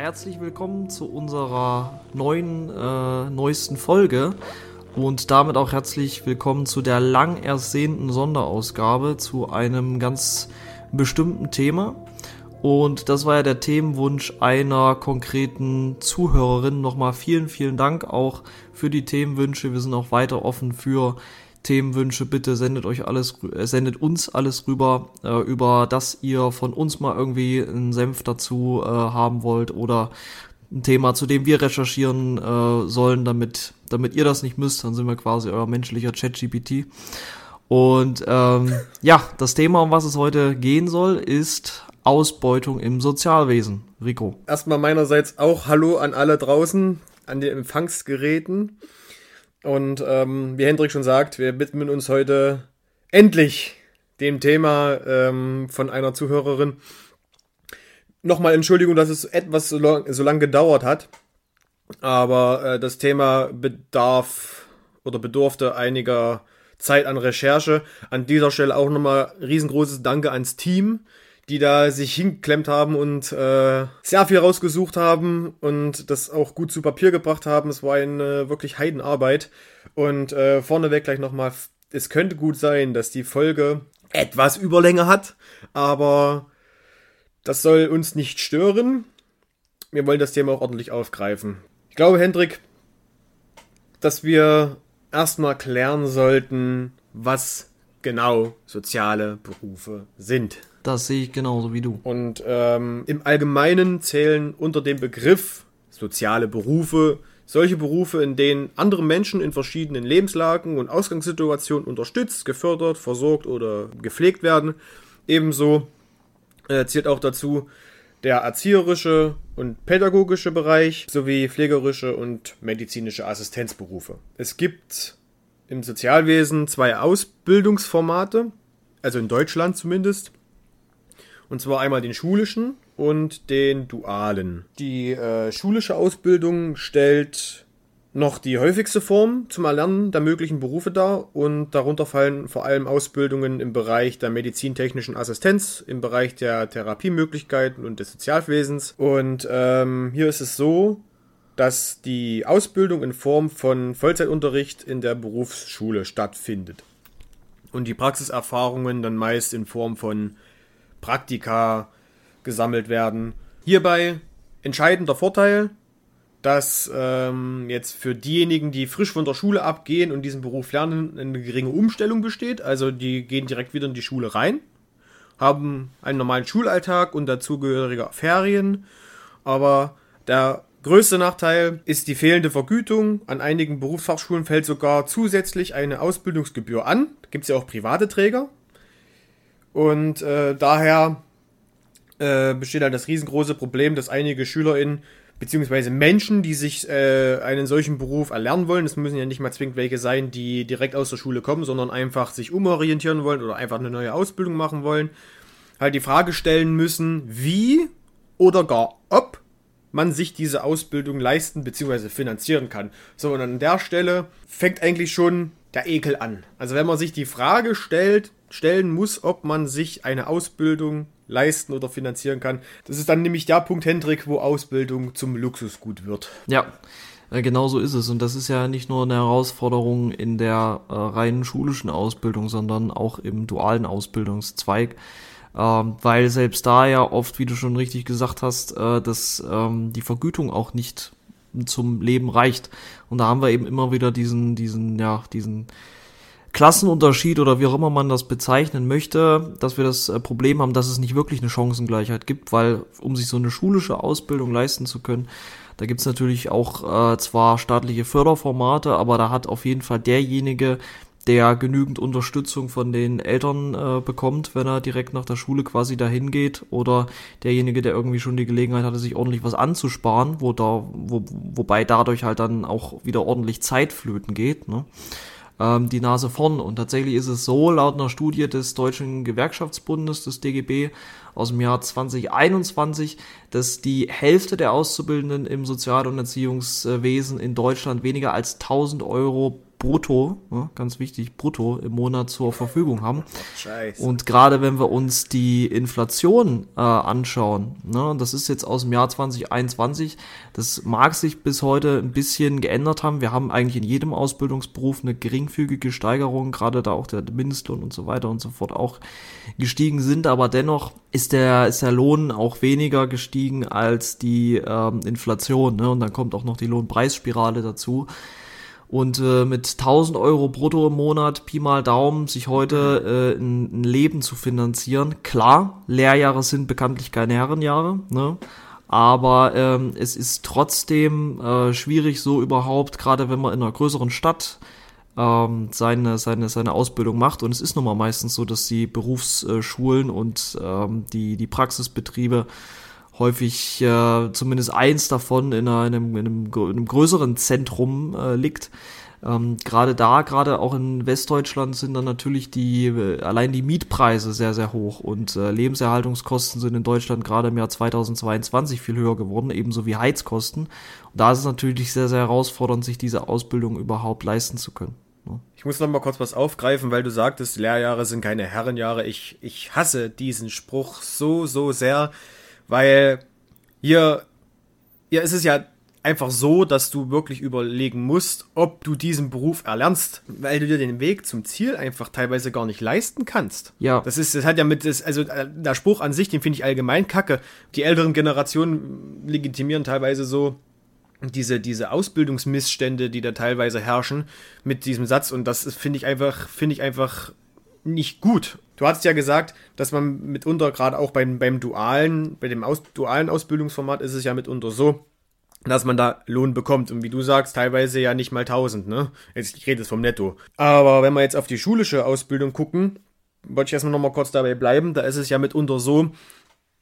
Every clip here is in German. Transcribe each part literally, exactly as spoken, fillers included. Ja, herzlich willkommen zu unserer neuen, äh, neuesten Folge und damit auch herzlich willkommen zu der lang ersehnten Sonderausgabe zu einem ganz bestimmten Thema. Und das war ja der Themenwunsch einer konkreten Zuhörerin. Nochmal vielen, vielen Dank auch für die Themenwünsche. Wir sind auch weiter offen für Themenwünsche, bitte sendet euch alles, sendet uns alles rüber, äh, über dass ihr von uns mal irgendwie einen Senf dazu äh, haben wollt oder ein Thema, zu dem wir recherchieren äh, sollen, damit, damit ihr das nicht müsst. Dann sind wir quasi euer menschlicher ChatGPT. Und ähm, ja, das Thema, um was es heute gehen soll, ist Ausbeutung im Sozialwesen. Rico. Erstmal meinerseits auch Hallo an alle draußen, an den Empfangsgeräten. Und ähm, wie Hendrik schon sagt, wir widmen uns heute endlich dem Thema ähm, von einer Zuhörerin. Nochmal Entschuldigung, dass es etwas so lang, so lang gedauert hat, aber äh, das Thema bedarf oder bedurfte einiger Zeit an Recherche. An dieser Stelle auch nochmal riesengroßes Danke ans Team, die da sich hingeklemmt haben und äh, sehr viel rausgesucht haben und das auch gut zu Papier gebracht haben. Es war eine wirklich Heidenarbeit. Und äh, vorneweg gleich nochmal, es könnte gut sein, dass die Folge etwas Überlänge hat, aber das soll uns nicht stören. Wir wollen das Thema auch ordentlich aufgreifen. Ich glaube, Hendrik, dass wir erstmal klären sollten, was genau soziale Berufe sind. Das sehe ich genauso wie du. Und ähm, im Allgemeinen zählen unter dem Begriff soziale Berufe solche Berufe, in denen andere Menschen in verschiedenen Lebenslagen und Ausgangssituationen unterstützt, gefördert, versorgt oder gepflegt werden. Ebenso äh, zählt auch dazu der erzieherische und pädagogische Bereich sowie pflegerische und medizinische Assistenzberufe. Es gibt im Sozialwesen zwei Ausbildungsformate, also in Deutschland zumindest. Und zwar einmal den schulischen und den dualen. Die äh, schulische Ausbildung stellt noch die häufigste Form zum Erlernen der möglichen Berufe dar. Und darunter fallen vor allem Ausbildungen im Bereich der medizintechnischen Assistenz, im Bereich der Therapiemöglichkeiten und des Sozialwesens. Und ähm, hier ist es so, dass die Ausbildung in Form von Vollzeitunterricht in der Berufsschule stattfindet. Und die Praxiserfahrungen dann meist in Form von Praktika gesammelt werden. Hierbei entscheidender Vorteil, dass ähm, jetzt für diejenigen, die frisch von der Schule abgehen und diesen Beruf lernen, eine geringe Umstellung besteht. Also die gehen direkt wieder in die Schule rein, haben einen normalen Schulalltag und dazugehörige Ferien. Aber der größte Nachteil ist die fehlende Vergütung. An einigen Berufsfachschulen fällt sogar zusätzlich eine Ausbildungsgebühr an. Da gibt es ja auch private Träger. Und äh, daher äh, besteht halt das riesengroße Problem, dass einige SchülerInnen bzw. Menschen, die sich äh, einen solchen Beruf erlernen wollen, das müssen ja nicht mal zwingend welche sein, die direkt aus der Schule kommen, sondern einfach sich umorientieren wollen oder einfach eine neue Ausbildung machen wollen, halt die Frage stellen müssen, wie oder gar ob man sich diese Ausbildung leisten bzw. finanzieren kann. So, und an der Stelle fängt eigentlich schon der Ekel an. Also wenn man sich die Frage stellt, stellen muss, ob man sich eine Ausbildung leisten oder finanzieren kann. Das ist dann nämlich der Punkt, Hendrik, wo Ausbildung zum Luxusgut wird. Ja, genau so ist es. Und das ist ja nicht nur eine Herausforderung in der äh, reinen schulischen Ausbildung, sondern auch im dualen Ausbildungszweig. Ähm, weil selbst da ja oft, wie du schon richtig gesagt hast, äh, dass ähm, die Vergütung auch nicht zum Leben reicht. Und da haben wir eben immer wieder diesen, diesen, ja, diesen Klassenunterschied oder wie auch immer man das bezeichnen möchte, dass wir das Problem haben, dass es nicht wirklich eine Chancengleichheit gibt, weil um sich so eine schulische Ausbildung leisten zu können, da gibt's natürlich auch äh, zwar staatliche Förderformate, aber da hat auf jeden Fall derjenige, der genügend Unterstützung von den Eltern äh, bekommt, wenn er direkt nach der Schule quasi dahin geht, oder derjenige, der irgendwie schon die Gelegenheit hatte, sich ordentlich was anzusparen, wo da, wo, wobei dadurch halt dann auch wieder ordentlich Zeitflöten geht, ne? Die Nase vorn. Und tatsächlich ist es so, laut einer Studie des Deutschen Gewerkschaftsbundes, des D G B, aus dem Jahr zwanzig einundzwanzig, dass die Hälfte der Auszubildenden im Sozial- und Erziehungswesen in Deutschland weniger als tausend Euro brutto, ganz wichtig, brutto im Monat zur Verfügung haben. Scheiße. Und gerade wenn wir uns die Inflation äh, anschauen, ne, das ist jetzt aus dem Jahr zwanzig einundzwanzig, das mag sich bis heute ein bisschen geändert haben. Wir haben eigentlich in jedem Ausbildungsberuf eine geringfügige Steigerung, gerade da auch der Mindestlohn und so weiter und so fort auch gestiegen sind, aber dennoch ist der, ist der Lohn auch weniger gestiegen als die ähm, Inflation, ne? Und dann kommt auch noch die Lohnpreisspirale dazu. Und äh, mit tausend Euro brutto im Monat, Pi mal Daumen, sich heute äh, ein, ein Leben zu finanzieren. Klar, Lehrjahre sind bekanntlich keine Herrenjahre, ne? Aber ähm, es ist trotzdem äh, schwierig, so überhaupt, gerade wenn man in einer größeren Stadt ähm, seine, seine, seine Ausbildung macht. Und es ist nun mal meistens so, dass die Berufsschulen und ähm, die, die Praxisbetriebe häufig äh, zumindest eins davon in, einer, in, einem, in, einem, in einem größeren Zentrum äh, liegt. Ähm, gerade da, gerade auch in Westdeutschland sind dann natürlich die äh, allein die Mietpreise sehr, sehr hoch und äh, Lebenserhaltungskosten sind in Deutschland gerade im Jahr zweitausendzweiundzwanzig viel höher geworden, ebenso wie Heizkosten. Und da ist es natürlich sehr, sehr herausfordernd, sich diese Ausbildung überhaupt leisten zu können. Ich muss noch mal kurz was aufgreifen, weil du sagtest, Lehrjahre sind keine Herrenjahre. Ich, ich hasse diesen Spruch so, so sehr. Weil hier, hier ist es ja einfach so, dass du wirklich überlegen musst, ob du diesen Beruf erlernst, weil du dir den Weg zum Ziel einfach teilweise gar nicht leisten kannst. Ja. Das ist, das hat ja mit, das, also der Spruch an sich, den finde ich allgemein kacke. Die älteren Generationen legitimieren teilweise so diese, diese Ausbildungsmissstände, die da teilweise herrschen, mit diesem Satz. Und das finde ich einfach, finde ich einfach nicht gut. Du hattest ja gesagt, dass man mitunter gerade auch beim, beim dualen, bei dem Aus, dualen Ausbildungsformat ist es ja mitunter so, dass man da Lohn bekommt. Und wie du sagst, teilweise ja nicht mal tausend, ne? Jetzt, ich rede jetzt vom Netto. Aber wenn wir jetzt auf die schulische Ausbildung gucken, wollte ich erstmal nochmal kurz dabei bleiben, da ist es ja mitunter so,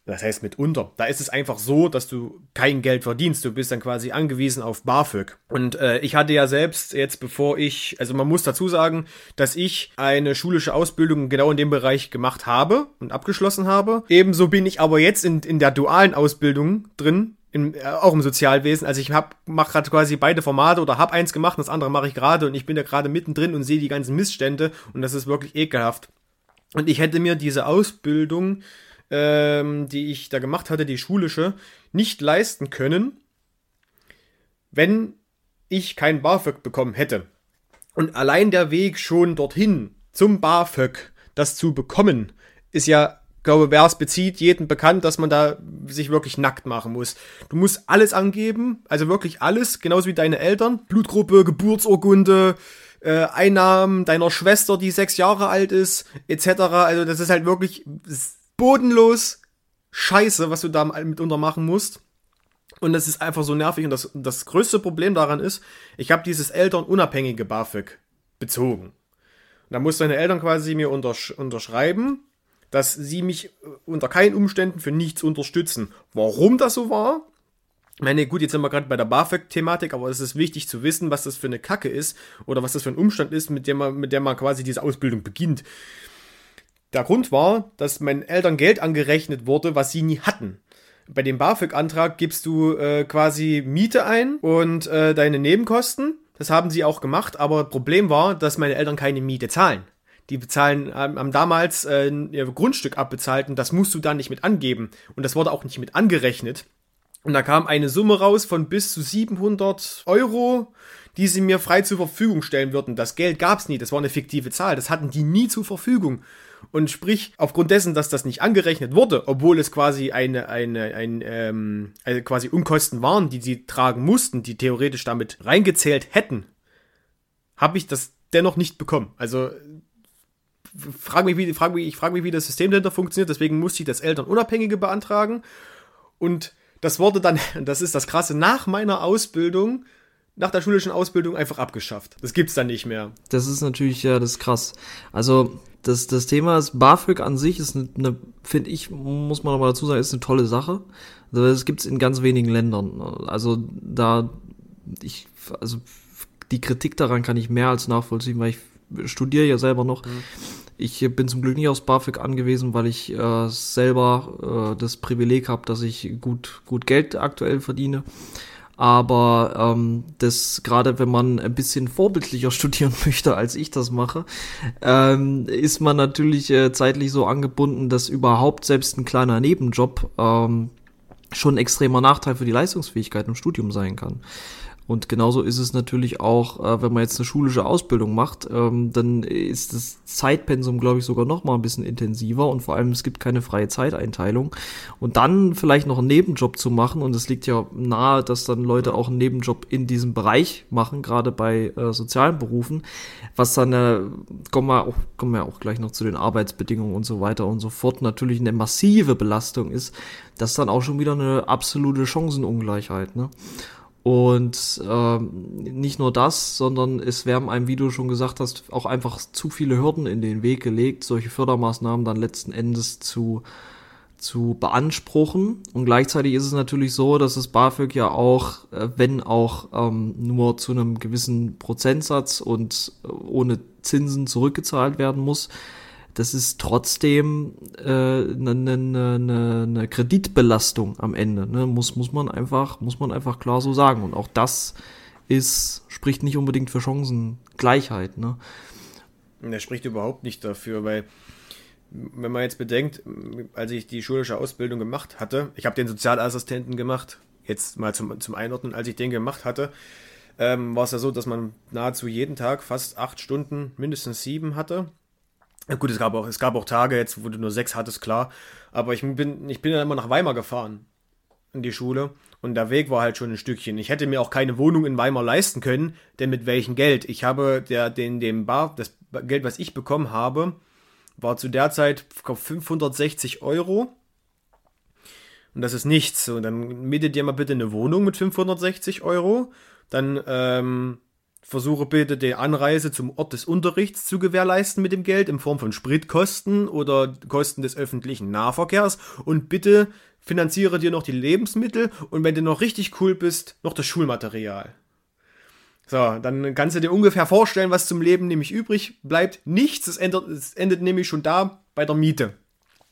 das heißt mitunter, da ist es einfach so, dass du kein Geld verdienst. Du bist dann quasi angewiesen auf BAföG. Und äh, ich hatte ja selbst jetzt, bevor ich, also man muss dazu sagen, dass ich eine schulische Ausbildung genau in dem Bereich gemacht habe und abgeschlossen habe. Ebenso bin ich aber jetzt in, in der dualen Ausbildung drin, in, äh, auch im Sozialwesen. Also ich hab, mach gerade quasi beide Formate oder habe eins gemacht und das andere mache ich gerade. Und ich bin da gerade mittendrin und sehe die ganzen Missstände. Und das ist wirklich ekelhaft. Und ich hätte mir diese Ausbildung, die ich da gemacht hatte, die schulische, nicht leisten können, wenn ich kein BAföG bekommen hätte. Und allein der Weg schon dorthin zum BAföG, das zu bekommen, ist ja, glaube, wer es bezieht, jedem bekannt, dass man da sich wirklich nackt machen muss. Du musst alles angeben, also wirklich alles, genauso wie deine Eltern. Blutgruppe, Geburtsurkunde, Äh, Einnahmen deiner Schwester, die sechs Jahre alt ist, et cetera. Also das ist halt wirklich bodenlos Scheiße, was du da mitunter machen musst. Und das ist einfach so nervig. Und das, das größte Problem daran ist, ich habe dieses elternunabhängige BAföG bezogen. Und da mussten meine Eltern quasi mir untersch- unterschreiben, dass sie mich unter keinen Umständen für nichts unterstützen. Warum das so war? Ich meine, gut, jetzt sind wir gerade bei der BAföG-Thematik, aber es ist wichtig zu wissen, was das für eine Kacke ist oder was das für ein Umstand ist, mit dem man, mit der man quasi diese Ausbildung beginnt. Der Grund war, dass meinen Eltern Geld angerechnet wurde, was sie nie hatten. Bei dem BAföG-Antrag gibst du äh, quasi Miete ein und äh, deine Nebenkosten. Das haben sie auch gemacht, aber das Problem war, dass meine Eltern keine Miete zahlen. Die bezahlen, haben damals äh, ihr Grundstück abbezahlt und das musst du dann nicht mit angeben. Und das wurde auch nicht mit angerechnet. Und da kam eine Summe raus von bis zu siebenhundert Euro, die sie mir frei zur Verfügung stellen würden. Das Geld gab es nie, das war eine fiktive Zahl, das hatten die nie zur Verfügung. Und sprich, aufgrund dessen, dass das nicht angerechnet wurde, obwohl es quasi eine, eine, ein, ähm, also quasi Unkosten waren, die sie tragen mussten, die theoretisch damit reingezählt hätten, habe ich das dennoch nicht bekommen. Also frag mich, wie, frag mich, ich frage mich, wie das System dahinter funktioniert, deswegen musste ich das Elternunabhängige beantragen. Und das wurde dann, das ist das Krasse, nach meiner Ausbildung, nach der schulischen Ausbildung einfach abgeschafft. Das gibt's dann nicht mehr. Das ist natürlich, ja, das ist krass. Also das, das Thema ist, BAföG an sich ist eine, eine finde ich, muss man nochmal dazu sagen, ist eine tolle Sache. Das gibt's in ganz wenigen Ländern. Also da, ich, also die Kritik daran kann ich mehr als nachvollziehen, weil ich studiere ja selber noch. Mhm. Ich bin zum Glück nicht aufs BAföG angewiesen, weil ich äh, selber äh, das Privileg habe, dass ich gut, gut Geld aktuell verdiene. aber ähm, das, gerade wenn man ein bisschen vorbildlicher studieren möchte, als ich das mache, ähm, ist man natürlich äh, zeitlich so angebunden, dass überhaupt selbst ein kleiner Nebenjob ähm, schon ein extremer Nachteil für die Leistungsfähigkeit im Studium sein kann. Und genauso ist es natürlich auch, wenn man jetzt eine schulische Ausbildung macht, dann ist das Zeitpensum, glaube ich, sogar noch mal ein bisschen intensiver, und vor allem es gibt keine freie Zeiteinteilung. Und dann vielleicht noch einen Nebenjob zu machen, und es liegt ja nahe, dass dann Leute auch einen Nebenjob in diesem Bereich machen, gerade bei äh, sozialen Berufen, was dann, äh, kommen wir auch, kommen wir auch gleich noch zu den Arbeitsbedingungen und so weiter und so fort, natürlich eine massive Belastung ist. Das ist dann auch schon wieder eine absolute Chancenungleichheit, ne? Und äh, nicht nur das, sondern es werden einem, wie du schon gesagt hast, auch einfach zu viele Hürden in den Weg gelegt, solche Fördermaßnahmen dann letzten Endes zu, zu beanspruchen. Und gleichzeitig ist es natürlich so, dass das BAföG ja auch, äh, wenn auch ähm, nur zu einem gewissen Prozentsatz und ohne Zinsen zurückgezahlt werden muss, das ist trotzdem eine äh, ne, ne, ne Kreditbelastung am Ende, ne? Muss, muss man einfach, muss man einfach klar so sagen. Und auch das ist, spricht nicht unbedingt für Chancengleichheit, ne? Das spricht überhaupt nicht dafür, weil wenn man jetzt bedenkt, als ich die schulische Ausbildung gemacht hatte, ich habe den Sozialassistenten gemacht, jetzt mal zum, zum Einordnen, als ich den gemacht hatte, ähm, war es ja so, dass man nahezu jeden Tag fast acht Stunden, mindestens sieben hatte. Gut, es gab auch, es gab auch Tage, jetzt wo du nur sechs hattest, klar. Aber ich bin, ich bin dann immer nach Weimar gefahren in die Schule, und der Weg war halt schon ein Stückchen. Ich hätte mir auch keine Wohnung in Weimar leisten können, denn mit welchem Geld? Ich habe der, den, dem Bar, das Geld, was ich bekommen habe, war zu der Zeit fünfhundertsechzig Euro. Und das ist nichts. Und dann mietet dir mal bitte eine Wohnung mit fünfhundertsechzig Euro. Dann, ähm, versuche bitte, die Anreise zum Ort des Unterrichts zu gewährleisten mit dem Geld in Form von Spritkosten oder Kosten des öffentlichen Nahverkehrs, und bitte finanziere dir noch die Lebensmittel und, wenn du noch richtig cool bist, noch das Schulmaterial. So, dann kannst du dir ungefähr vorstellen, was zum Leben nämlich übrig bleibt. Nichts, es endet, es endet nämlich schon da bei der Miete.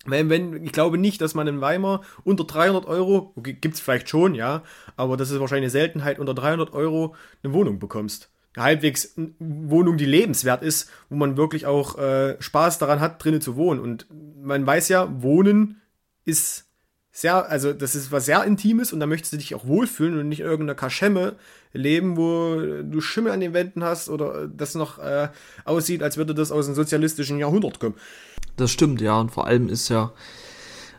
Wenn, wenn, ich glaube nicht, dass man in Weimar unter dreihundert Euro, gibt's vielleicht schon, ja, aber das ist wahrscheinlich eine Seltenheit, unter dreihundert Euro eine Wohnung bekommst. Halbwegs Wohnung, die lebenswert ist, wo man wirklich auch äh, Spaß daran hat, drinnen zu wohnen. Und man weiß ja, Wohnen ist sehr, also das ist was sehr Intimes, und da möchtest du dich auch wohlfühlen und nicht in irgendeiner Kaschemme leben, wo du Schimmel an den Wänden hast oder das noch äh, aussieht, als würde das aus dem sozialistischen Jahrhundert kommen. Das stimmt, ja, und vor allem ist ja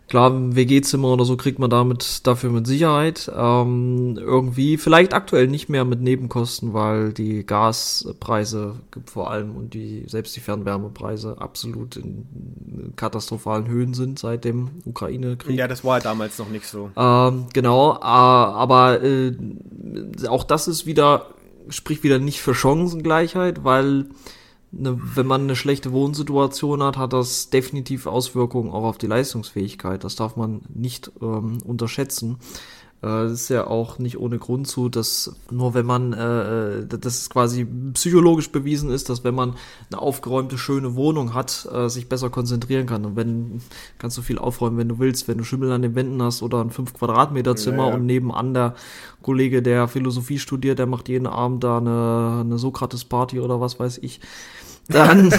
klar, ein W G-Zimmer oder so kriegt man damit dafür mit Sicherheit ähm, irgendwie, vielleicht aktuell nicht mehr mit Nebenkosten, weil die Gaspreise vor allem und die selbst die Fernwärmepreise absolut in katastrophalen Höhen sind seit dem Ukraine-Krieg. Ja, das war ja damals noch nicht so. Ähm, genau, äh, aber äh, auch das ist wieder, spricht wieder nicht für Chancengleichheit, weil Eine, wenn man eine schlechte Wohnsituation hat, hat das definitiv Auswirkungen auch auf die Leistungsfähigkeit. Das darf man nicht ähm, unterschätzen. Es äh, ist ja auch nicht ohne Grund so, dass nur wenn man, äh, dass es quasi psychologisch bewiesen ist, dass wenn man eine aufgeräumte, schöne Wohnung hat, äh, sich besser konzentrieren kann. Und wenn, kannst du viel aufräumen, wenn du willst, wenn du Schimmel an den Wänden hast oder ein fünf Quadratmeter Zimmer, ja, ja. Und nebenan der Kollege, der Philosophie studiert, der macht jeden Abend da eine, eine Sokrates-Party oder was weiß ich. Dann,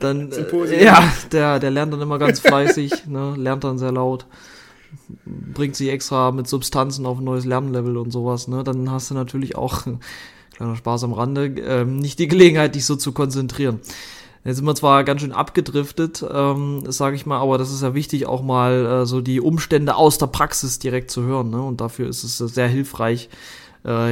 dann, äh, ja, der, der lernt dann immer ganz fleißig, ne, lernt dann sehr laut, bringt sich extra mit Substanzen auf ein neues Lernlevel und sowas, ne, dann hast du natürlich auch, kleiner Spaß am Rande, ähm, nicht die Gelegenheit, dich so zu konzentrieren. Jetzt sind wir zwar ganz schön abgedriftet, ähm, sage ich mal, aber das ist ja wichtig, auch mal äh, so die Umstände aus der Praxis direkt zu hören, ne, und dafür ist es sehr hilfreich,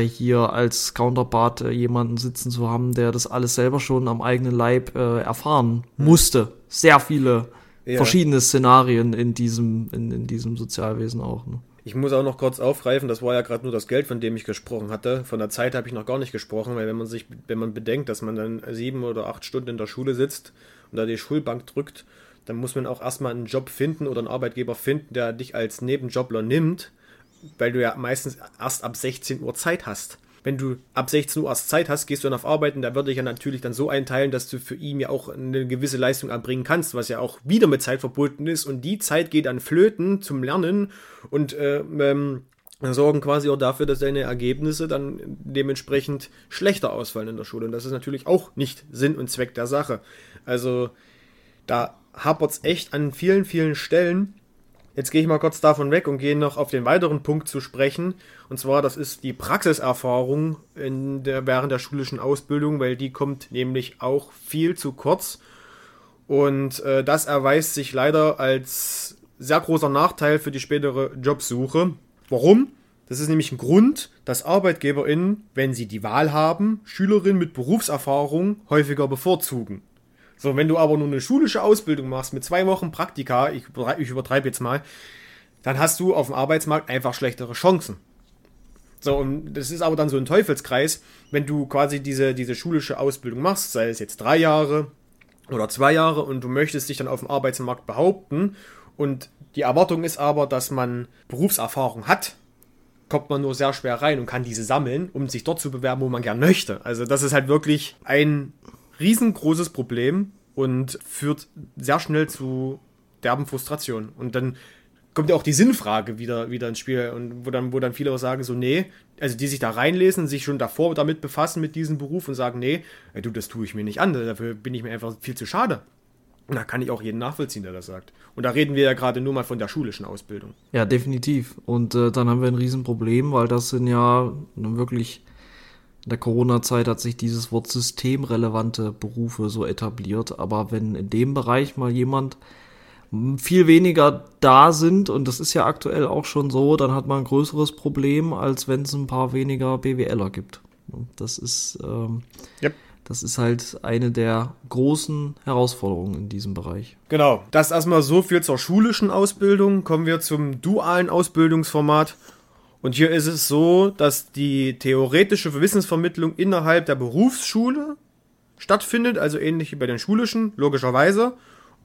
hier als Counterpart jemanden sitzen zu haben, der das alles selber schon am eigenen Leib äh, erfahren musste. Sehr viele ja. verschiedene Szenarien in diesem, in, in diesem Sozialwesen auch. Ne? Ich muss auch noch kurz aufgreifen, das war ja gerade nur das Geld, von dem ich gesprochen hatte. Von der Zeit habe ich noch gar nicht gesprochen, weil wenn man sich, wenn man bedenkt, dass man dann sieben oder acht Stunden in der Schule sitzt und da die Schulbank drückt, dann muss man auch erstmal einen Job finden oder einen Arbeitgeber finden, der dich als Nebenjobler nimmt, weil du ja meistens erst ab sechzehn Uhr Zeit hast. Wenn du ab sechzehn Uhr erst Zeit hast, gehst du dann auf Arbeiten, da würde ich ja natürlich dann so einteilen, dass du für ihn ja auch eine gewisse Leistung erbringen kannst, was ja auch wieder mit Zeit verbunden ist, und die Zeit geht an Flöten zum Lernen und äh, ähm, sorgen quasi auch dafür, dass deine Ergebnisse dann dementsprechend schlechter ausfallen in der Schule. Und das ist natürlich auch nicht Sinn und Zweck der Sache. Also da hapert es echt an vielen, vielen Stellen. Jetzt gehe ich mal kurz davon weg und gehe noch auf den weiteren Punkt zu sprechen. Und zwar, das ist die Praxiserfahrung in der, während der schulischen Ausbildung, weil die kommt nämlich auch viel zu kurz. Und äh, das erweist sich leider als sehr großer Nachteil für die spätere Jobsuche. Warum? Das ist nämlich ein Grund, dass ArbeitgeberInnen, wenn sie die Wahl haben, Schülerinnen mit Berufserfahrung häufiger bevorzugen. So, wenn du aber nur eine schulische Ausbildung machst mit zwei Wochen Praktika, ich, ich übertreibe jetzt mal, dann hast du auf dem Arbeitsmarkt einfach schlechtere Chancen. So, und das ist aber dann so ein Teufelskreis, wenn du quasi diese, diese schulische Ausbildung machst, sei es jetzt drei Jahre oder zwei Jahre und du möchtest dich dann auf dem Arbeitsmarkt behaupten und die Erwartung ist aber, dass man Berufserfahrung hat, kommt man nur sehr schwer rein und kann diese sammeln, um sich dort zu bewerben, wo man gern möchte. Also das ist halt wirklich ein riesengroßes Problem und führt sehr schnell zu derben Frustrationen. Und dann kommt ja auch die Sinnfrage wieder, wieder ins Spiel, und wo dann, wo dann viele auch sagen so, nee, also die sich da reinlesen, sich schon davor damit befassen mit diesem Beruf und sagen, nee, ja, du, das tue ich mir nicht an, dafür bin ich mir einfach viel zu schade. Und da kann ich auch jeden nachvollziehen, der das sagt. Und da reden wir ja gerade nur mal von der schulischen Ausbildung. Ja, definitiv. Und äh, dann haben wir ein Riesenproblem, weil das sind ja nun wirklich, in der Corona-Zeit hat sich dieses Wort systemrelevante Berufe so etabliert. Aber wenn in dem Bereich mal jemand viel weniger da sind, und das ist ja aktuell auch schon so, dann hat man ein größeres Problem, als wenn es ein paar weniger BWLer gibt. Das ist... Ähm, yep. Das ist halt eine der großen Herausforderungen in diesem Bereich. Genau, das erstmal so viel zur schulischen Ausbildung. Kommen wir zum dualen Ausbildungsformat. Und hier ist es so, dass die theoretische Wissensvermittlung innerhalb der Berufsschule stattfindet, also ähnlich wie bei den schulischen, logischerweise.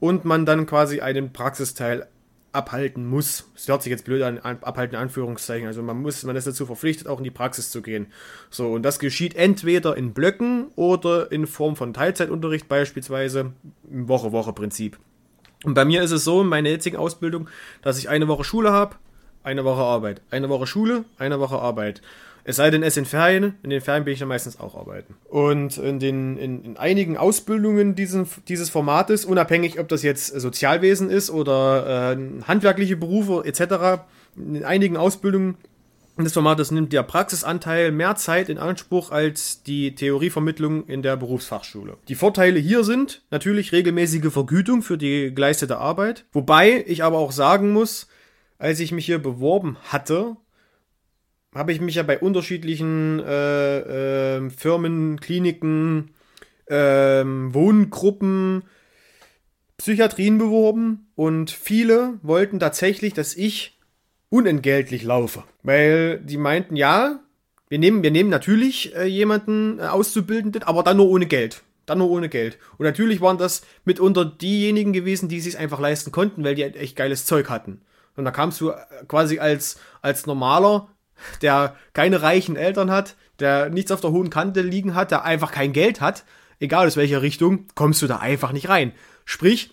Und man dann quasi einen Praxisteil abhalten muss. Das hört sich jetzt blöd an, abhalten in Anführungszeichen. Also man muss, man ist dazu verpflichtet, auch in die Praxis zu gehen. So, und das geschieht entweder in Blöcken oder in Form von Teilzeitunterricht beispielsweise, im Woche-Woche-Prinzip. Und bei mir ist es so, in meiner jetzigen Ausbildung, dass ich eine Woche Schule habe, eine Woche Arbeit, eine Woche Schule, eine Woche Arbeit. Es sei denn, es sind Ferien. In den Ferien bin ich dann meistens auch arbeiten. Und in, den, in, in einigen Ausbildungen diesen, dieses Formates, unabhängig, ob das jetzt Sozialwesen ist oder äh, handwerkliche Berufe et cetera, in einigen Ausbildungen des Formates nimmt der Praxisanteil mehr Zeit in Anspruch als die Theorievermittlung in der Berufsfachschule. Die Vorteile hier sind natürlich regelmäßige Vergütung für die geleistete Arbeit. Wobei ich aber auch sagen muss, als ich mich hier beworben hatte, habe ich mich ja bei unterschiedlichen äh, äh, Firmen, Kliniken, äh, Wohngruppen, Psychiatrien beworben und viele wollten tatsächlich, dass ich unentgeltlich laufe, weil die meinten, ja, wir nehmen, wir nehmen natürlich äh, jemanden äh, Auszubildenden, aber dann nur ohne Geld. Dann nur ohne Geld. Und natürlich waren das mitunter diejenigen gewesen, die es sich einfach leisten konnten, weil die echt geiles Zeug hatten. Und da kamst du quasi als, als normaler, der keine reichen Eltern hat, der nichts auf der hohen Kante liegen hat, der einfach kein Geld hat, egal aus welcher Richtung, kommst du da einfach nicht rein. Sprich,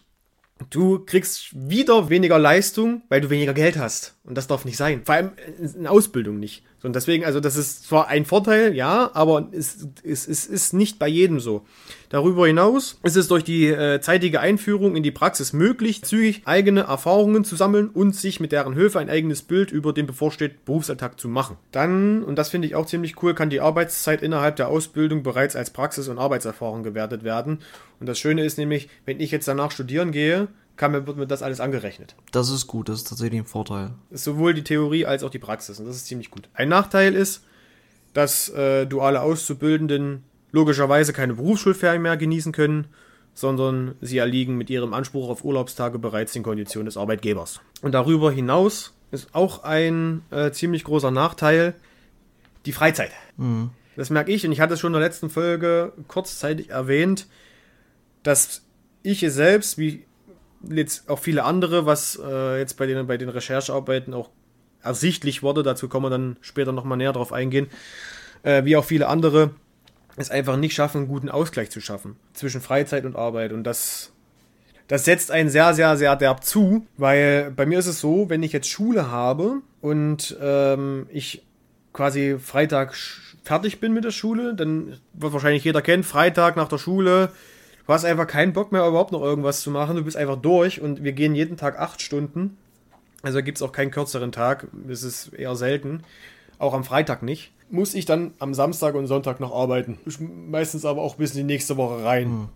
du kriegst wieder weniger Leistung, weil du weniger Geld hast. Und das darf nicht sein. Vor allem in Ausbildung nicht. Und deswegen, also das ist zwar ein Vorteil, ja, aber es, es, es ist nicht bei jedem so. Darüber hinaus ist es durch die äh, zeitige Einführung in die Praxis möglich, zügig eigene Erfahrungen zu sammeln und sich mit deren Hilfe ein eigenes Bild über den bevorstehenden Berufsalltag zu machen. Dann, und das finde ich auch ziemlich cool, kann die Arbeitszeit innerhalb der Ausbildung bereits als Praxis- und Arbeitserfahrung gewertet werden. Und das Schöne ist nämlich, wenn ich jetzt danach studieren gehe, Kann, wird mir das alles angerechnet. Das ist gut, das ist tatsächlich ein Vorteil. Ist sowohl die Theorie als auch die Praxis und das ist ziemlich gut. Ein Nachteil ist, dass äh, duale Auszubildenden logischerweise keine Berufsschulferien mehr genießen können, sondern sie erliegen mit ihrem Anspruch auf Urlaubstage bereits den Konditionen des Arbeitgebers. Und darüber hinaus ist auch ein äh, ziemlich großer Nachteil die Freizeit. Mhm. Das merke ich, und ich hatte es schon in der letzten Folge kurzzeitig erwähnt, dass ich es selbst, wie jetzt auch viele andere, was äh, jetzt bei den, bei den Recherchearbeiten auch ersichtlich wurde, dazu kann man dann später nochmal näher drauf eingehen, äh, wie auch viele andere, es einfach nicht schaffen, einen guten Ausgleich zu schaffen zwischen Freizeit und Arbeit. Und das, das setzt einen sehr, sehr, sehr derb zu, weil bei mir ist es so, wenn ich jetzt Schule habe, und ähm, ich quasi Freitag fertig bin mit der Schule, dann wird wahrscheinlich jeder kennen, Freitag nach der Schule, du hast einfach keinen Bock mehr, überhaupt noch irgendwas zu machen, du bist einfach durch und wir gehen jeden Tag acht Stunden, also gibt es auch keinen kürzeren Tag, das ist eher selten, auch am Freitag nicht. Muss ich dann am Samstag und Sonntag noch arbeiten. Meistens aber auch bis in die nächste Woche rein. Mhm.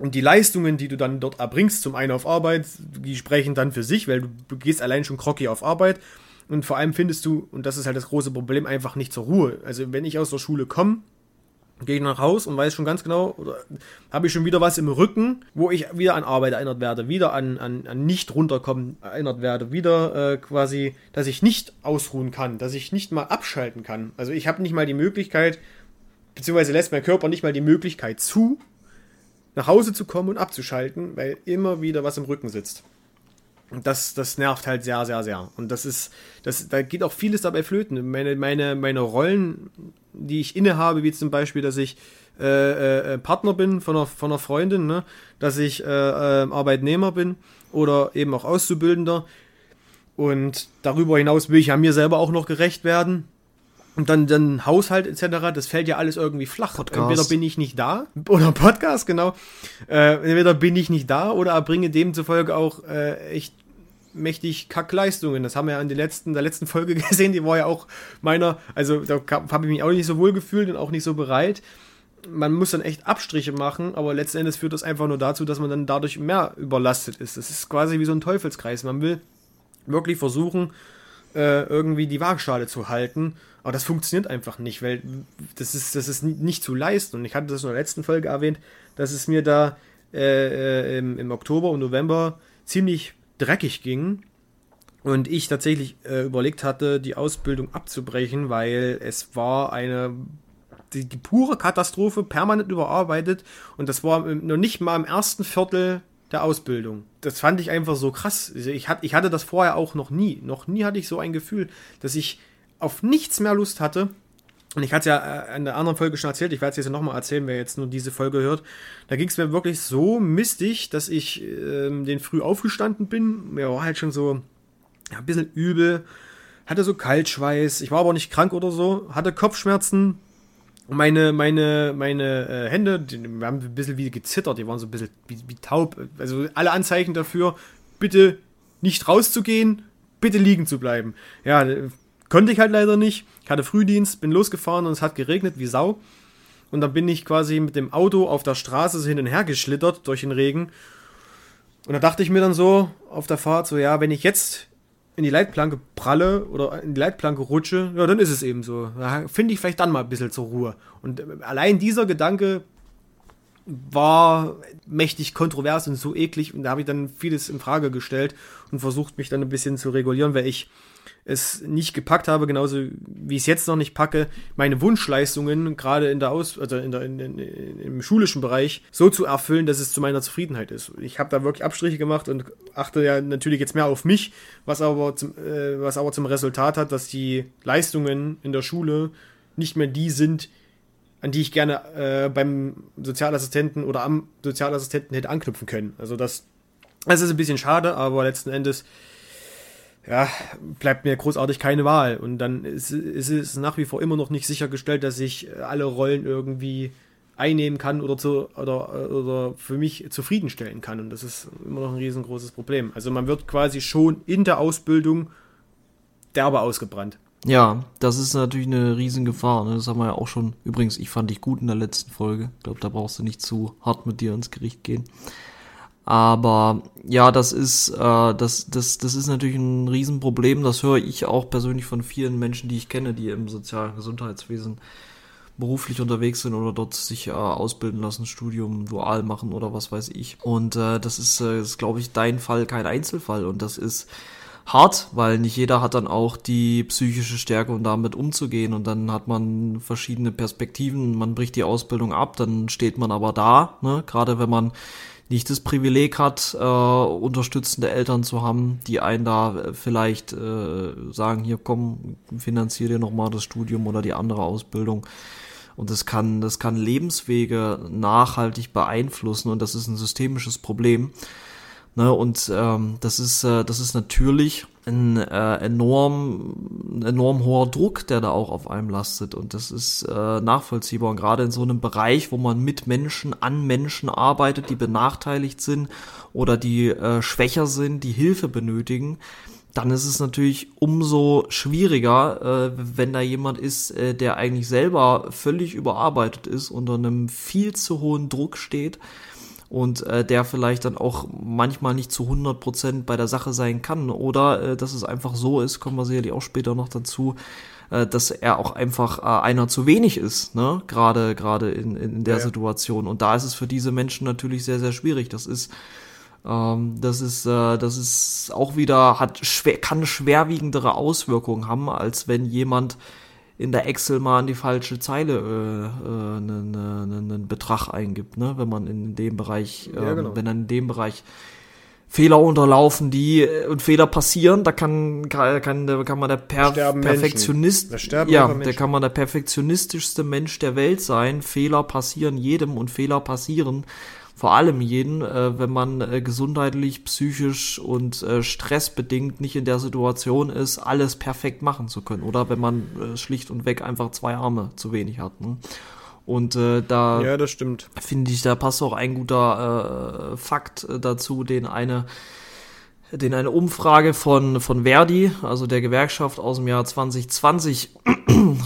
Und die Leistungen, die du dann dort erbringst, zum einen auf Arbeit, die sprechen dann für sich, weil du, du gehst allein schon groggy auf Arbeit. Und vor allem findest du, und das ist halt das große Problem, einfach nicht zur Ruhe. Also wenn ich aus der Schule komme, gehe ich nach Haus und weiß schon ganz genau, oder habe ich schon wieder was im Rücken, wo ich wieder an Arbeit erinnert werde, wieder an, an, an nicht runterkommen erinnert werde, wieder äh, quasi, dass ich nicht ausruhen kann, dass ich nicht mal abschalten kann. Also ich habe nicht mal die Möglichkeit, beziehungsweise lässt mein Körper nicht mal die Möglichkeit zu, nach Hause zu kommen und abzuschalten, weil immer wieder was im Rücken sitzt. Und das, das nervt halt sehr, sehr, sehr. Und das ist, das, da geht auch vieles dabei flöten. Meine, meine, meine Rollen, die ich inne habe, wie zum Beispiel, dass ich äh, äh, Partner bin von einer, von einer Freundin, ne? Dass ich äh, äh, Arbeitnehmer bin oder eben auch Auszubildender. Und darüber hinaus will ich ja mir selber auch noch gerecht werden. Und dann, dann Haushalt et cetera, das fällt ja alles irgendwie flach. Podcast. Entweder bin ich nicht da, oder Podcast, genau. Äh, entweder bin ich nicht da oder erbringe demzufolge auch äh, echt mächtig Kackleistungen. Das haben wir ja in der letzten, der letzten Folge gesehen, die war ja auch meiner, also da habe ich mich auch nicht so wohl gefühlt und auch nicht so bereit. Man muss dann echt Abstriche machen, aber letzten Endes führt das einfach nur dazu, dass man dann dadurch mehr überlastet ist. Das ist quasi wie so ein Teufelskreis. Man will wirklich versuchen, irgendwie die Waagschale zu halten, aber das funktioniert einfach nicht, weil das ist, das ist nicht zu leisten. Und ich hatte das in der letzten Folge erwähnt, dass es mir da äh, im, im Oktober und November ziemlich dreckig ging und ich tatsächlich äh, überlegt hatte, die Ausbildung abzubrechen, weil es war eine die, die pure Katastrophe, permanent überarbeitet, und das war noch nicht mal im ersten Viertel der Ausbildung. Das fand ich einfach so krass. Ich hatte das vorher auch noch nie. Noch nie hatte ich so ein Gefühl, dass ich auf nichts mehr Lust hatte. Und ich hatte es ja in der anderen Folge schon erzählt. Ich werde es jetzt nochmal erzählen, wer jetzt nur diese Folge hört. Da ging es mir wirklich so mistig, dass ich ähm, den früh aufgestanden bin. Mir war halt schon so ja, ein bisschen übel. Hatte so Kaltschweiß. Ich war aber nicht krank oder so. Hatte Kopfschmerzen. Meine, meine, meine äh, Hände, die, wir haben ein bisschen wie gezittert, die waren so ein bisschen wie, wie taub. Also alle Anzeichen dafür, bitte nicht rauszugehen, bitte liegen zu bleiben. Ja, konnte ich halt leider nicht. Ich hatte Frühdienst, bin losgefahren und es hat geregnet wie Sau. Und dann bin ich quasi mit dem Auto auf der Straße so hin und her geschlittert durch den Regen. Und da dachte ich mir dann so auf der Fahrt so, ja, wenn ich jetzt in die Leitplanke pralle oder in die Leitplanke rutsche, ja, dann ist es eben so. Da finde ich vielleicht dann mal ein bisschen zur Ruhe. Und allein dieser Gedanke war mächtig kontrovers und so eklig, und da habe ich dann vieles in Frage gestellt und versucht, mich dann ein bisschen zu regulieren, weil ich es nicht gepackt habe, genauso wie ich es jetzt noch nicht packe, meine Wunschleistungen gerade in der Aus-, also in der, in, in, im schulischen Bereich so zu erfüllen, dass es zu meiner Zufriedenheit ist. Ich habe da wirklich Abstriche gemacht und achte ja natürlich jetzt mehr auf mich, was aber zum, äh, was aber zum Resultat hat, dass die Leistungen in der Schule nicht mehr die sind, an die ich gerne äh, beim Sozialassistenten oder am Sozialassistenten hätte anknüpfen können. Also das, das ist ein bisschen schade, aber letzten Endes ja, bleibt mir großartig keine Wahl. Und dann ist es nach wie vor immer noch nicht sichergestellt, dass ich alle Rollen irgendwie einnehmen kann oder, zu, oder, oder für mich zufriedenstellen kann. Und das ist immer noch ein riesengroßes Problem. Also man wird quasi schon in der Ausbildung derbe ausgebrannt. Ja, das ist natürlich eine riesen Gefahr. Ne? Das haben wir ja auch schon. Übrigens, ich fand dich gut in der letzten Folge. Ich glaube, da brauchst du nicht zu hart mit dir ins Gericht gehen. Aber ja, das ist äh, das das das ist natürlich ein Riesenproblem. Das höre ich auch persönlich von vielen Menschen, die ich kenne, die im sozialen Gesundheitswesen beruflich unterwegs sind oder dort sich äh, ausbilden lassen, Studium dual machen oder was weiß ich. Und äh, das ist, äh, ist glaube ich, dein Fall, kein Einzelfall. Und das ist hart, weil nicht jeder hat dann auch die psychische Stärke, um damit umzugehen, und dann hat man verschiedene Perspektiven, man bricht die Ausbildung ab, dann steht man aber da, ne? Gerade wenn man nicht das Privileg hat, äh, unterstützende Eltern zu haben, die einen da vielleicht äh, sagen, hier komm, finanzier dir nochmal das Studium oder die andere Ausbildung. Und das kann, das kann Lebenswege nachhaltig beeinflussen, und das ist ein systemisches Problem. Ne? Und ähm, das ist äh, das ist natürlich ein äh, enorm enorm hoher Druck, der da auch auf einem lastet, und das ist äh, nachvollziehbar, und gerade in so einem Bereich, wo man mit Menschen an Menschen arbeitet, die benachteiligt sind oder die äh, schwächer sind, die Hilfe benötigen, dann ist es natürlich umso schwieriger, äh, wenn da jemand ist, äh, der eigentlich selber völlig überarbeitet ist, unter einem viel zu hohen Druck steht und äh, der vielleicht dann auch manchmal nicht zu hundert Prozent bei der Sache sein kann, oder äh, dass es einfach so ist, kommen wir sicherlich auch später noch dazu, äh, dass er auch einfach äh, einer zu wenig ist, ne? Gerade gerade in, in der ja, ja. Situation. Und da ist es für diese Menschen natürlich sehr, sehr schwierig. Das ist Das ist, das ist auch wieder, hat schwer, kann schwerwiegendere Auswirkungen haben, als wenn jemand in der Excel mal an die falsche Zeile äh, äh, einen, einen Betrag eingibt, ne? Wenn man in dem Bereich, äh, ja, genau. wenn dann in dem Bereich Fehler unterlaufen, die und Fehler passieren, da kann, kann, kann man der per- Perfektionist, da ja, der kann man der perfektionistischste Mensch der Welt sein. Fehler passieren jedem und Fehler passieren. Vor allem jeden, äh, wenn man äh, gesundheitlich, psychisch und äh, stressbedingt nicht in der Situation ist, alles perfekt machen zu können. Oder wenn man äh, schlicht und weg einfach zwei Arme zu wenig hat. Ne? Und äh, da ja, das stimmt. Finde ich, da passt auch ein guter äh, Fakt äh, dazu, den eine den eine Umfrage von von Verdi, also der Gewerkschaft, aus dem Jahr zwanzig zwanzig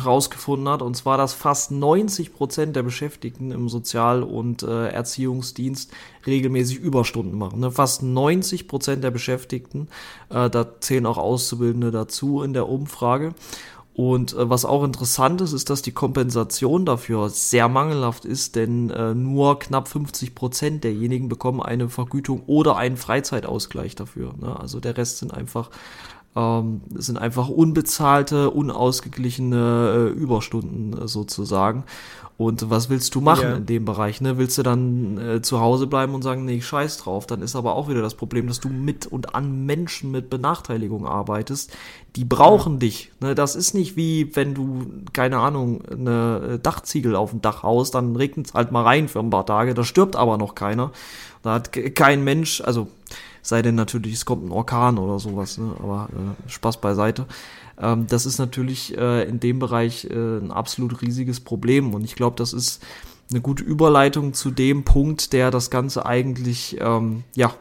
rausgefunden hat, und zwar, dass fast neunzig Prozent der Beschäftigten im Sozial- und äh, Erziehungsdienst regelmäßig Überstunden machen. Ne? Fast neunzig Prozent der Beschäftigten, äh, da zählen auch Auszubildende dazu in der Umfrage. Und äh, was auch interessant ist, ist, dass die Kompensation dafür sehr mangelhaft ist, denn äh, nur knapp fünfzig Prozent derjenigen bekommen eine Vergütung oder einen Freizeitausgleich dafür. Ne? Also der Rest sind einfach ähm, sind einfach unbezahlte, unausgeglichene äh, Überstunden äh, sozusagen. Und was willst du machen yeah. in dem Bereich? Ne? Willst du dann äh, zu Hause bleiben und sagen, nee, ich scheiß drauf? Dann ist aber auch wieder das Problem, dass du mit und an Menschen mit Benachteiligung arbeitest. Die brauchen ja. dich. Ne? Das ist nicht wie, wenn du, keine Ahnung, eine Dachziegel auf dem Dach haust, dann regnet es halt mal rein für ein paar Tage. Da stirbt aber noch keiner. Da hat kein Mensch, also sei denn natürlich, es kommt ein Orkan oder sowas, ne? Aber äh, Spaß beiseite. Ähm, das ist natürlich äh, in dem Bereich äh, ein absolut riesiges Problem, und ich glaube, das ist eine gute Überleitung zu dem Punkt, der das Ganze eigentlich ähm, ja,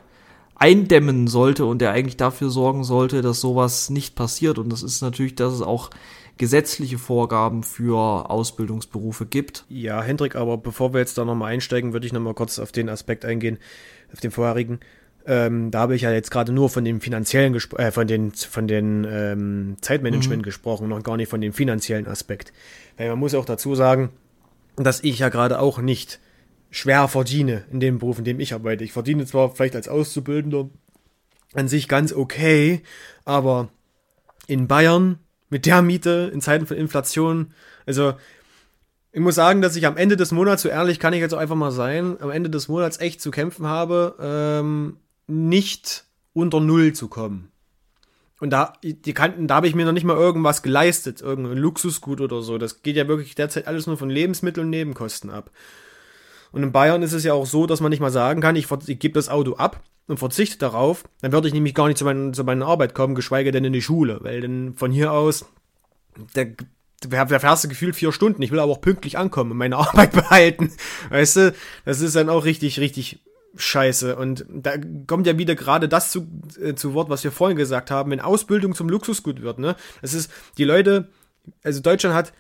eindämmen sollte und der eigentlich dafür sorgen sollte, dass sowas nicht passiert, und das ist natürlich, dass es auch gesetzliche Vorgaben für Ausbildungsberufe gibt. Ja, Hendrik, aber bevor wir jetzt da nochmal einsteigen, würde ich nochmal kurz auf den Aspekt eingehen, auf den vorherigen. Ähm, da habe ich ja jetzt gerade nur von dem finanziellen, gespro- äh, von den, von den ähm, Zeitmanagement mhm. gesprochen, noch gar nicht von dem finanziellen Aspekt. Weil man muss auch dazu sagen, dass ich ja gerade auch nicht schwer verdiene in dem Beruf, in dem ich arbeite. Ich verdiene zwar vielleicht als Auszubildender an sich ganz okay, aber in Bayern mit der Miete, in Zeiten von Inflation, also ich muss sagen, dass ich am Ende des Monats, so ehrlich kann ich jetzt auch einfach mal sein, am Ende des Monats echt zu kämpfen habe, ähm, nicht unter Null zu kommen. Und da, die Kanten, da habe ich mir noch nicht mal irgendwas geleistet, irgendein Luxusgut oder so. Das geht ja wirklich derzeit alles nur von Lebensmitteln und Nebenkosten ab. Und in Bayern ist es ja auch so, dass man nicht mal sagen kann, ich, ich gebe das Auto ab und verzichte darauf, dann würde ich nämlich gar nicht zu, mein, zu meiner Arbeit kommen, geschweige denn in die Schule. Weil dann von hier aus, der, da fährst du gefühlt vier Stunden. Ich will aber auch pünktlich ankommen und meine Arbeit behalten. Weißt du, das ist dann auch richtig, richtig scheiße. Und da kommt ja wieder gerade das zu, äh, zu Wort, was wir vorhin gesagt haben, wenn Ausbildung zum Luxusgut wird, ne? Das ist, die Leute, also Deutschland hat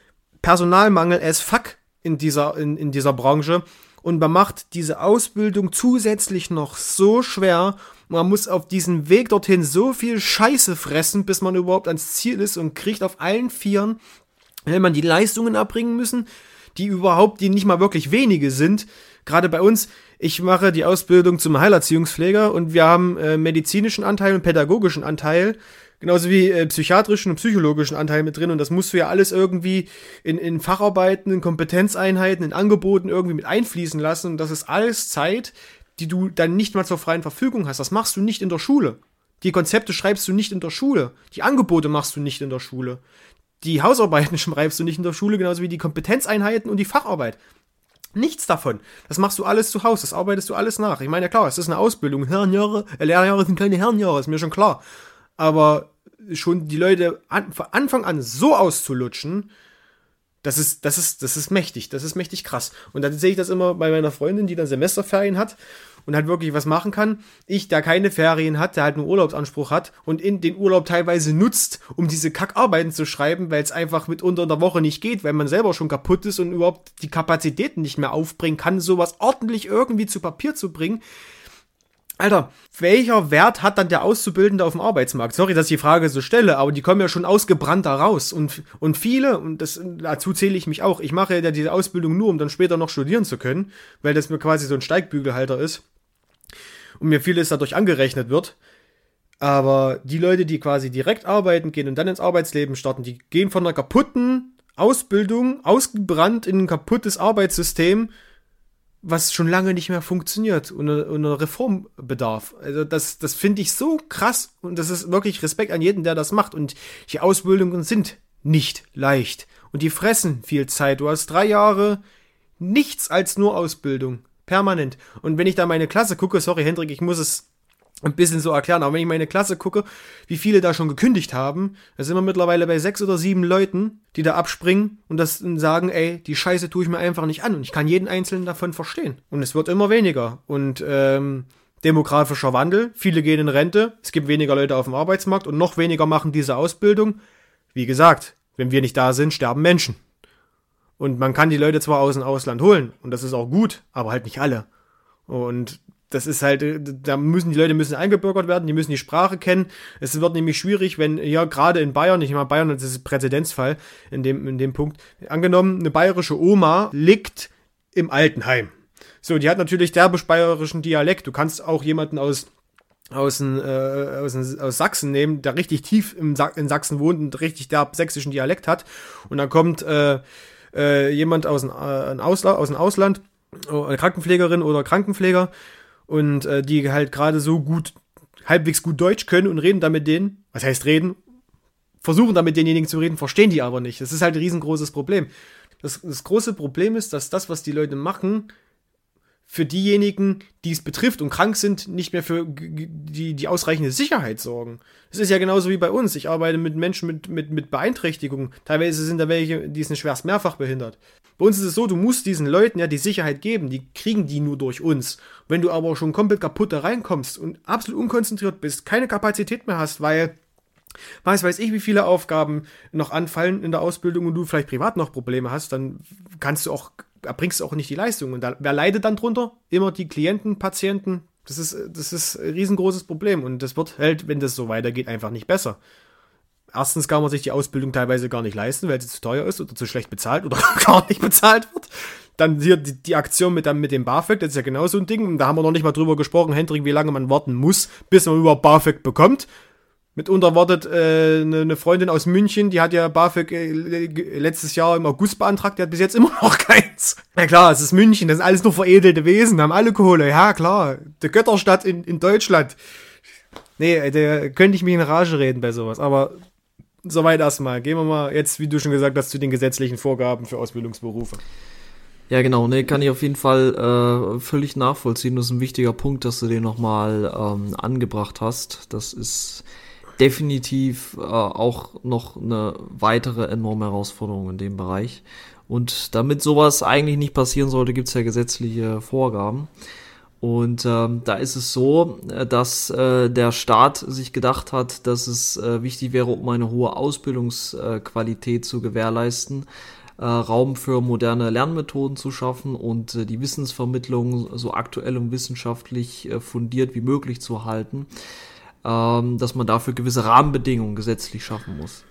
Personalmangel as fuck in dieser, in, in dieser Branche. Und man macht diese Ausbildung zusätzlich noch so schwer. Man muss auf diesem Weg dorthin so viel Scheiße fressen, bis man überhaupt ans Ziel ist, und kriegt auf allen Vieren, wenn man die Leistungen erbringen müssen, die überhaupt, die nicht mal wirklich wenige sind. Gerade bei uns, ich mache die Ausbildung zum Heilerziehungspfleger, und wir haben äh, medizinischen Anteil und pädagogischen Anteil, genauso wie äh, psychiatrischen und psychologischen Anteil mit drin, und das musst du ja alles irgendwie in, in Facharbeiten, in Kompetenzeinheiten, in Angeboten irgendwie mit einfließen lassen, und das ist alles Zeit, die du dann nicht mal zur freien Verfügung hast. Das machst du nicht in der Schule. Die Konzepte schreibst du nicht in der Schule. Die Angebote machst du nicht in der Schule. Die Hausarbeiten schreibst du nicht in der Schule, genauso wie die Kompetenzeinheiten und die Facharbeit. Nichts davon. Das machst du alles zu Hause, das arbeitest du alles nach. Ich meine, ja klar, es ist eine Ausbildung. Herrenjahre, Lehrjahre sind keine Herrenjahre, ist mir schon klar. Aber schon die Leute an, von Anfang an so auszulutschen, das ist, das ist, das ist mächtig, das ist mächtig krass. Und dann sehe ich das immer bei meiner Freundin, die dann Semesterferien hat und halt wirklich was machen kann. Ich, der keine Ferien hat, der halt nur Urlaubsanspruch hat und in den Urlaub teilweise nutzt, um diese Kackarbeiten zu schreiben, weil es einfach mitunter in der Woche nicht geht, weil man selber schon kaputt ist und überhaupt die Kapazitäten nicht mehr aufbringen kann, sowas ordentlich irgendwie zu Papier zu bringen. Alter, welcher Wert hat dann der Auszubildende auf dem Arbeitsmarkt? Sorry, dass ich die Frage so stelle, aber die kommen ja schon ausgebrannt da raus. Und, und viele, und das, dazu zähle ich mich auch, ich mache ja diese Ausbildung nur, um dann später noch studieren zu können, weil das mir quasi so ein Steigbügelhalter ist und mir vieles dadurch angerechnet wird. Aber die Leute, die quasi direkt arbeiten gehen und dann ins Arbeitsleben starten, die gehen von einer kaputten Ausbildung, ausgebrannt in ein kaputtes Arbeitssystem, was schon lange nicht mehr funktioniert und eine Reformbedarf. Also das, das finde ich so krass und das ist wirklich Respekt an jeden, der das macht. Und die Ausbildungen sind nicht leicht und die fressen viel Zeit. Du hast drei Jahre nichts als nur Ausbildung, permanent. Und wenn ich da meine Klasse gucke, sorry Hendrik, ich muss es ein bisschen so erklären, aber wenn ich meine Klasse gucke, wie viele da schon gekündigt haben, da sind wir mittlerweile bei sechs oder sieben Leuten, die da abspringen und das und sagen, ey, die Scheiße tue ich mir einfach nicht an und ich kann jeden einzelnen davon verstehen. Und es wird immer weniger und ähm, demografischer Wandel, viele gehen in Rente, es gibt weniger Leute auf dem Arbeitsmarkt und noch weniger machen diese Ausbildung. Wie gesagt, wenn wir nicht da sind, sterben Menschen. Und man kann die Leute zwar aus dem Ausland holen und das ist auch gut, aber halt nicht alle. Und das ist halt, da müssen die Leute müssen eingebürgert werden, die müssen die Sprache kennen. Es wird nämlich schwierig, wenn, ja, gerade in Bayern, ich meine, Bayern, das ist ein Präzedenzfall in dem, in dem Punkt. Angenommen, eine bayerische Oma liegt im Altenheim. So, die hat natürlich derbisch bayerischen Dialekt. Du kannst auch jemanden aus, aus, äh, aus, aus Sachsen nehmen, der richtig tief im Sa- in Sachsen wohnt und richtig derb sächsischen Dialekt hat. Und dann kommt äh, äh, jemand aus dem äh, Ausla- aus dem Ausland, eine Krankenpflegerin oder Krankenpfleger, und äh, die halt gerade so gut, halbwegs gut Deutsch können und reden damit denen, was heißt reden, versuchen damit denjenigen zu reden, verstehen die aber nicht. Das ist halt ein riesengroßes Problem. Das, das große Problem ist, dass das, was die Leute machen, für diejenigen, die es betrifft und krank sind, nicht mehr für die, die ausreichende Sicherheit sorgen. Das ist ja genauso wie bei uns. Ich arbeite mit Menschen mit, mit, mit Beeinträchtigungen. Teilweise sind da welche, die sind schwerst mehrfach behindert. Bei uns ist es so, du musst diesen Leuten ja die Sicherheit geben. Die kriegen die nur durch uns. Wenn du aber schon komplett kaputt da reinkommst und absolut unkonzentriert bist, keine Kapazität mehr hast, weil weiß weiß ich, wie viele Aufgaben noch anfallen in der Ausbildung und du vielleicht privat noch Probleme hast, dann kannst du auch erbringst du auch nicht die Leistung. Und da, wer leidet dann drunter? Immer die Klienten, Patienten. Das ist, das ist ein riesengroßes Problem. Und das wird halt, wenn das so weitergeht, einfach nicht besser. Erstens kann man sich die Ausbildung teilweise gar nicht leisten, weil sie zu teuer ist oder zu schlecht bezahlt oder gar nicht bezahlt wird. Dann hier die, die Aktion mit, mit dem BAföG, das ist ja genau so ein Ding. Und da haben wir noch nicht mal drüber gesprochen, Hendrik, wie lange man warten muss, bis man überhaupt BAföG bekommt. Mitunter wartet äh, eine Freundin aus München, die hat ja BAföG äh, letztes Jahr im August beantragt, die hat bis jetzt immer noch keins. Na klar, es ist München, das sind alles nur veredelte Wesen, haben alle Kohle, ja klar, die Götterstadt in, in Deutschland. Nee, da könnte ich mich in Rage reden bei sowas, aber soweit erstmal. Gehen wir mal jetzt, wie du schon gesagt hast, zu den gesetzlichen Vorgaben für Ausbildungsberufe. Ja genau, ne, kann ich auf jeden Fall äh, völlig nachvollziehen, das ist ein wichtiger Punkt, dass du den nochmal ähm, angebracht hast, das ist definitiv äh, auch noch eine weitere enorme Herausforderung in dem Bereich. Und damit sowas eigentlich nicht passieren sollte, gibt es ja gesetzliche Vorgaben. Und ähm, da ist es so, dass äh, der Staat sich gedacht hat, dass es äh, wichtig wäre, um eine hohe Ausbildungsqualität zu gewährleisten, äh, Raum für moderne Lernmethoden zu schaffen und äh, die Wissensvermittlung so aktuell und wissenschaftlich äh, fundiert wie möglich zu halten, dass man dafür gewisse Rahmenbedingungen gesetzlich schaffen muss.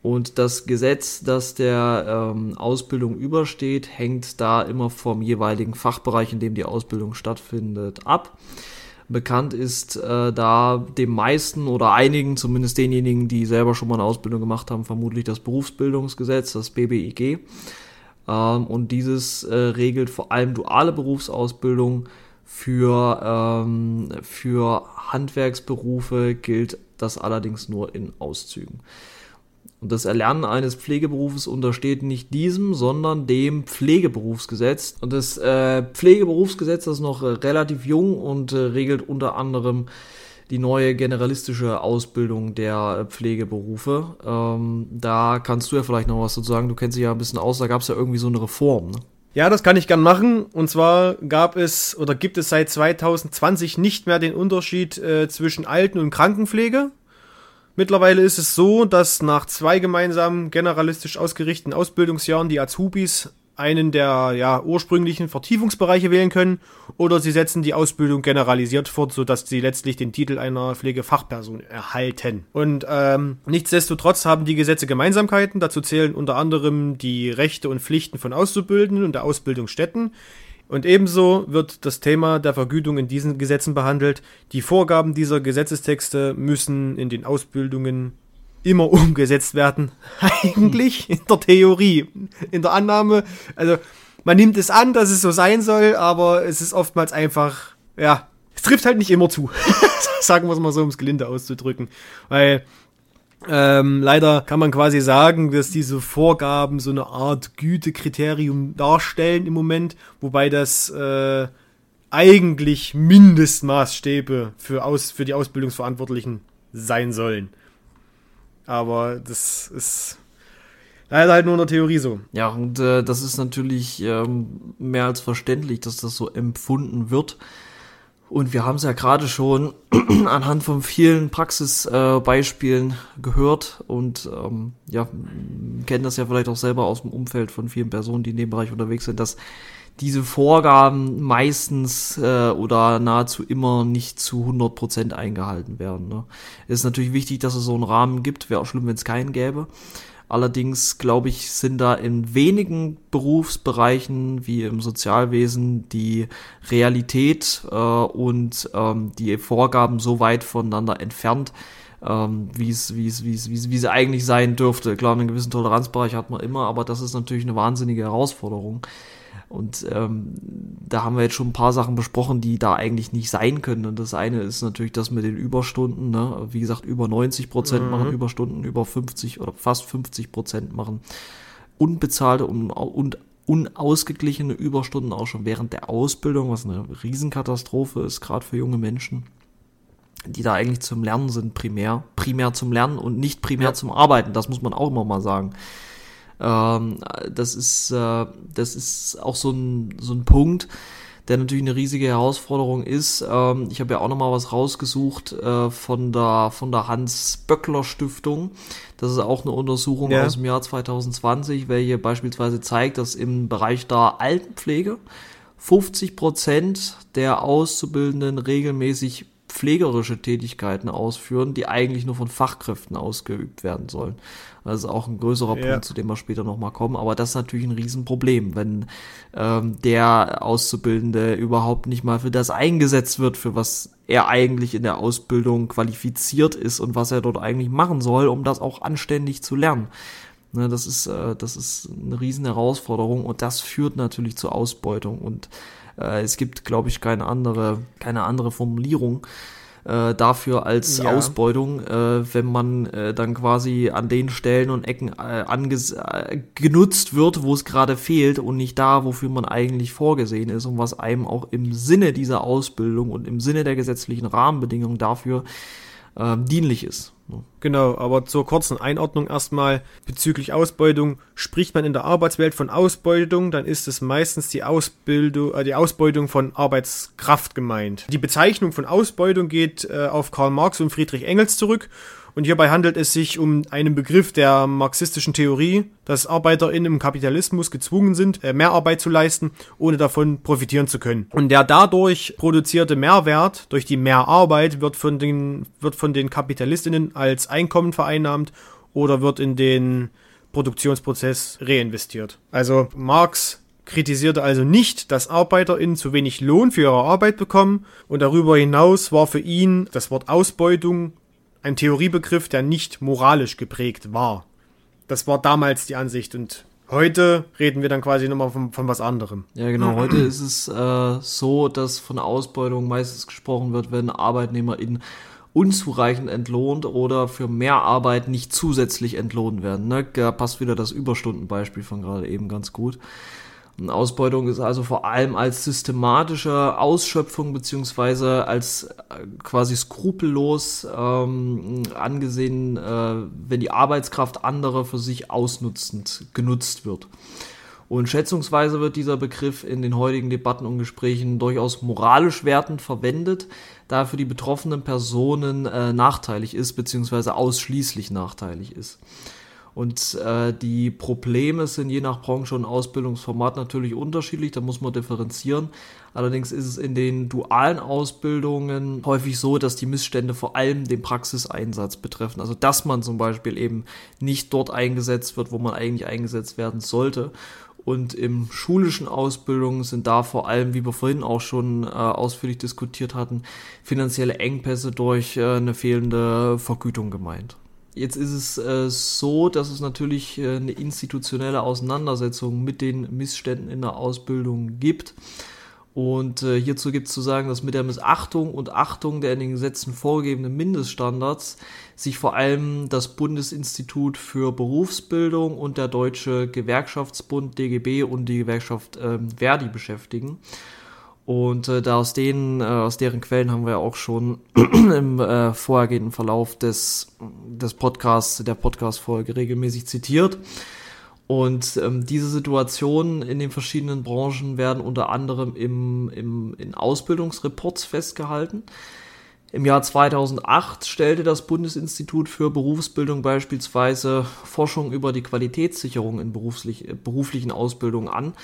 Und das Gesetz, das der ähm, Ausbildung übersteht, hängt da immer vom jeweiligen Fachbereich, in dem die Ausbildung stattfindet, ab. Bekannt ist äh, da dem meisten oder einigen, zumindest denjenigen, die selber schon mal eine Ausbildung gemacht haben, vermutlich das Berufsbildungsgesetz, das B B I G. Ähm, und dieses äh, regelt vor allem duale Berufsausbildung. Für, ähm, für Handwerksberufe gilt das allerdings nur in Auszügen. Und das Erlernen eines Pflegeberufes untersteht nicht diesem, sondern dem Pflegeberufsgesetz. Und das äh, Pflegeberufsgesetz ist noch äh, relativ jung und äh, regelt unter anderem die neue generalistische Ausbildung der Pflegeberufe. Ähm, da kannst du ja vielleicht noch was dazu sagen. Du kennst dich ja ein bisschen aus, da gab es ja irgendwie so eine Reform, ne? Ja, das kann ich gern machen. Und zwar gab es oder gibt es seit zwanzig zwanzig nicht mehr den Unterschied äh, zwischen Alten- und Krankenpflege. Mittlerweile ist es so, dass nach zwei gemeinsamen generalistisch ausgerichteten Ausbildungsjahren die Azubis einen der ja, ursprünglichen Vertiefungsbereiche wählen können oder sie setzen die Ausbildung generalisiert fort, sodass sie letztlich den Titel einer Pflegefachperson erhalten. Und ähm, nichtsdestotrotz haben die Gesetze Gemeinsamkeiten. Dazu zählen unter anderem die Rechte und Pflichten von Auszubildenden und der Ausbildungsstätten. Und ebenso wird das Thema der Vergütung in diesen Gesetzen behandelt. Die Vorgaben dieser Gesetzestexte müssen in den Ausbildungen immer umgesetzt werden. Eigentlich in der Theorie, in der Annahme. Also man nimmt es an, dass es so sein soll, aber es ist oftmals einfach, ja, es trifft halt nicht immer zu. Sagen wir es mal so, um es gelinde auszudrücken. Weil Ähm, leider kann man quasi sagen, dass diese Vorgaben so eine Art Gütekriterium darstellen im Moment, wobei das äh, eigentlich Mindestmaßstäbe für, aus, für die Ausbildungsverantwortlichen sein sollen. Aber das ist leider halt nur in der Theorie so. Ja, und äh, das ist natürlich ähm, mehr als verständlich, dass das so empfunden wird. Und wir haben es ja gerade schon anhand von vielen Praxisbeispielen äh, gehört und ähm, ja, kennen das ja vielleicht auch selber aus dem Umfeld von vielen Personen, die in dem Bereich unterwegs sind, dass diese Vorgaben meistens äh, oder nahezu immer nicht zu hundert Prozent eingehalten werden. Ne? Es ist natürlich wichtig, dass es so einen Rahmen gibt, wäre auch schlimm, wenn es keinen gäbe. Allerdings, glaube ich, sind da in wenigen Berufsbereichen wie im Sozialwesen die Realität äh, und ähm, die Vorgaben so weit voneinander entfernt, ähm, wie es wie es wie es wie es eigentlich sein dürfte. Klar, einen gewissen Toleranzbereich hat man immer, aber das ist natürlich eine wahnsinnige Herausforderung. Und ähm, da haben wir jetzt schon ein paar Sachen besprochen, die da eigentlich nicht sein können. Und das eine ist natürlich das mit den Überstunden, ne? Wie gesagt, über neunzig Prozent mhm. machen Überstunden, über fünfzig oder fast fünfzig Prozent machen unbezahlte und, und unausgeglichene Überstunden auch schon während der Ausbildung, was eine Riesenkatastrophe ist, gerade für junge Menschen, die da eigentlich zum Lernen sind, primär, primär zum Lernen und nicht primär ja. zum Arbeiten. Das muss man auch immer mal sagen. Das ist, das ist auch so ein, so ein Punkt, der natürlich eine riesige Herausforderung ist. Ich habe ja auch nochmal was rausgesucht von der, von der Hans-Böckler-Stiftung. Das ist auch eine Untersuchung ja. aus dem Jahr zwanzig zwanzig, welche beispielsweise zeigt, dass im Bereich der Altenpflege fünfzig Prozent der Auszubildenden regelmäßig pflegerische Tätigkeiten ausführen, die eigentlich nur von Fachkräften ausgeübt werden sollen. Das ist auch ein größerer ja. Punkt, zu dem wir später nochmal kommen. Aber das ist natürlich ein Riesenproblem, wenn ähm, der Auszubildende überhaupt nicht mal für das eingesetzt wird, für was er eigentlich in der Ausbildung qualifiziert ist und was er dort eigentlich machen soll, um das auch anständig zu lernen. Ne, das ist, äh, das ist eine Riesenherausforderung und das führt natürlich zur Ausbeutung und es gibt, glaube ich, keine andere, keine andere Formulierung äh, dafür als ja. Ausbeutung, äh, wenn man äh, dann quasi an den Stellen und Ecken äh, anges- äh, genutzt wird, wo es gerade fehlt und nicht da, wofür man eigentlich vorgesehen ist und was einem auch im Sinne dieser Ausbildung und im Sinne der gesetzlichen Rahmenbedingungen dafür äh, dienlich ist. Genau, aber zur kurzen Einordnung erstmal bezüglich Ausbeutung. Spricht man in der Arbeitswelt von Ausbeutung, dann ist es meistens die Ausbildung, äh, die Ausbeutung von Arbeitskraft gemeint. Die Bezeichnung von Ausbeutung geht äh, auf Karl Marx und Friedrich Engels zurück und hierbei handelt es sich um einen Begriff der marxistischen Theorie, dass ArbeiterInnen im Kapitalismus gezwungen sind, mehr Arbeit zu leisten, ohne davon profitieren zu können. Und der dadurch produzierte Mehrwert durch die Mehrarbeit wird von den, wird von den KapitalistInnen als Einkommen vereinnahmt oder wird in den Produktionsprozess reinvestiert. Also Marx kritisierte also nicht, dass ArbeiterInnen zu wenig Lohn für ihre Arbeit bekommen und darüber hinaus war für ihn das Wort Ausbeutung ein Theoriebegriff, der nicht moralisch geprägt war. Das war damals die Ansicht und heute reden wir dann quasi nochmal von, von was anderem. Ja genau, heute ist es äh, so, dass von Ausbeutung meistens gesprochen wird, wenn ArbeitnehmerInnen unzureichend entlohnt oder für mehr Arbeit nicht zusätzlich entlohnt werden. Ne? Da passt wieder das Überstundenbeispiel von gerade eben ganz gut. Und Ausbeutung ist also vor allem als systematische Ausschöpfung beziehungsweise als quasi skrupellos ähm, angesehen, äh, wenn die Arbeitskraft anderer für sich ausnutzend genutzt wird. Und schätzungsweise wird dieser Begriff in den heutigen Debatten und Gesprächen durchaus moralisch wertend verwendet, da er für die betroffenen Personen äh, nachteilig ist, beziehungsweise ausschließlich nachteilig ist. Und äh, die Probleme sind je nach Branche und Ausbildungsformat natürlich unterschiedlich, da muss man differenzieren. Allerdings ist es in den dualen Ausbildungen häufig so, dass die Missstände vor allem den Praxiseinsatz betreffen. Also dass man zum Beispiel eben nicht dort eingesetzt wird, wo man eigentlich eingesetzt werden sollte. Und im schulischen Ausbildungen sind da vor allem, wie wir vorhin auch schon äh, ausführlich diskutiert hatten, finanzielle Engpässe durch äh, eine fehlende Vergütung gemeint. Jetzt ist es äh, so, dass es natürlich äh, eine institutionelle Auseinandersetzung mit den Missständen in der Ausbildung gibt. Und äh, hierzu gibt es zu sagen, dass mit der Missachtung und Achtung der in den Gesetzen vorgegebenen Mindeststandards sich vor allem das Bundesinstitut für Berufsbildung und der Deutsche Gewerkschaftsbund D G B und die Gewerkschaft äh, Verdi beschäftigen. Und äh, da aus denen, äh, aus deren Quellen haben wir ja auch schon im äh, vorhergehenden Verlauf des, des Podcasts, der Podcast-Folge regelmäßig zitiert. Und ähm, diese Situationen in den verschiedenen Branchen werden unter anderem im, im, in Ausbildungsreports festgehalten. Im Jahr zweitausendacht stellte das Bundesinstitut für Berufsbildung beispielsweise Forschung über die Qualitätssicherung in beruflich, beruflichen Ausbildungen an.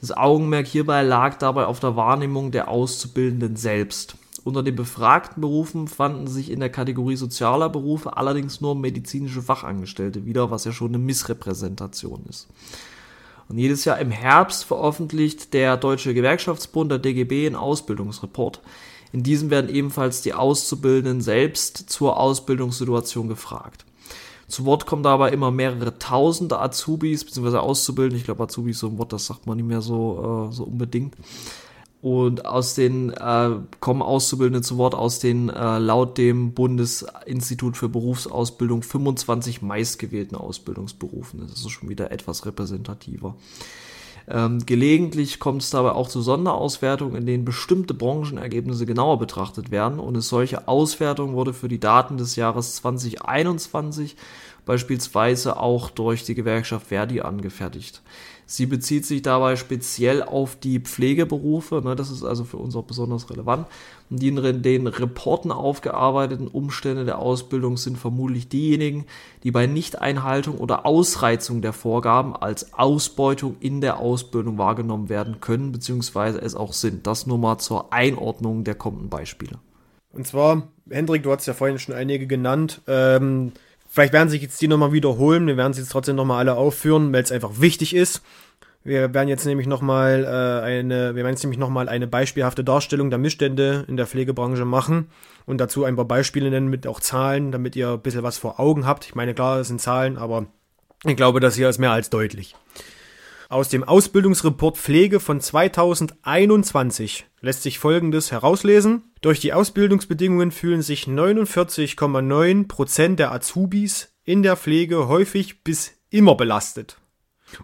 Das Augenmerk hierbei lag dabei auf der Wahrnehmung der Auszubildenden selbst. Unter den befragten Berufen fanden sich in der Kategorie sozialer Berufe allerdings nur medizinische Fachangestellte wieder, was ja schon eine Missrepräsentation ist. Und jedes Jahr im Herbst veröffentlicht der Deutsche Gewerkschaftsbund, der D G B, einen Ausbildungsreport. In diesem werden ebenfalls die Auszubildenden selbst zur Ausbildungssituation gefragt. Zu Wort kommen dabei immer mehrere tausende Azubis, beziehungsweise Auszubildende. Ich glaube, Azubis ist so ein Wort, das sagt man nicht mehr so, äh, so unbedingt. Und aus den äh, kommen Auszubildende zu Wort aus den äh, laut dem Bundesinstitut für Berufsausbildung fünfundzwanzig meistgewählten Ausbildungsberufen. Das ist schon wieder etwas repräsentativer. Ähm, gelegentlich kommt es dabei auch zu Sonderauswertungen, in denen bestimmte Branchenergebnisse genauer betrachtet werden. Und eine solche Auswertung wurde für die Daten des Jahres zweitausendeinundzwanzig beispielsweise auch durch die Gewerkschaft Verdi angefertigt. Sie bezieht sich dabei speziell auf die Pflegeberufe, ne, das ist also für uns auch besonders relevant. Und die in den Reporten aufgearbeiteten Umstände der Ausbildung sind vermutlich diejenigen, die bei Nichteinhaltung oder Ausreizung der Vorgaben als Ausbeutung in der Ausbildung wahrgenommen werden können, beziehungsweise es auch sind. Das nur mal zur Einordnung der kommenden Beispiele. Und zwar, Hendrik, du hast ja vorhin schon einige genannt, ähm, vielleicht werden sich jetzt die nochmal wiederholen, wir werden sie jetzt trotzdem nochmal alle aufführen, weil es einfach wichtig ist. Wir werden jetzt nämlich nochmal äh, eine, wir werden jetzt nämlich nochmal eine beispielhafte Darstellung der Missstände in der Pflegebranche machen und dazu ein paar Beispiele nennen mit auch Zahlen, damit ihr ein bisschen was vor Augen habt. Ich meine, klar, es sind Zahlen, aber ich glaube, das hier ist mehr als deutlich. Aus dem Ausbildungsreport Pflege von zweitausendeinundzwanzig lässt sich Folgendes herauslesen. Durch die Ausbildungsbedingungen fühlen sich neunundvierzig Komma neun Prozent der Azubis in der Pflege häufig bis immer belastet.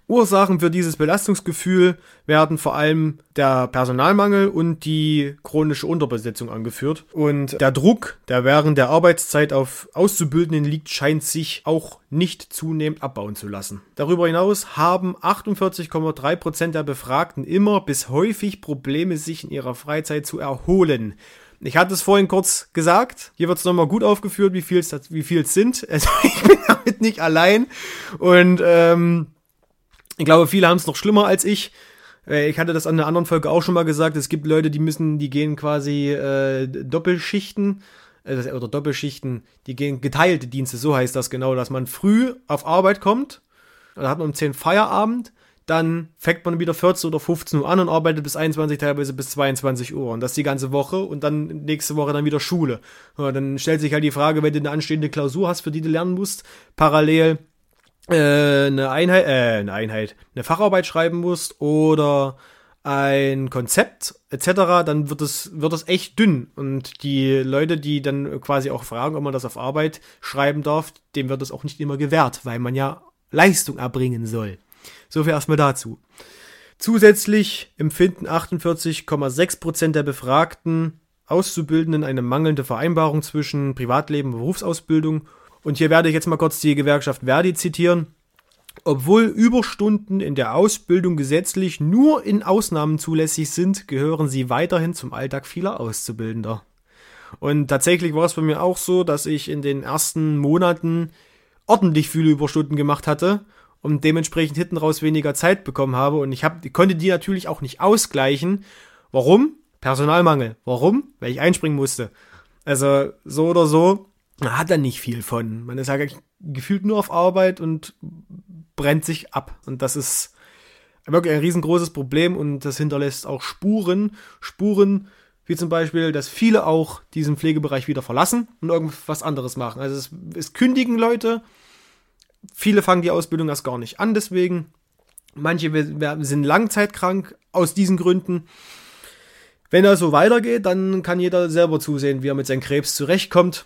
Ursachen für dieses Belastungsgefühl werden vor allem der Personalmangel und die chronische Unterbesetzung angeführt. Und der Druck, der während der Arbeitszeit auf Auszubildenden liegt, scheint sich auch nicht zunehmend abbauen zu lassen. Darüber hinaus haben achtundvierzig Komma drei Prozent der Befragten immer bis häufig Probleme, sich in ihrer Freizeit zu erholen. Ich hatte es vorhin kurz gesagt, hier wird es nochmal gut aufgeführt, wie viel es wie viel es sind. Also ich bin damit nicht allein und ähm... ich glaube, viele haben es noch schlimmer als ich. Ich hatte das an einer anderen Folge auch schon mal gesagt. Es gibt Leute, die müssen, die gehen quasi äh, Doppelschichten äh, oder Doppelschichten, die gehen geteilte Dienste, so heißt das genau, dass man früh auf Arbeit kommt, dann hat man um zehn Feierabend, dann fängt man wieder vierzehn oder fünfzehn Uhr an und arbeitet bis einundzwanzig, teilweise bis zweiundzwanzig Uhr und das die ganze Woche und dann nächste Woche dann wieder Schule. Ja, dann stellt sich halt die Frage, wenn du eine anstehende Klausur hast, für die du lernen musst, parallel eine Einheit, äh, eine Einheit, eine Facharbeit schreiben musst oder ein Konzept et cetera, dann wird es wird es echt dünn. Und die Leute, die dann quasi auch fragen, ob man das auf Arbeit schreiben darf, dem wird das auch nicht immer gewährt, weil man ja Leistung erbringen soll. So viel erstmal dazu. Zusätzlich empfinden achtundvierzig Komma sechs Prozent der befragten Auszubildenden eine mangelnde Vereinbarung zwischen Privatleben und Berufsausbildung. Und hier werde ich jetzt mal kurz die Gewerkschaft Verdi zitieren. Obwohl Überstunden in der Ausbildung gesetzlich nur in Ausnahmen zulässig sind, gehören sie weiterhin zum Alltag vieler Auszubildender. Und tatsächlich war es bei mir auch so, dass ich in den ersten Monaten ordentlich viele Überstunden gemacht hatte und dementsprechend hinten raus weniger Zeit bekommen habe. Und ich, hab, ich konnte die natürlich auch nicht ausgleichen. Warum? Personalmangel. Warum? Weil ich einspringen musste. Also so oder so, man hat da nicht viel von. Man ist ja gefühlt nur auf Arbeit und brennt sich ab. Und das ist wirklich ein riesengroßes Problem und das hinterlässt auch Spuren. Spuren, wie zum Beispiel, dass viele auch diesen Pflegebereich wieder verlassen und irgendwas anderes machen. Also es, es kündigen Leute. Viele fangen die Ausbildung erst gar nicht an, deswegen. Manche sind langzeitkrank aus diesen Gründen. Wenn das so weitergeht, dann kann jeder selber zusehen, wie er mit seinem Krebs zurechtkommt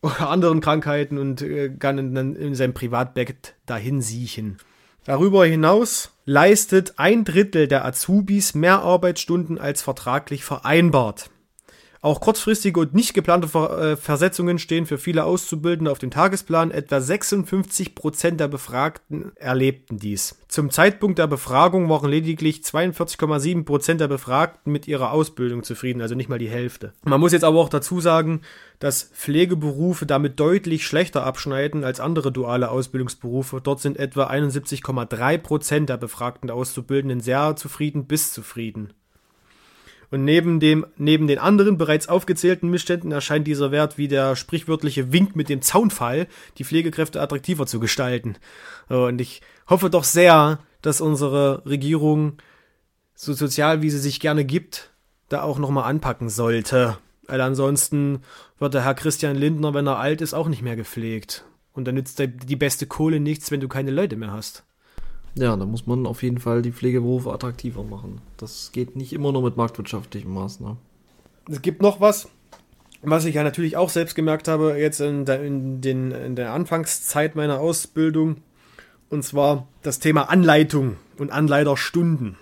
oder anderen Krankheiten und kann dann in seinem Privatbett dahin siechen. Darüber hinaus leistet ein Drittel der Azubis mehr Arbeitsstunden als vertraglich vereinbart. Auch kurzfristige und nicht geplante Versetzungen stehen für viele Auszubildende auf dem Tagesplan. Etwa sechsundfünfzig Prozent der Befragten erlebten dies. Zum Zeitpunkt der Befragung waren lediglich zweiundvierzig Komma sieben Prozent der Befragten mit ihrer Ausbildung zufrieden, also nicht mal die Hälfte. Man muss jetzt aber auch dazu sagen, dass Pflegeberufe damit deutlich schlechter abschneiden als andere duale Ausbildungsberufe. Dort sind etwa einundsiebzig Komma drei Prozent der befragten Auszubildenden sehr zufrieden bis zufrieden. Und neben, dem, neben den anderen bereits aufgezählten Missständen erscheint dieser Wert wie der sprichwörtliche Wink mit dem Zaunfall, die Pflegekräfte attraktiver zu gestalten. Und ich hoffe doch sehr, dass unsere Regierung, so sozial wie sie sich gerne gibt, da auch nochmal anpacken sollte. Weil ansonsten wird der Herr Christian Lindner, wenn er alt ist, auch nicht mehr gepflegt. Und dann nützt die beste Kohle nichts, wenn du keine Leute mehr hast. Ja, da muss man auf jeden Fall die Pflegeberufe attraktiver machen. Das geht nicht immer nur mit marktwirtschaftlichen Maßnahmen. Es gibt noch was, was ich ja natürlich auch selbst gemerkt habe, jetzt in der, in den, in der Anfangszeit meiner Ausbildung, und zwar das Thema Anleitung und Anleiterstunden.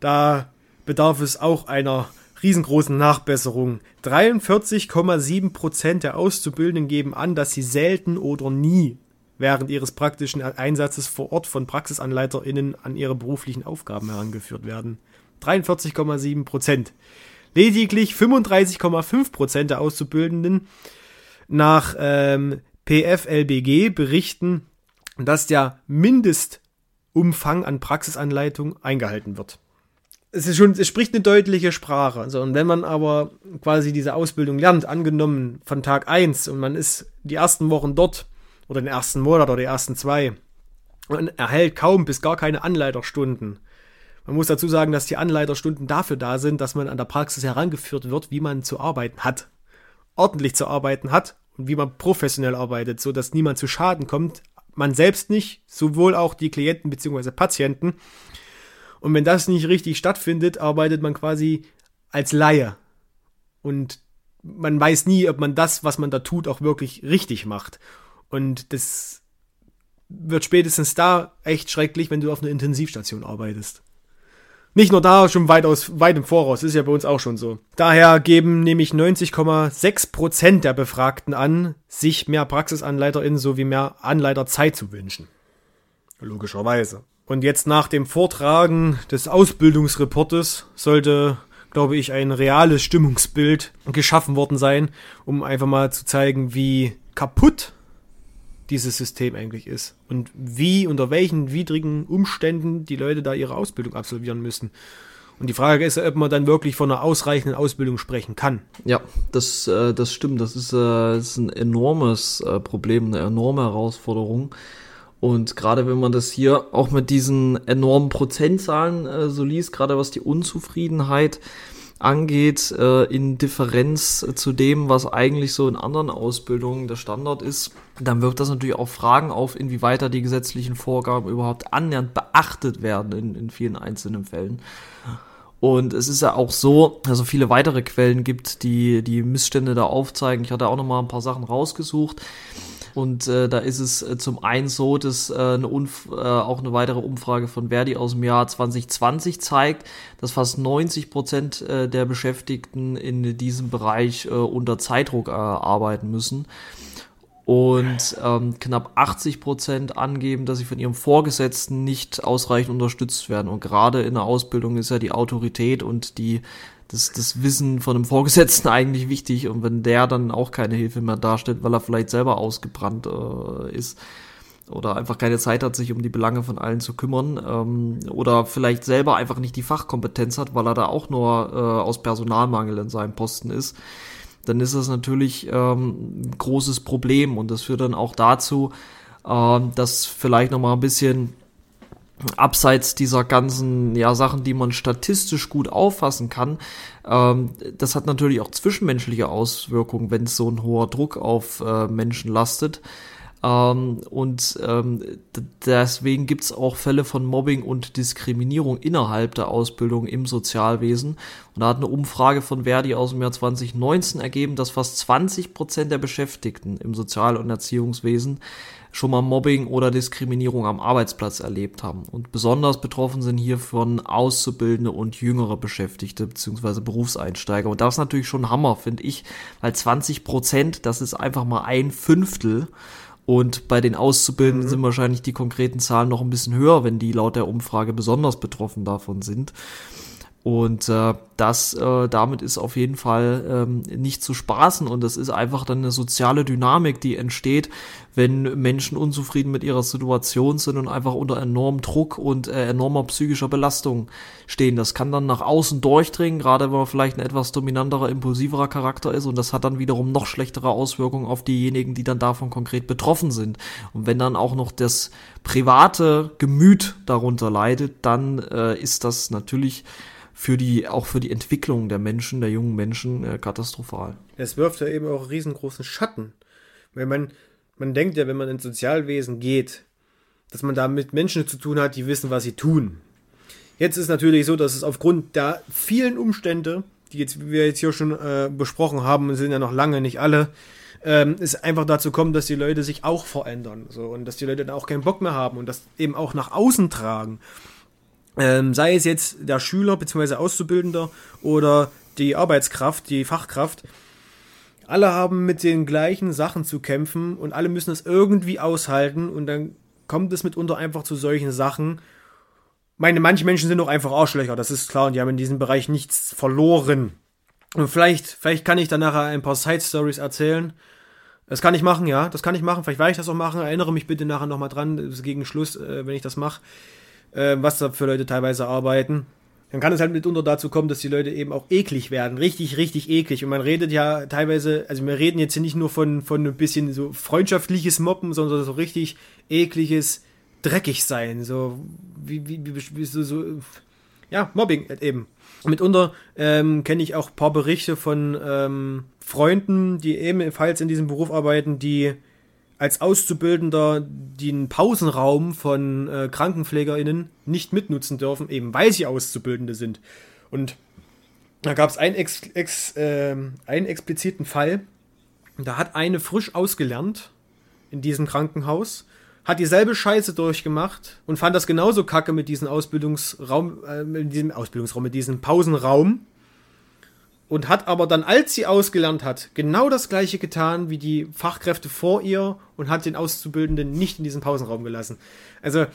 Da bedarf es auch einer riesengroßen Nachbesserung. dreiundvierzig Komma sieben Prozent der Auszubildenden geben an, dass sie selten oder nie während ihres praktischen Einsatzes vor Ort von PraxisanleiterInnen an ihre beruflichen Aufgaben herangeführt werden. dreiundvierzig Komma sieben Prozent. Lediglich fünfunddreißig Komma fünf Prozent der Auszubildenden nach ähm, P F L B G berichten, dass der Mindestumfang an Praxisanleitung eingehalten wird. Es ist schon, es spricht eine deutliche Sprache. Also, und wenn man aber quasi diese Ausbildung lernt, angenommen von Tag eins, und man ist die ersten Wochen dort, oder den ersten Monat oder die ersten zwei, man erhält kaum bis gar keine Anleiterstunden. Man muss dazu sagen, dass die Anleiterstunden dafür da sind, dass man an der Praxis herangeführt wird, wie man zu arbeiten hat, ordentlich zu arbeiten hat und wie man professionell arbeitet, sodass niemand zu Schaden kommt, man selbst nicht, sowohl auch die Klienten bzw. Patienten. Und wenn das nicht richtig stattfindet, arbeitet man quasi als Laie. Und man weiß nie, ob man das, was man da tut, auch wirklich richtig macht. Und das wird spätestens da echt schrecklich, wenn du auf einer Intensivstation arbeitest. Nicht nur da, schon weit, aus, weit im Voraus, ist ja bei uns auch schon so. Daher geben nämlich neunzig Komma sechs Prozent der Befragten an, sich mehr PraxisanleiterInnen sowie mehr Anleiterzeit zu wünschen. Logischerweise. Und jetzt nach dem Vortragen des Ausbildungsreportes sollte, glaube ich, ein reales Stimmungsbild geschaffen worden sein, um einfach mal zu zeigen, wie kaputt dieses System eigentlich ist und wie, unter welchen widrigen Umständen die Leute da ihre Ausbildung absolvieren müssen. Und die Frage ist, ob man dann wirklich von einer ausreichenden Ausbildung sprechen kann. Ja, das, äh, das stimmt. Das ist, äh, das ist ein enormes äh, Problem, eine enorme Herausforderung. Und gerade wenn man das hier auch mit diesen enormen Prozentzahlen äh, so liest, gerade was die Unzufriedenheit angeht, äh, in Differenz zu dem, was eigentlich so in anderen Ausbildungen der Standard ist, dann wirft das natürlich auch Fragen auf, inwieweit da die gesetzlichen Vorgaben überhaupt annähernd beachtet werden in, in vielen einzelnen Fällen. Und es ist ja auch so, dass es viele weitere Quellen gibt, die die Missstände da aufzeigen. Ich hatte auch noch mal ein paar Sachen rausgesucht. Und äh, da ist es äh, zum einen so, dass äh, eine Unf- äh, auch eine weitere Umfrage von Verdi aus dem Jahr zwanzig zwanzig zeigt, dass fast neunzig Prozent äh, der Beschäftigten in diesem Bereich äh, unter Zeitdruck äh, arbeiten müssen. Und ähm, knapp achtzig Prozent angeben, dass sie von ihrem Vorgesetzten nicht ausreichend unterstützt werden. Und gerade in der Ausbildung ist ja die Autorität und die das, das Wissen von einem Vorgesetzten eigentlich wichtig. Und wenn der dann auch keine Hilfe mehr darstellt, weil er vielleicht selber ausgebrannt äh, ist oder einfach keine Zeit hat, sich um die Belange von allen zu kümmern, ähm, oder vielleicht selber einfach nicht die Fachkompetenz hat, weil er da auch nur äh, aus Personalmangel in seinem Posten ist, dann ist das natürlich ähm, ein großes Problem, und das führt dann auch dazu, äh, dass vielleicht nochmal ein bisschen abseits dieser ganzen ja, Sachen, die man statistisch gut auffassen kann, ähm, das hat natürlich auch zwischenmenschliche Auswirkungen, wenn so ein hoher Druck auf äh, Menschen lastet. Ähm, und ähm, d- deswegen gibt es auch Fälle von Mobbing und Diskriminierung innerhalb der Ausbildung im Sozialwesen. Und da hat eine Umfrage von Verdi aus dem Jahr zwanzig neunzehn ergeben, dass fast zwanzig Prozent der Beschäftigten im Sozial- und Erziehungswesen schon mal Mobbing oder Diskriminierung am Arbeitsplatz erlebt haben. Und besonders betroffen sind hiervon Auszubildende und jüngere Beschäftigte bzw. Berufseinsteiger. Und das ist natürlich schon ein Hammer, finde ich, weil zwanzig Prozent, das ist einfach mal ein Fünftel. Und bei den Auszubildenden mhm. sind wahrscheinlich die konkreten Zahlen noch ein bisschen höher, wenn die laut der Umfrage besonders betroffen davon sind. Und äh, das äh, damit ist auf jeden Fall ähm, nicht zu spaßen. Und das ist einfach dann eine soziale Dynamik, die entsteht, wenn Menschen unzufrieden mit ihrer Situation sind und einfach unter enormem Druck und äh, enormer psychischer Belastung stehen. Das kann dann nach außen durchdringen, gerade wenn man vielleicht ein etwas dominanterer, impulsiverer Charakter ist. Und das hat dann wiederum noch schlechtere Auswirkungen auf diejenigen, die dann davon konkret betroffen sind. Und wenn dann auch noch das private Gemüt darunter leidet, dann äh, ist das natürlich für die, auch für die Entwicklung der Menschen, der jungen Menschen, äh, katastrophal. Es wirft ja eben auch einen riesengroßen Schatten. Weil man, man denkt ja, wenn man ins Sozialwesen geht, dass man da mit Menschen zu tun hat, die wissen, was sie tun. Jetzt ist natürlich so, dass es aufgrund der vielen Umstände, die jetzt, wir jetzt hier schon äh, besprochen haben, sind ja noch lange nicht alle, ähm, es einfach dazu kommt, dass die Leute sich auch verändern. So, und dass die Leute dann auch keinen Bock mehr haben und das eben auch nach außen tragen. Ähm, sei es jetzt der Schüler bzw. Auszubildender oder die Arbeitskraft, die Fachkraft, alle haben mit den gleichen Sachen zu kämpfen und alle müssen es irgendwie aushalten, und dann kommt es mitunter einfach zu solchen Sachen. Ich meine, manche Menschen sind doch einfach Arschlöcher, das ist klar, und die haben in diesem Bereich nichts verloren. Und vielleicht, vielleicht kann ich dann nachher ein paar Side-Stories erzählen. Das kann ich machen, ja, das kann ich machen, vielleicht werde ich das auch machen, erinnere mich bitte nachher nochmal dran, gegen Schluss, wenn ich das mache, was da für Leute teilweise arbeiten. Dann kann es halt mitunter dazu kommen, dass die Leute eben auch eklig werden. Richtig, richtig eklig. Und man redet ja teilweise, also wir reden jetzt hier nicht nur von, von ein bisschen so freundschaftliches Mobben, sondern so richtig ekliges Dreckigsein. So, wie, wie, wie, so, so, ja, Mobbing eben. Mitunter ähm, kenne ich auch ein paar Berichte von ähm, Freunden, die ebenfalls in diesem Beruf arbeiten, die als Auszubildender den Pausenraum von äh, KrankenpflegerInnen nicht mitnutzen dürfen, eben weil sie Auszubildende sind. Und da gab es einen, ex, ex, äh, einen expliziten Fall, da hat eine frisch ausgelernt in diesem Krankenhaus, hat dieselbe Scheiße durchgemacht und fand das genauso kacke mit diesem Ausbildungsraum, äh, mit diesem Ausbildungsraum, mit diesem Pausenraum. Und hat aber dann, als sie ausgelernt hat, genau das Gleiche getan wie die Fachkräfte vor ihr und hat den Auszubildenden nicht in diesen Pausenraum gelassen. Also,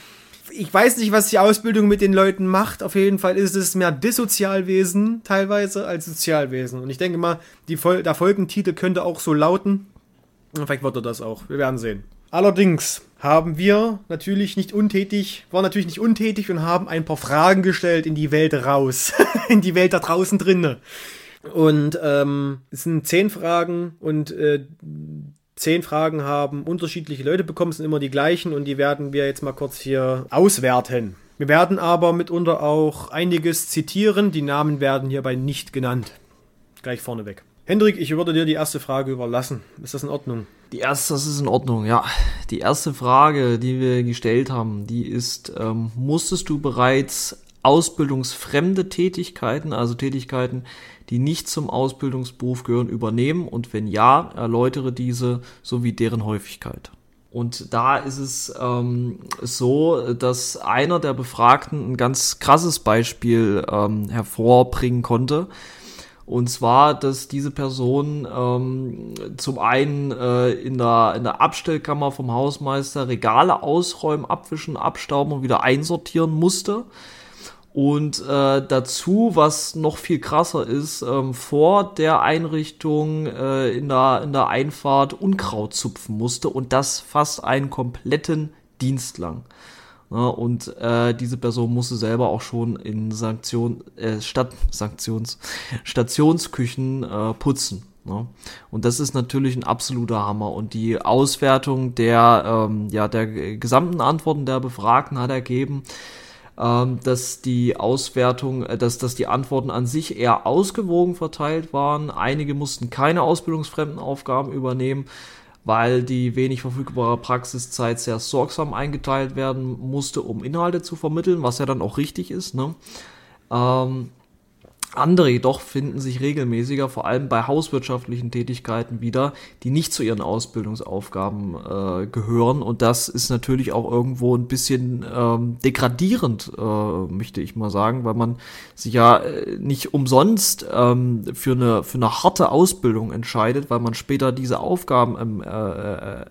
ich weiß nicht, was die Ausbildung mit den Leuten macht. Auf jeden Fall ist es mehr Dissozialwesen teilweise als Sozialwesen. Und ich denke mal, die Vol- der Folgentitel könnte auch so lauten. Vielleicht wird er das auch. Wir werden sehen. Allerdings haben wir natürlich nicht untätig, waren natürlich nicht untätig und haben ein paar Fragen gestellt in die Welt raus. In die Welt da draußen drinne. Und ähm, es sind zehn Fragen und äh, zehn Fragen haben unterschiedliche Leute bekommen, es sind immer die gleichen, und die werden wir jetzt mal kurz hier auswerten. Wir werden aber mitunter auch einiges zitieren. Die Namen werden hierbei nicht genannt. Gleich vorneweg. Hendrik, ich würde dir die erste Frage überlassen. Ist das in Ordnung? Die erste, das ist in Ordnung, ja. Die erste Frage, die wir gestellt haben, die ist, ähm, musstest du bereits ausbildungsfremde Tätigkeiten, also Tätigkeiten, die nicht zum Ausbildungsberuf gehören, übernehmen? Und wenn ja, erläutere diese sowie deren Häufigkeit. Und da ist es ähm, so, dass einer der Befragten ein ganz krasses Beispiel ähm, hervorbringen konnte. Und zwar, dass diese Person ähm, zum einen äh, in der, in der Abstellkammer vom Hausmeister Regale ausräumen, abwischen, abstauben und wieder einsortieren musste. Und äh, dazu, was noch viel krasser ist, ähm, vor der Einrichtung äh, in der, in der Einfahrt Unkraut zupfen musste und das fast einen kompletten Dienst lang. Ja, und äh, diese Person musste selber auch schon in Sanktion, äh, Stadt, Sanktions, Stationsküchen äh, putzen. Ne? Und das ist natürlich ein absoluter Hammer. Und die Auswertung der, ähm, ja, der gesamten Antworten der Befragten hat ergeben, dass die Auswertung, dass, dass die Antworten an sich eher ausgewogen verteilt waren. Einige mussten keine ausbildungsfremden Aufgaben übernehmen, weil die wenig verfügbare Praxiszeit sehr sorgsam eingeteilt werden musste, um Inhalte zu vermitteln, was ja dann auch richtig ist, ne? Ähm, andere jedoch finden sich regelmäßiger, vor allem bei hauswirtschaftlichen Tätigkeiten wieder, die nicht zu ihren Ausbildungsaufgaben äh, gehören. Und das ist natürlich auch irgendwo ein bisschen ähm, degradierend, äh, möchte ich mal sagen, weil man sich ja äh, nicht umsonst ähm, für eine für eine harte Ausbildung entscheidet, weil man später diese Aufgaben ähm, äh, äh,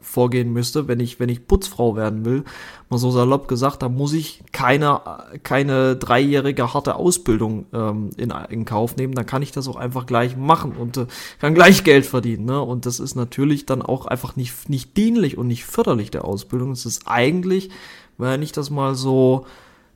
vorgehen müsste. Wenn ich wenn ich Putzfrau werden will, mal so salopp gesagt, da muss ich keine keine dreijährige harte Ausbildung In, in Kauf nehmen, dann kann ich das auch einfach gleich machen und äh, kann gleich Geld verdienen. Ne? Und das ist natürlich dann auch einfach nicht, nicht dienlich und nicht förderlich der Ausbildung. Es ist eigentlich, wenn ich das mal so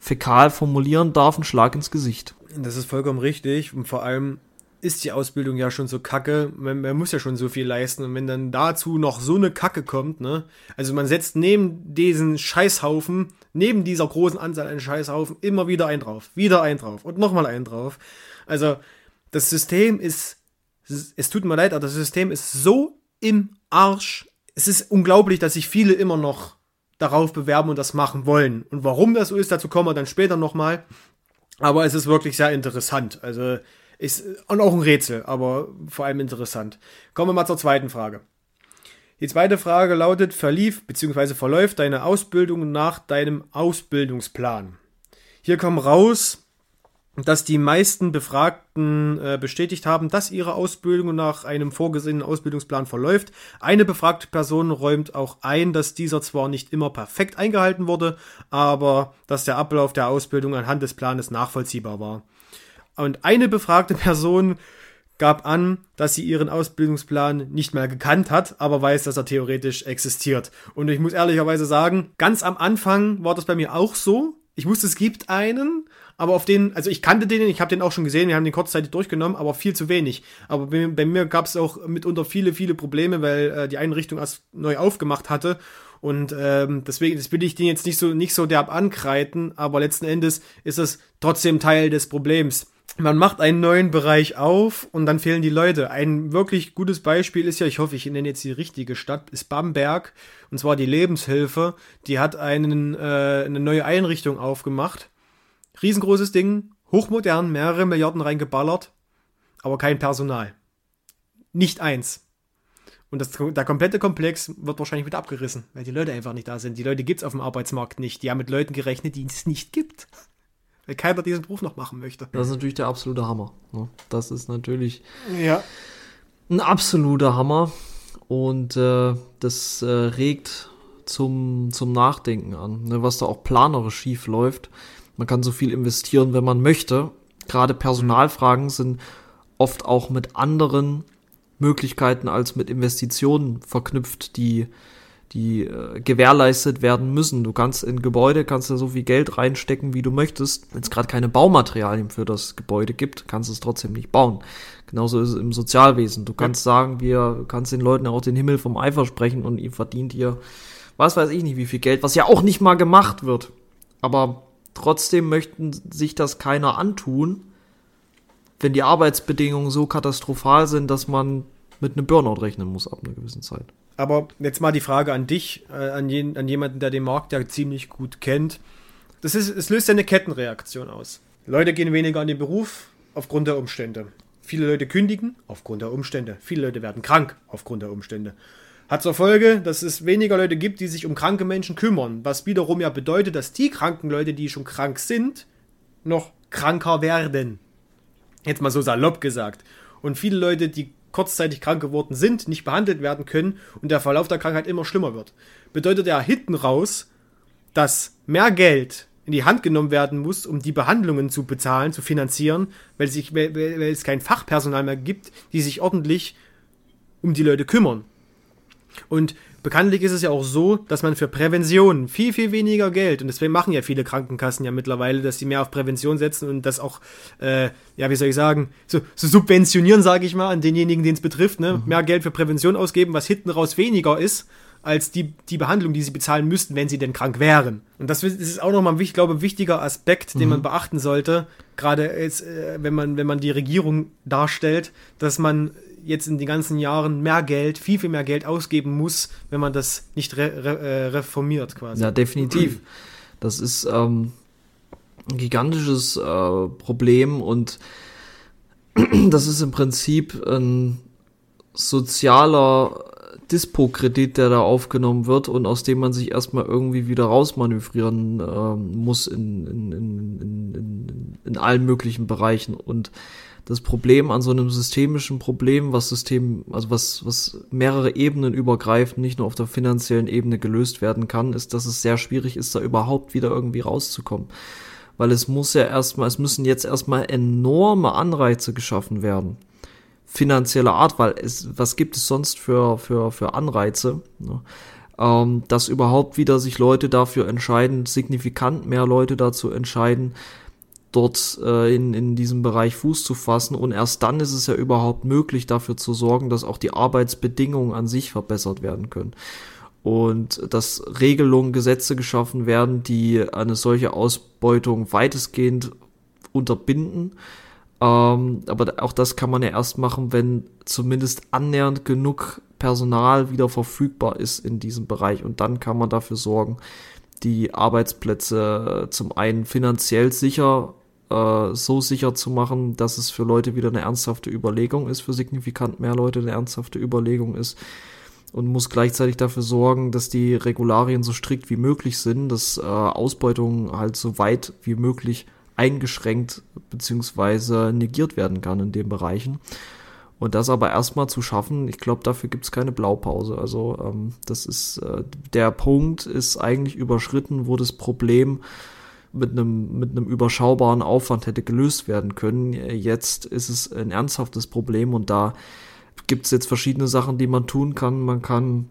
fäkal formulieren darf, ein Schlag ins Gesicht. Das ist vollkommen richtig und vor allem ist die Ausbildung ja schon so kacke, man, man muss ja schon so viel leisten und wenn dann dazu noch so eine Kacke kommt, ne, also man setzt neben diesen Scheißhaufen, neben dieser großen Anzahl an Scheißhaufen immer wieder einen drauf, wieder einen drauf und nochmal einen drauf, also das System ist, es tut mir leid, aber das System ist so im Arsch, es ist unglaublich, dass sich viele immer noch darauf bewerben und das machen wollen und warum das so ist, dazu kommen wir dann später nochmal, aber es ist wirklich sehr interessant, also ist und auch ein Rätsel, aber vor allem interessant. Kommen wir mal zur zweiten Frage. Die zweite Frage lautet, verlief bzw. verläuft deine Ausbildung nach deinem Ausbildungsplan? Hier kam raus, dass die meisten Befragten äh, bestätigt haben, dass ihre Ausbildung nach einem vorgesehenen Ausbildungsplan verläuft. Eine befragte Person räumt auch ein, dass dieser zwar nicht immer perfekt eingehalten wurde, aber dass der Ablauf der Ausbildung anhand des Planes nachvollziehbar war. Und eine befragte Person gab an, dass sie ihren Ausbildungsplan nicht mal gekannt hat, aber weiß, dass er theoretisch existiert. Und ich muss ehrlicherweise sagen, ganz am Anfang war das bei mir auch so. Ich wusste, es gibt einen, aber auf den, also ich kannte den, ich habe den auch schon gesehen, wir haben den kurzzeitig durchgenommen, aber viel zu wenig. Aber bei, bei mir gab es auch mitunter viele, viele Probleme, weil äh, die Einrichtung erst neu aufgemacht hatte. Und ähm, deswegen, das will ich den jetzt nicht so, nicht so derb ankreiden, aber letzten Endes ist es trotzdem Teil des Problems. Man macht einen neuen Bereich auf und dann fehlen die Leute. Ein wirklich gutes Beispiel ist ja, ich hoffe, ich nenne jetzt die richtige Stadt, ist Bamberg. Und zwar die Lebenshilfe. Die hat einen, äh, eine neue Einrichtung aufgemacht. Riesengroßes Ding, hochmodern, mehrere Milliarden reingeballert, aber kein Personal. Nicht eins. Und das, der komplette Komplex wird wahrscheinlich wieder abgerissen, weil die Leute einfach nicht da sind. Die Leute gibt's auf dem Arbeitsmarkt nicht. Die haben mit Leuten gerechnet, die es nicht gibt. Weil keiner diesen Beruf noch machen möchte. Das ist natürlich der absolute Hammer. Ne? Das ist natürlich ja. ein absoluter Hammer. Und äh, das äh, regt zum, zum Nachdenken an, ne? Was da auch planerisch schief läuft. Man kann so viel investieren, wenn man möchte. Gerade Personalfragen sind oft auch mit anderen Möglichkeiten als mit Investitionen verknüpft, die die äh, gewährleistet werden müssen. Du kannst in Gebäude, kannst du so viel Geld reinstecken, wie du möchtest. Wenn es gerade keine Baumaterialien für das Gebäude gibt, kannst du es trotzdem nicht bauen. Genauso ist es im Sozialwesen. Du kannst ja. sagen, wir kannst den Leuten auch den Himmel vom Eifer sprechen und ihr verdient hier was weiß ich nicht wie viel Geld, was ja auch nicht mal gemacht wird. aber trotzdem möchten sich das keiner antun, wenn die Arbeitsbedingungen so katastrophal sind, dass man mit einem Burnout rechnen muss ab einer gewissen Zeit. Aber jetzt mal die Frage an dich, äh, an, jeden, an jemanden, der den Markt ja ziemlich gut kennt. Das ist, es löst ja eine Kettenreaktion aus. Leute gehen weniger an den Beruf aufgrund der Umstände. Viele Leute kündigen aufgrund der Umstände. Viele Leute werden krank aufgrund der Umstände. Hat zur Folge, dass es weniger Leute gibt, die sich um kranke Menschen kümmern. Was wiederum ja bedeutet, dass die kranken Leute, die schon krank sind, noch kranker werden. Jetzt mal so salopp gesagt. Und viele Leute, die kurzzeitig krank geworden sind, nicht behandelt werden können und der Verlauf der Krankheit immer schlimmer wird. Bedeutet ja hinten raus, dass mehr Geld in die Hand genommen werden muss, um die Behandlungen zu bezahlen, zu finanzieren, weil, sich, weil, weil es kein Fachpersonal mehr gibt, die sich ordentlich um die Leute kümmern. Und bekanntlich ist es ja auch so, dass man für Prävention viel, viel weniger Geld, und deswegen machen ja viele Krankenkassen ja mittlerweile, dass sie mehr auf Prävention setzen und das auch, äh, ja, wie soll ich sagen, so, so subventionieren, sage ich mal, an denjenigen, den es betrifft, ne? Mhm. Mehr Geld für Prävention ausgeben, was hinten raus weniger ist, als die, die Behandlung, die sie bezahlen müssten, wenn sie denn krank wären. Und das ist auch nochmal, ich glaube, ein wichtiger Aspekt, den mhm. man beachten sollte, gerade jetzt, wenn man, wenn man die Regierung darstellt, dass man jetzt in den ganzen Jahren mehr Geld, viel, viel mehr Geld ausgeben muss, wenn man das nicht re- re- reformiert quasi. Ja, definitiv. Das ist ähm, ein gigantisches äh, Problem und das ist im Prinzip ein sozialer Dispo-Kredit, der da aufgenommen wird und aus dem man sich erstmal irgendwie wieder rausmanövrieren äh, muss in, in, in, in, in, in allen möglichen Bereichen. Und das Problem an so einem systemischen Problem, was System, also was, was mehrere Ebenen übergreift, nicht nur auf der finanziellen Ebene gelöst werden kann, ist, dass es sehr schwierig ist, da überhaupt wieder irgendwie rauszukommen. Weil es muss ja erstmal, es müssen jetzt erstmal enorme Anreize geschaffen werden. Finanzieller Art, weil es, was gibt es sonst für, für, für Anreize, ne? ähm, dass überhaupt wieder sich Leute dafür entscheiden, signifikant mehr Leute dazu entscheiden, dort äh, in, in diesem Bereich Fuß zu fassen und erst dann ist es ja überhaupt möglich, dafür zu sorgen, dass auch die Arbeitsbedingungen an sich verbessert werden können und dass Regelungen, Gesetze geschaffen werden, die eine solche Ausbeutung weitestgehend unterbinden. Ähm, aber auch das kann man ja erst machen, wenn zumindest annähernd genug Personal wieder verfügbar ist in diesem Bereich. Und dann kann man dafür sorgen, die Arbeitsplätze zum einen finanziell sicher, äh, so sicher zu machen, dass es für Leute wieder eine ernsthafte Überlegung ist, für signifikant mehr Leute eine ernsthafte Überlegung ist. Und muss gleichzeitig dafür sorgen, dass die Regularien so strikt wie möglich sind, dass äh, Ausbeutung halt so weit wie möglich eingeschränkt bzw. negiert werden kann in den Bereichen. Und das aber erstmal zu schaffen, ich glaube, dafür gibt es keine Blaupause. Also ähm, das ist, äh, der Punkt ist eigentlich überschritten, wo das Problem mit einem mit einem überschaubaren Aufwand hätte gelöst werden können. Jetzt ist es ein ernsthaftes Problem und da gibt es jetzt verschiedene Sachen, die man tun kann. Man kann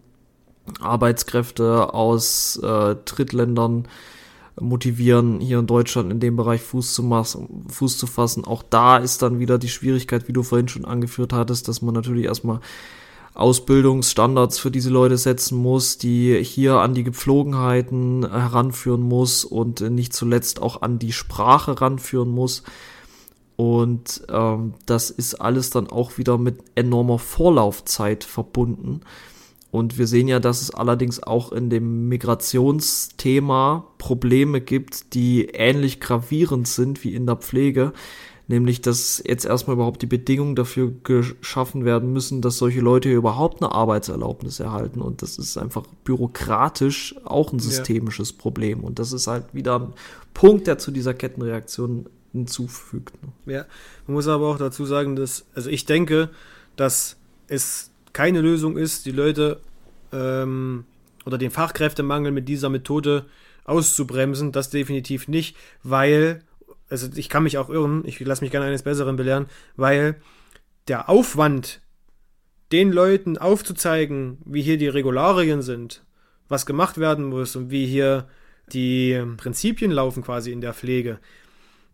Arbeitskräfte aus äh, Drittländern motivieren, hier in Deutschland in dem Bereich Fuß zu, massen, Fuß zu fassen. Auch da ist dann wieder die Schwierigkeit, wie du vorhin schon angeführt hattest, dass man natürlich erstmal Ausbildungsstandards für diese Leute setzen muss, die hier an die Gepflogenheiten heranführen muss und nicht zuletzt auch an die Sprache heranführen muss. Und ähm, das ist alles dann auch wieder mit enormer Vorlaufzeit verbunden. Und wir sehen ja, dass es allerdings auch in dem Migrationsthema Probleme gibt, die ähnlich gravierend sind wie in der Pflege. Nämlich, dass jetzt erstmal überhaupt die Bedingungen dafür geschaffen werden müssen, dass solche Leute überhaupt eine Arbeitserlaubnis erhalten. Und das ist einfach bürokratisch auch ein systemisches ja. Problem. Und das ist halt wieder ein Punkt, der zu dieser Kettenreaktion hinzufügt. Ja, man muss aber auch dazu sagen, dass, also ich denke, dass es keine Lösung ist, die Leute ähm, oder den Fachkräftemangel mit dieser Methode auszubremsen, das definitiv nicht, weil, also ich kann mich auch irren, ich lasse mich gerne eines Besseren belehren, weil der Aufwand, den Leuten aufzuzeigen, wie hier die Regularien sind, was gemacht werden muss und wie hier die Prinzipien laufen quasi in der Pflege,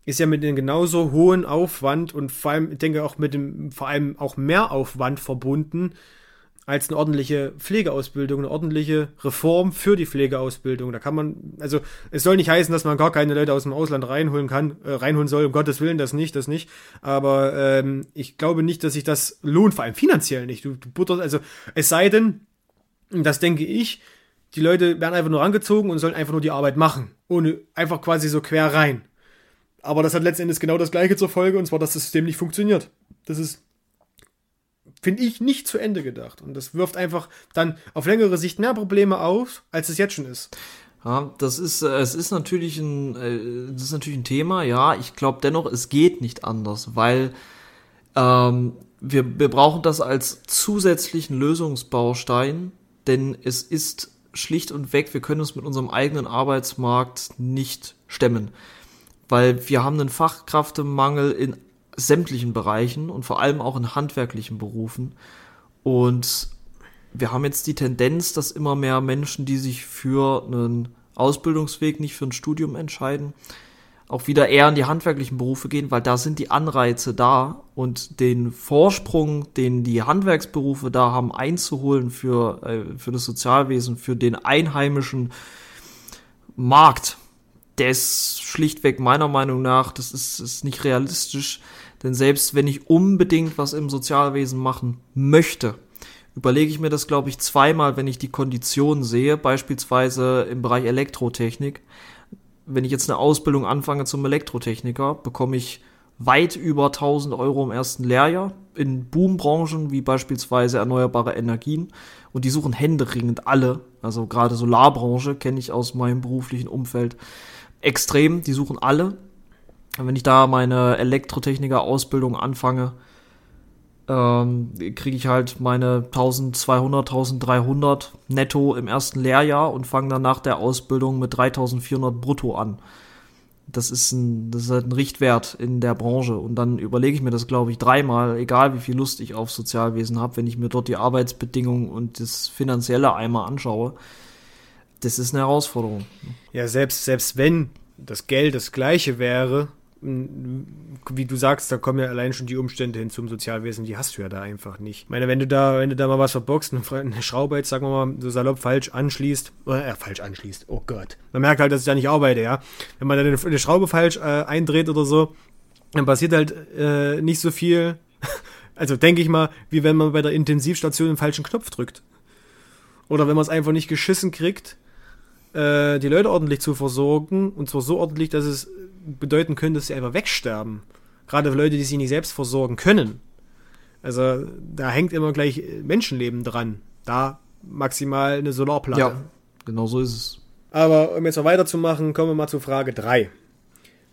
ist ja mit einem genauso hohen Aufwand und vor allem, ich denke, auch mit dem vor allem auch Mehraufwand verbunden, als eine ordentliche Pflegeausbildung, eine ordentliche Reform für die Pflegeausbildung. Da kann man, also es soll nicht heißen, dass man gar keine Leute aus dem Ausland reinholen kann, äh, reinholen soll, um Gottes Willen, das nicht, das nicht. Aber ähm, ich glaube nicht, dass sich das lohnt, vor allem finanziell nicht. Du, du butterst, also es sei denn, das denke ich, die Leute werden einfach nur rangezogen und sollen einfach nur die Arbeit machen, ohne einfach quasi so quer rein. Aber das hat letzten Endes genau das Gleiche zur Folge, und zwar, dass das System nicht funktioniert. Das ist, finde ich, nicht zu Ende gedacht. Und das wirft einfach dann auf längere Sicht mehr Probleme auf, als es jetzt schon ist. Ja, das ist, es ist natürlich ein, das ist natürlich ein Thema, ja. Ich glaube dennoch, es geht nicht anders, weil ähm, wir, wir brauchen das als zusätzlichen Lösungsbaustein, denn es ist schlicht und weg, wir können uns mit unserem eigenen Arbeitsmarkt nicht stemmen. Weil wir haben einen Fachkräftemangel in sämtlichen Bereichen und vor allem auch in handwerklichen Berufen. Und wir haben jetzt die Tendenz, dass immer mehr Menschen, die sich für einen Ausbildungsweg, nicht für ein Studium entscheiden, auch wieder eher in die handwerklichen Berufe gehen, weil da sind die Anreize da. Und den Vorsprung, den die Handwerksberufe da haben, einzuholen für, äh, für das Sozialwesen, für den einheimischen Markt, der ist schlichtweg meiner Meinung nach, das ist, ist nicht realistisch, denn selbst wenn ich unbedingt was im Sozialwesen machen möchte, überlege ich mir das, glaube ich, zweimal, wenn ich die Konditionen sehe, beispielsweise im Bereich Elektrotechnik. Wenn ich jetzt eine Ausbildung anfange zum Elektrotechniker, bekomme ich weit über tausend Euro im ersten Lehrjahr in Boombranchen wie beispielsweise erneuerbare Energien, und die suchen händeringend alle, also gerade Solarbranche kenne ich aus meinem beruflichen Umfeld extrem, die suchen alle. Wenn ich da meine Elektrotechniker-Ausbildung anfange, ähm, kriege ich halt meine zwölfhundert, dreizehnhundert netto im ersten Lehrjahr und fange dann nach der Ausbildung mit dreitausendvierhundert brutto an. Das ist ein, das ist halt ein Richtwert in der Branche. Und dann überlege ich mir das, glaube ich, dreimal, egal wie viel Lust ich auf Sozialwesen habe, wenn ich mir dort die Arbeitsbedingungen und das Finanzielle einmal anschaue. Das ist eine Herausforderung. Ja, selbst, selbst wenn das Geld das gleiche wäre, wie du sagst, da kommen ja allein schon die Umstände hin zum Sozialwesen, die hast du ja da einfach nicht. Ich meine, wenn du da, wenn du da mal was verboxt, eine Schraube jetzt, sagen wir mal, so salopp falsch anschließt, äh, falsch anschließt, oh Gott. Man merkt halt, dass ich da nicht arbeite, ja. Wenn man dann eine Schraube falsch äh, eindreht oder so, dann passiert halt äh, nicht so viel, also denke ich mal, wie wenn man bei der Intensivstation den falschen Knopf drückt. Oder wenn man es einfach nicht geschissen kriegt, äh, die Leute ordentlich zu versorgen, und zwar so ordentlich, dass es bedeuten könnte, dass sie einfach wegsterben. Gerade für Leute, die sich nicht selbst versorgen können. Also da hängt immer gleich Menschenleben dran. Da maximal eine Solarplatte. Ja, genau so ist es. Aber um jetzt mal weiterzumachen, kommen wir mal zu Frage drei.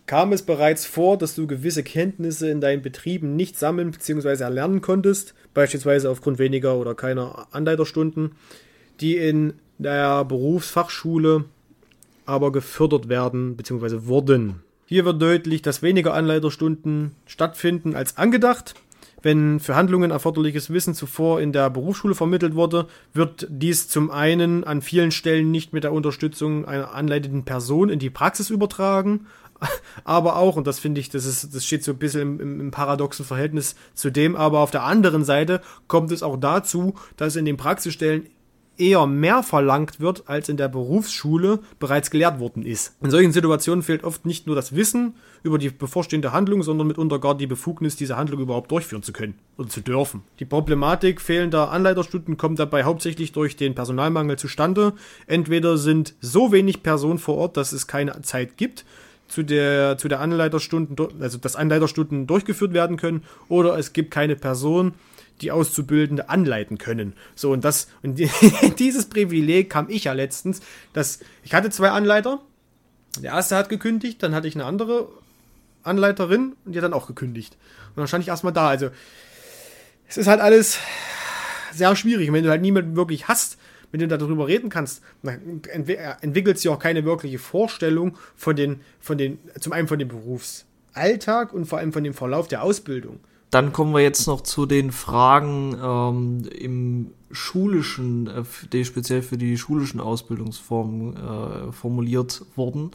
Kam es bereits vor, dass du gewisse Kenntnisse in deinen Betrieben nicht sammeln bzw. erlernen konntest, beispielsweise aufgrund weniger oder keiner Anleiterstunden, die in der Berufsfachschule aber gefördert werden bzw. wurden? Hier wird deutlich, dass weniger Anleiterstunden stattfinden als angedacht. Wenn für Handlungen erforderliches Wissen zuvor in der Berufsschule vermittelt wurde, wird dies zum einen an vielen Stellen nicht mit der Unterstützung einer anleitenden Person in die Praxis übertragen, aber auch, und das finde ich, das ist, das steht so ein bisschen im, im paradoxen Verhältnis zu dem, aber auf der anderen Seite kommt es auch dazu, dass in den Praxisstellen eher mehr verlangt wird, als in der Berufsschule bereits gelehrt worden ist. In solchen Situationen fehlt oft nicht nur das Wissen über die bevorstehende Handlung, sondern mitunter gar die Befugnis, diese Handlung überhaupt durchführen zu können oder zu dürfen. Die Problematik fehlender Anleiterstunden kommt dabei hauptsächlich durch den Personalmangel zustande. Entweder sind so wenig Personen vor Ort, dass es keine Zeit gibt, zu der, zu der Anleiterstunden, also dass Anleiterstunden durchgeführt werden können, oder es gibt keine Person, die Auszubildende anleiten können. So, und das, und dieses Privileg kam ich ja letztens, dass ich hatte zwei Anleiter. Der erste hat gekündigt, dann hatte ich eine andere Anleiterin und die hat dann auch gekündigt. Und dann stand ich erstmal da. Also, es ist halt alles sehr schwierig. Wenn du halt niemanden wirklich hast, mit dem du darüber reden kannst, dann entwickelt sich auch keine wirkliche Vorstellung von den, von den, zum einen von dem Berufsalltag und vor allem von dem Verlauf der Ausbildung. Dann kommen wir jetzt noch zu den Fragen ähm, im schulischen, äh, die speziell für die schulischen Ausbildungsformen äh, formuliert wurden.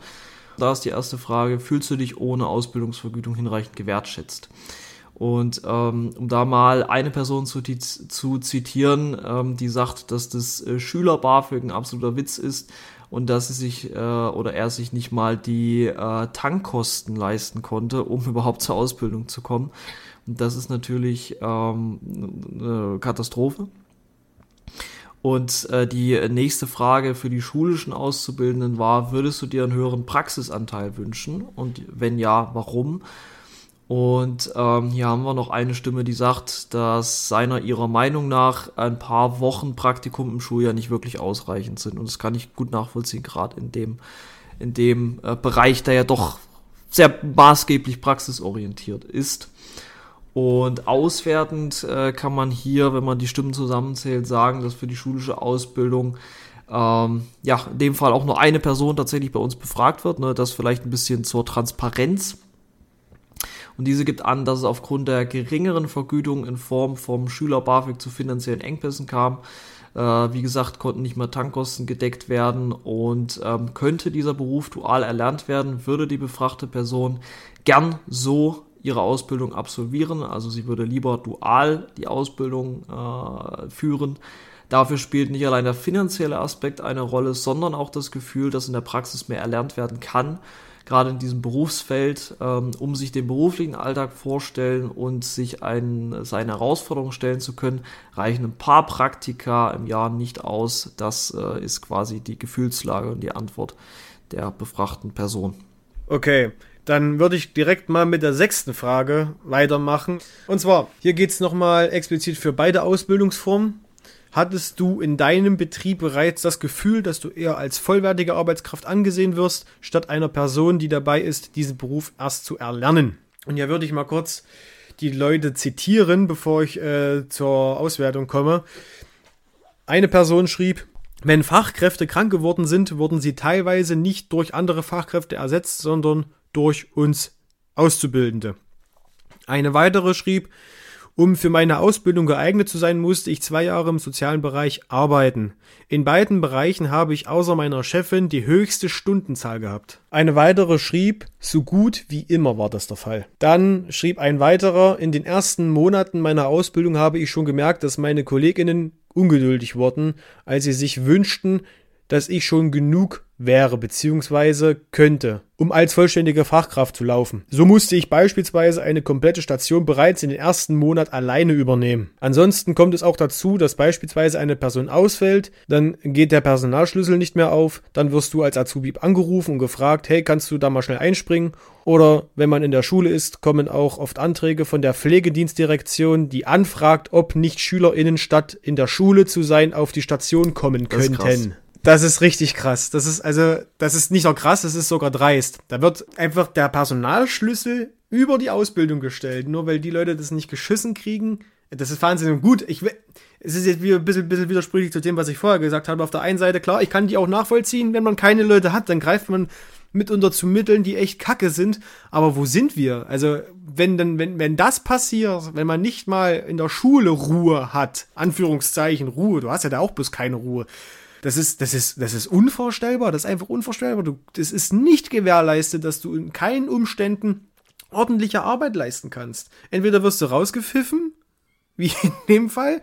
Da ist die erste Frage: Fühlst du dich ohne Ausbildungsvergütung hinreichend gewertschätzt? Und ähm, um da mal eine Person zu, zu zitieren, ähm, die sagt, dass das äh, Schüler-BAföG ein absoluter Witz ist und dass sie sich äh, oder er sich nicht mal die äh, Tankkosten leisten konnte, um überhaupt zur Ausbildung zu kommen. Und das ist natürlich ähm, eine Katastrophe. Und äh, die nächste Frage für die schulischen Auszubildenden war, würdest du dir einen höheren Praxisanteil wünschen? Und wenn ja, warum? Und ähm, hier haben wir noch eine Stimme, die sagt, dass seiner ihrer Meinung nach ein paar Wochen Praktikum im Schuljahr nicht wirklich ausreichend sind. Und das kann ich gut nachvollziehen, gerade in dem, in dem äh, Bereich, der ja doch sehr maßgeblich praxisorientiert ist. Und auswertend äh, kann man hier, wenn man die Stimmen zusammenzählt, sagen, dass für die schulische Ausbildung ähm, ja in dem Fall auch nur eine Person tatsächlich bei uns befragt wird. Ne? Das vielleicht ein bisschen zur Transparenz. Und diese gibt an, dass es aufgrund der geringeren Vergütung in Form vom Schüler-BAföG zu finanziellen Engpässen kam. Äh, wie gesagt, konnten nicht mehr Tankkosten gedeckt werden und ähm, könnte dieser Beruf dual erlernt werden, würde die befragte Person gern so ihre Ausbildung absolvieren. Also sie würde lieber dual die Ausbildung äh, führen. Dafür spielt nicht allein der finanzielle Aspekt eine Rolle, sondern auch das Gefühl, dass in der Praxis mehr erlernt werden kann, gerade in diesem Berufsfeld, ähm, um sich den beruflichen Alltag vorstellen und sich einen, seine Herausforderungen stellen zu können, reichen ein paar Praktika im Jahr nicht aus. Das äh, ist quasi die Gefühlslage und die Antwort der befragten Person. Okay, dann würde ich direkt mal mit der sechsten Frage weitermachen. Und zwar, hier geht es nochmal explizit für beide Ausbildungsformen. Hattest du in deinem Betrieb bereits das Gefühl, dass du eher als vollwertige Arbeitskraft angesehen wirst, statt einer Person, die dabei ist, diesen Beruf erst zu erlernen? Und hier würde ich mal kurz die Leute zitieren, bevor ich äh, zur Auswertung komme. Eine Person schrieb, wenn Fachkräfte krank geworden sind, wurden sie teilweise nicht durch andere Fachkräfte ersetzt, sondern durch uns Auszubildende. Eine weitere schrieb, um für meine Ausbildung geeignet zu sein, musste ich zwei Jahre im sozialen Bereich arbeiten. In beiden Bereichen habe ich außer meiner Chefin die höchste Stundenzahl gehabt. Eine weitere schrieb, so gut wie immer war das der Fall. Dann schrieb ein weiterer, in den ersten Monaten meiner Ausbildung habe ich schon gemerkt, dass meine Kolleginnen ungeduldig wurden, als sie sich wünschten, dass ich schon genug wäre bzw. könnte, um als vollständige Fachkraft zu laufen. So musste ich beispielsweise eine komplette Station bereits in den ersten Monat alleine übernehmen. Ansonsten kommt es auch dazu, dass beispielsweise eine Person ausfällt, dann geht der Personalschlüssel nicht mehr auf, dann wirst du als Azubi angerufen und gefragt, hey, kannst du da mal schnell einspringen? Oder wenn man in der Schule ist, kommen auch oft Anträge von der Pflegedienstdirektion, die anfragt, ob nicht SchülerInnen statt in der Schule zu sein auf die Station kommen könnten. Das ist krass. Das ist richtig krass. Das ist also, das ist nicht nur krass, das ist sogar dreist. Da wird einfach der Personalschlüssel über die Ausbildung gestellt, nur weil die Leute das nicht geschissen kriegen. Das ist wahnsinnig gut. Ich, es ist jetzt wieder ein bisschen, bisschen widersprüchlich zu dem, was ich vorher gesagt habe. Auf der einen Seite, klar, ich kann die auch nachvollziehen, wenn man keine Leute hat, dann greift man mitunter zu Mitteln, die echt kacke sind. Aber wo sind wir? Also, wenn dann, wenn, wenn das passiert, wenn man nicht mal in der Schule Ruhe hat, Anführungszeichen Ruhe, du hast ja da auch bloß keine Ruhe. Das ist, das ist, das ist unvorstellbar, das ist einfach unvorstellbar. Du, das ist nicht gewährleistet, dass du in keinen Umständen ordentliche Arbeit leisten kannst. Entweder wirst du rausgepfiffen, wie in dem Fall,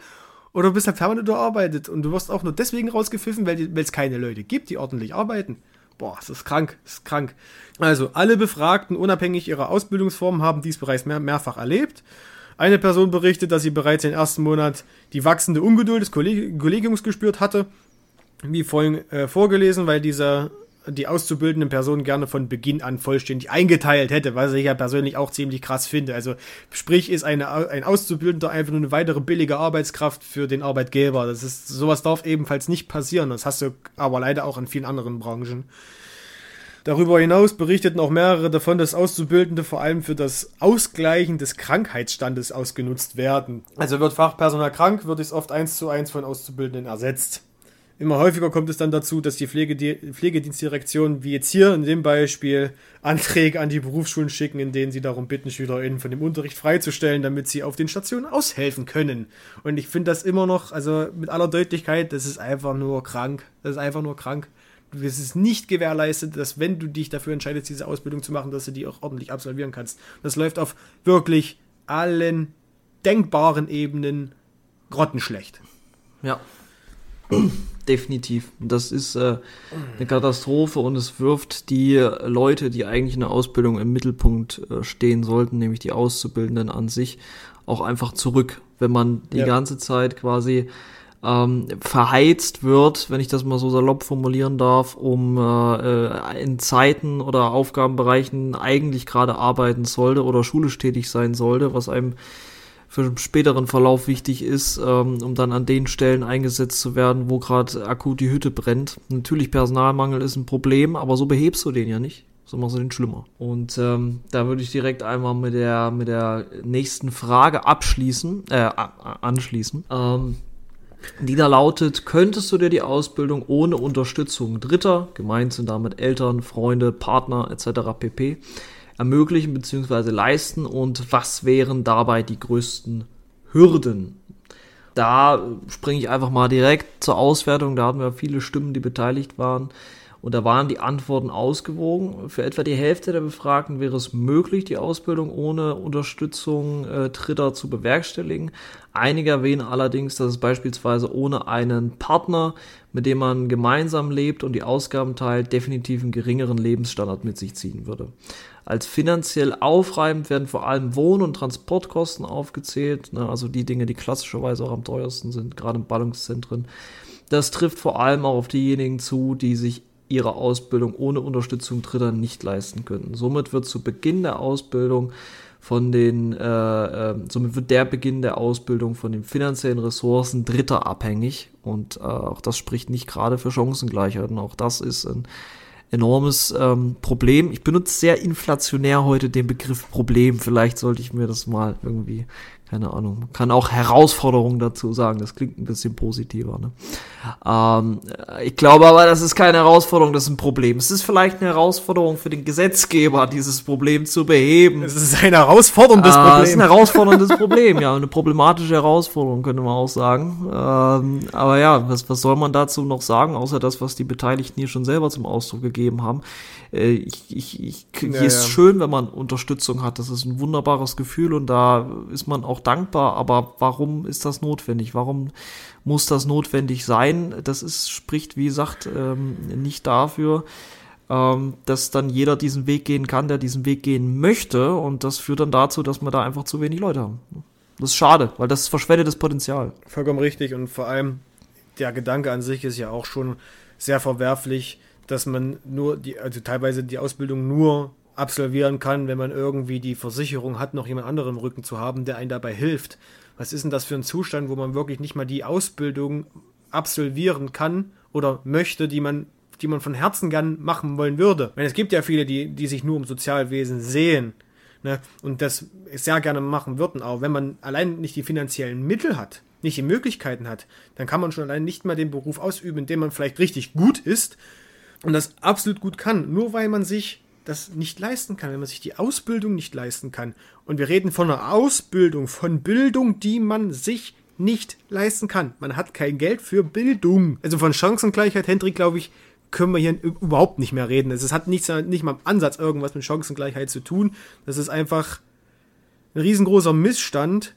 oder du bist halt permanent überarbeitet. Und du wirst auch nur deswegen rausgepfiffen, weil es keine Leute gibt, die ordentlich arbeiten. Boah, das ist krank, das ist krank. Also, alle Befragten, unabhängig ihrer Ausbildungsform, haben dies bereits mehr, mehrfach erlebt. Eine Person berichtet, dass sie bereits den ersten Monat die wachsende Ungeduld des Kolleg- Kollegiums gespürt hatte. Wie vorhin äh, vorgelesen, weil diese die auszubildenden Personen gerne von Beginn an vollständig eingeteilt hätte, was ich ja persönlich auch ziemlich krass finde. Also sprich ist eine, ein Auszubildender einfach nur eine weitere billige Arbeitskraft für den Arbeitgeber. Das ist, sowas darf ebenfalls nicht passieren. Das hast du aber leider auch in vielen anderen Branchen. Darüber hinaus berichteten auch mehrere davon, dass Auszubildende vor allem für das Ausgleichen des Krankheitsstandes ausgenutzt werden. Also wird Fachpersonal krank, wird es oft eins zu eins von Auszubildenden ersetzt. Immer häufiger kommt es dann dazu, dass die Pflegedi- Pflegedienstdirektion, wie jetzt hier in dem Beispiel, Anträge an die Berufsschulen schicken, in denen sie darum bitten, SchülerInnen von dem Unterricht freizustellen, damit sie auf den Stationen aushelfen können. Und ich finde das immer noch, also mit aller Deutlichkeit, das ist einfach nur krank. Das ist einfach nur krank. Es ist nicht gewährleistet, dass wenn du dich dafür entscheidest, diese Ausbildung zu machen, dass du die auch ordentlich absolvieren kannst. Das läuft auf wirklich allen denkbaren Ebenen grottenschlecht. Ja, definitiv. Das ist äh, eine Katastrophe und es wirft die Leute, die eigentlich in der Ausbildung im Mittelpunkt äh, stehen sollten, nämlich die Auszubildenden an sich, auch einfach zurück, wenn man die ja. ganze Zeit quasi ähm, verheizt wird, wenn ich das mal so salopp formulieren darf, um äh, in Zeiten oder Aufgabenbereichen eigentlich gerade arbeiten sollte oder schulisch tätig sein sollte, was einem für den späteren Verlauf wichtig ist, ähm, um dann an den Stellen eingesetzt zu werden, wo gerade akut die Hütte brennt. Natürlich, Personalmangel ist ein Problem, aber so behebst du den ja nicht. So machst du den schlimmer. Und ähm, da würde ich direkt einmal mit der mit der nächsten Frage abschließen, äh, anschließen. Ähm, die da lautet, könntest du dir die Ausbildung ohne Unterstützung Dritter, gemeint sind damit Eltern, Freunde, Partner et cetera pp., ermöglichen bzw. leisten und was wären dabei die größten Hürden? Da springe ich einfach mal direkt zur Auswertung, da hatten wir viele Stimmen, die beteiligt waren und da waren die Antworten ausgewogen. Für etwa die Hälfte der Befragten wäre es möglich, die Ausbildung ohne Unterstützung äh, Dritter zu bewerkstelligen. Einige erwähnen allerdings, dass es beispielsweise ohne einen Partner, mit dem man gemeinsam lebt und die Ausgaben teilt, definitiv einen geringeren Lebensstandard mit sich ziehen würde. Als finanziell aufreibend werden vor allem Wohn- und Transportkosten aufgezählt, ne, also die Dinge, die klassischerweise auch am teuersten sind, gerade in Ballungszentren. Das trifft vor allem auch auf diejenigen zu, die sich ihre Ausbildung ohne Unterstützung Dritter nicht leisten könnten. Somit wird zu Beginn der Ausbildung von den, äh, äh, somit wird der Beginn der Ausbildung von den finanziellen Ressourcen Dritter abhängig und äh, auch das spricht nicht gerade für Chancengleichheit und auch das ist ein enormes ähm, Problem. Ich benutze sehr inflationär heute den Begriff Problem. Vielleicht sollte ich mir das mal irgendwie, keine Ahnung, man kann auch Herausforderung dazu sagen. Das klingt ein bisschen positiver. Ne? Ähm, ich glaube aber, das ist keine Herausforderung, das ist ein Problem. Es ist vielleicht eine Herausforderung für den Gesetzgeber, dieses Problem zu beheben. Es ist eine Herausforderung des Problems. Äh, es ist eine Herausforderung des Problems, ja. Eine problematische Herausforderung, könnte man auch sagen. Ähm, aber ja, was, was soll man dazu noch sagen, außer das, was die Beteiligten hier schon selber zum Ausdruck gegeben haben. Ich, ich, ich, ja, es ist ja. schön, wenn man Unterstützung hat. Das ist ein wunderbares Gefühl und da ist man auch dankbar. Aber warum ist das notwendig? Warum muss das notwendig sein? Das ist, spricht, wie gesagt, ähm, nicht dafür, ähm, dass dann jeder diesen Weg gehen kann, der diesen Weg gehen möchte. Und das führt dann dazu, dass wir da einfach zu wenig Leute haben. Das ist schade, weil das verschwendet das Potenzial. Vollkommen richtig. Und vor allem der Gedanke an sich ist ja auch schon sehr verwerflich, dass man nur, die, also teilweise die Ausbildung nur absolvieren kann, wenn man irgendwie die Versicherung hat, noch jemand anderen im Rücken zu haben, der einen dabei hilft. Was ist denn das für ein Zustand, wo man wirklich nicht mal die Ausbildung absolvieren kann oder möchte, die man, die man von Herzen gern machen wollen würde? Weil es gibt ja viele, die, die sich nur im Sozialwesen sehen, ne? Und das sehr gerne machen würden, auch wenn man allein nicht die finanziellen Mittel hat, nicht die Möglichkeiten hat, dann kann man schon allein nicht mal den Beruf ausüben, in dem man vielleicht richtig gut ist, und das absolut gut kann, nur weil man sich das nicht leisten kann, wenn man sich die Ausbildung nicht leisten kann. Und wir reden von einer Ausbildung, von Bildung, die man sich nicht leisten kann. Man hat kein Geld für Bildung. Also von Chancengleichheit, Hendrik, glaube ich, können wir hier überhaupt nicht mehr reden. Es hat nichts, nicht mal im Ansatz irgendwas mit Chancengleichheit zu tun. Das ist einfach ein riesengroßer Missstand,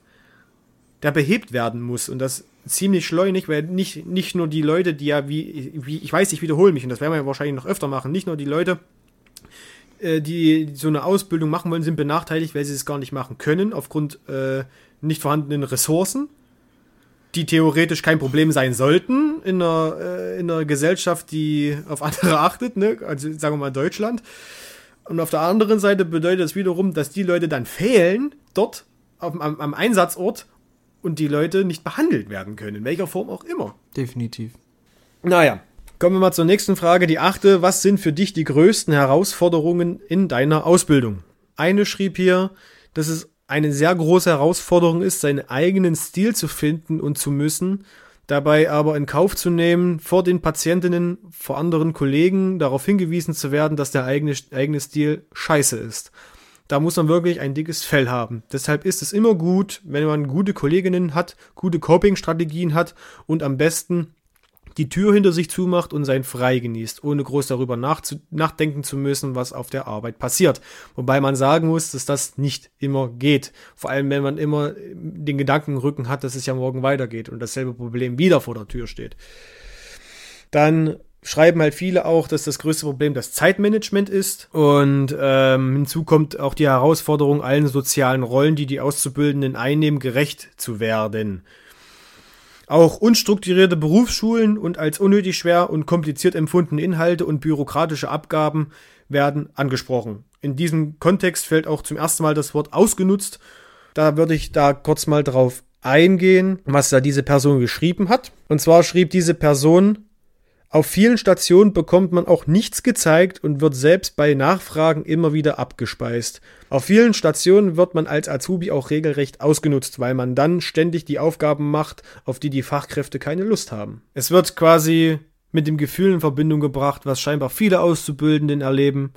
der behebt werden muss. Und das ziemlich schleunig, weil nicht, nicht nur die Leute, die ja, wie, wie ich weiß, ich wiederhole mich, und das werden wir ja wahrscheinlich noch öfter machen, nicht nur die Leute, äh, die so eine Ausbildung machen wollen, sind benachteiligt, weil sie es gar nicht machen können, aufgrund äh, nicht vorhandenen Ressourcen, die theoretisch kein Problem sein sollten in einer, äh, in einer Gesellschaft, die auf andere achtet, ne? Also sagen wir mal Deutschland. Und auf der anderen Seite bedeutet das wiederum, dass die Leute dann fehlen, dort auf, am, am Einsatzort, und die Leute nicht behandelt werden können, in welcher Form auch immer. Definitiv. Naja, kommen wir mal zur nächsten Frage, die achte. Was sind für dich die größten Herausforderungen in deiner Ausbildung? Eine schrieb hier, dass es eine sehr große Herausforderung ist, seinen eigenen Stil zu finden und zu müssen, dabei aber in Kauf zu nehmen, vor den Patientinnen, vor anderen Kollegen darauf hingewiesen zu werden, dass der eigene, eigene Stil scheiße ist. Da muss man wirklich ein dickes Fell haben. Deshalb ist es immer gut, wenn man gute Kolleginnen hat, gute Coping-Strategien hat und am besten die Tür hinter sich zumacht und sein Frei genießt, ohne groß darüber nachdenken zu müssen, was auf der Arbeit passiert. Wobei man sagen muss, dass das nicht immer geht. Vor allem, wenn man immer den Gedanken im Rücken hat, dass es ja morgen weitergeht und dasselbe Problem wieder vor der Tür steht. Dann schreiben halt viele auch, dass das größte Problem das Zeitmanagement ist. Und ähm, hinzu kommt auch die Herausforderung, allen sozialen Rollen, die die Auszubildenden einnehmen, gerecht zu werden. Auch unstrukturierte Berufsschulen und als unnötig schwer und kompliziert empfundene Inhalte und bürokratische Abgaben werden angesprochen. In diesem Kontext fällt auch zum ersten Mal das Wort ausgenutzt. Da würde ich da kurz mal drauf eingehen, was da diese Person geschrieben hat. Und zwar schrieb diese Person: Auf vielen Stationen bekommt man auch nichts gezeigt und wird selbst bei Nachfragen immer wieder abgespeist. Auf vielen Stationen wird man als Azubi auch regelrecht ausgenutzt, weil man dann ständig die Aufgaben macht, auf die die Fachkräfte keine Lust haben. Es wird quasi mit dem Gefühl in Verbindung gebracht, was scheinbar viele Auszubildenden erleben,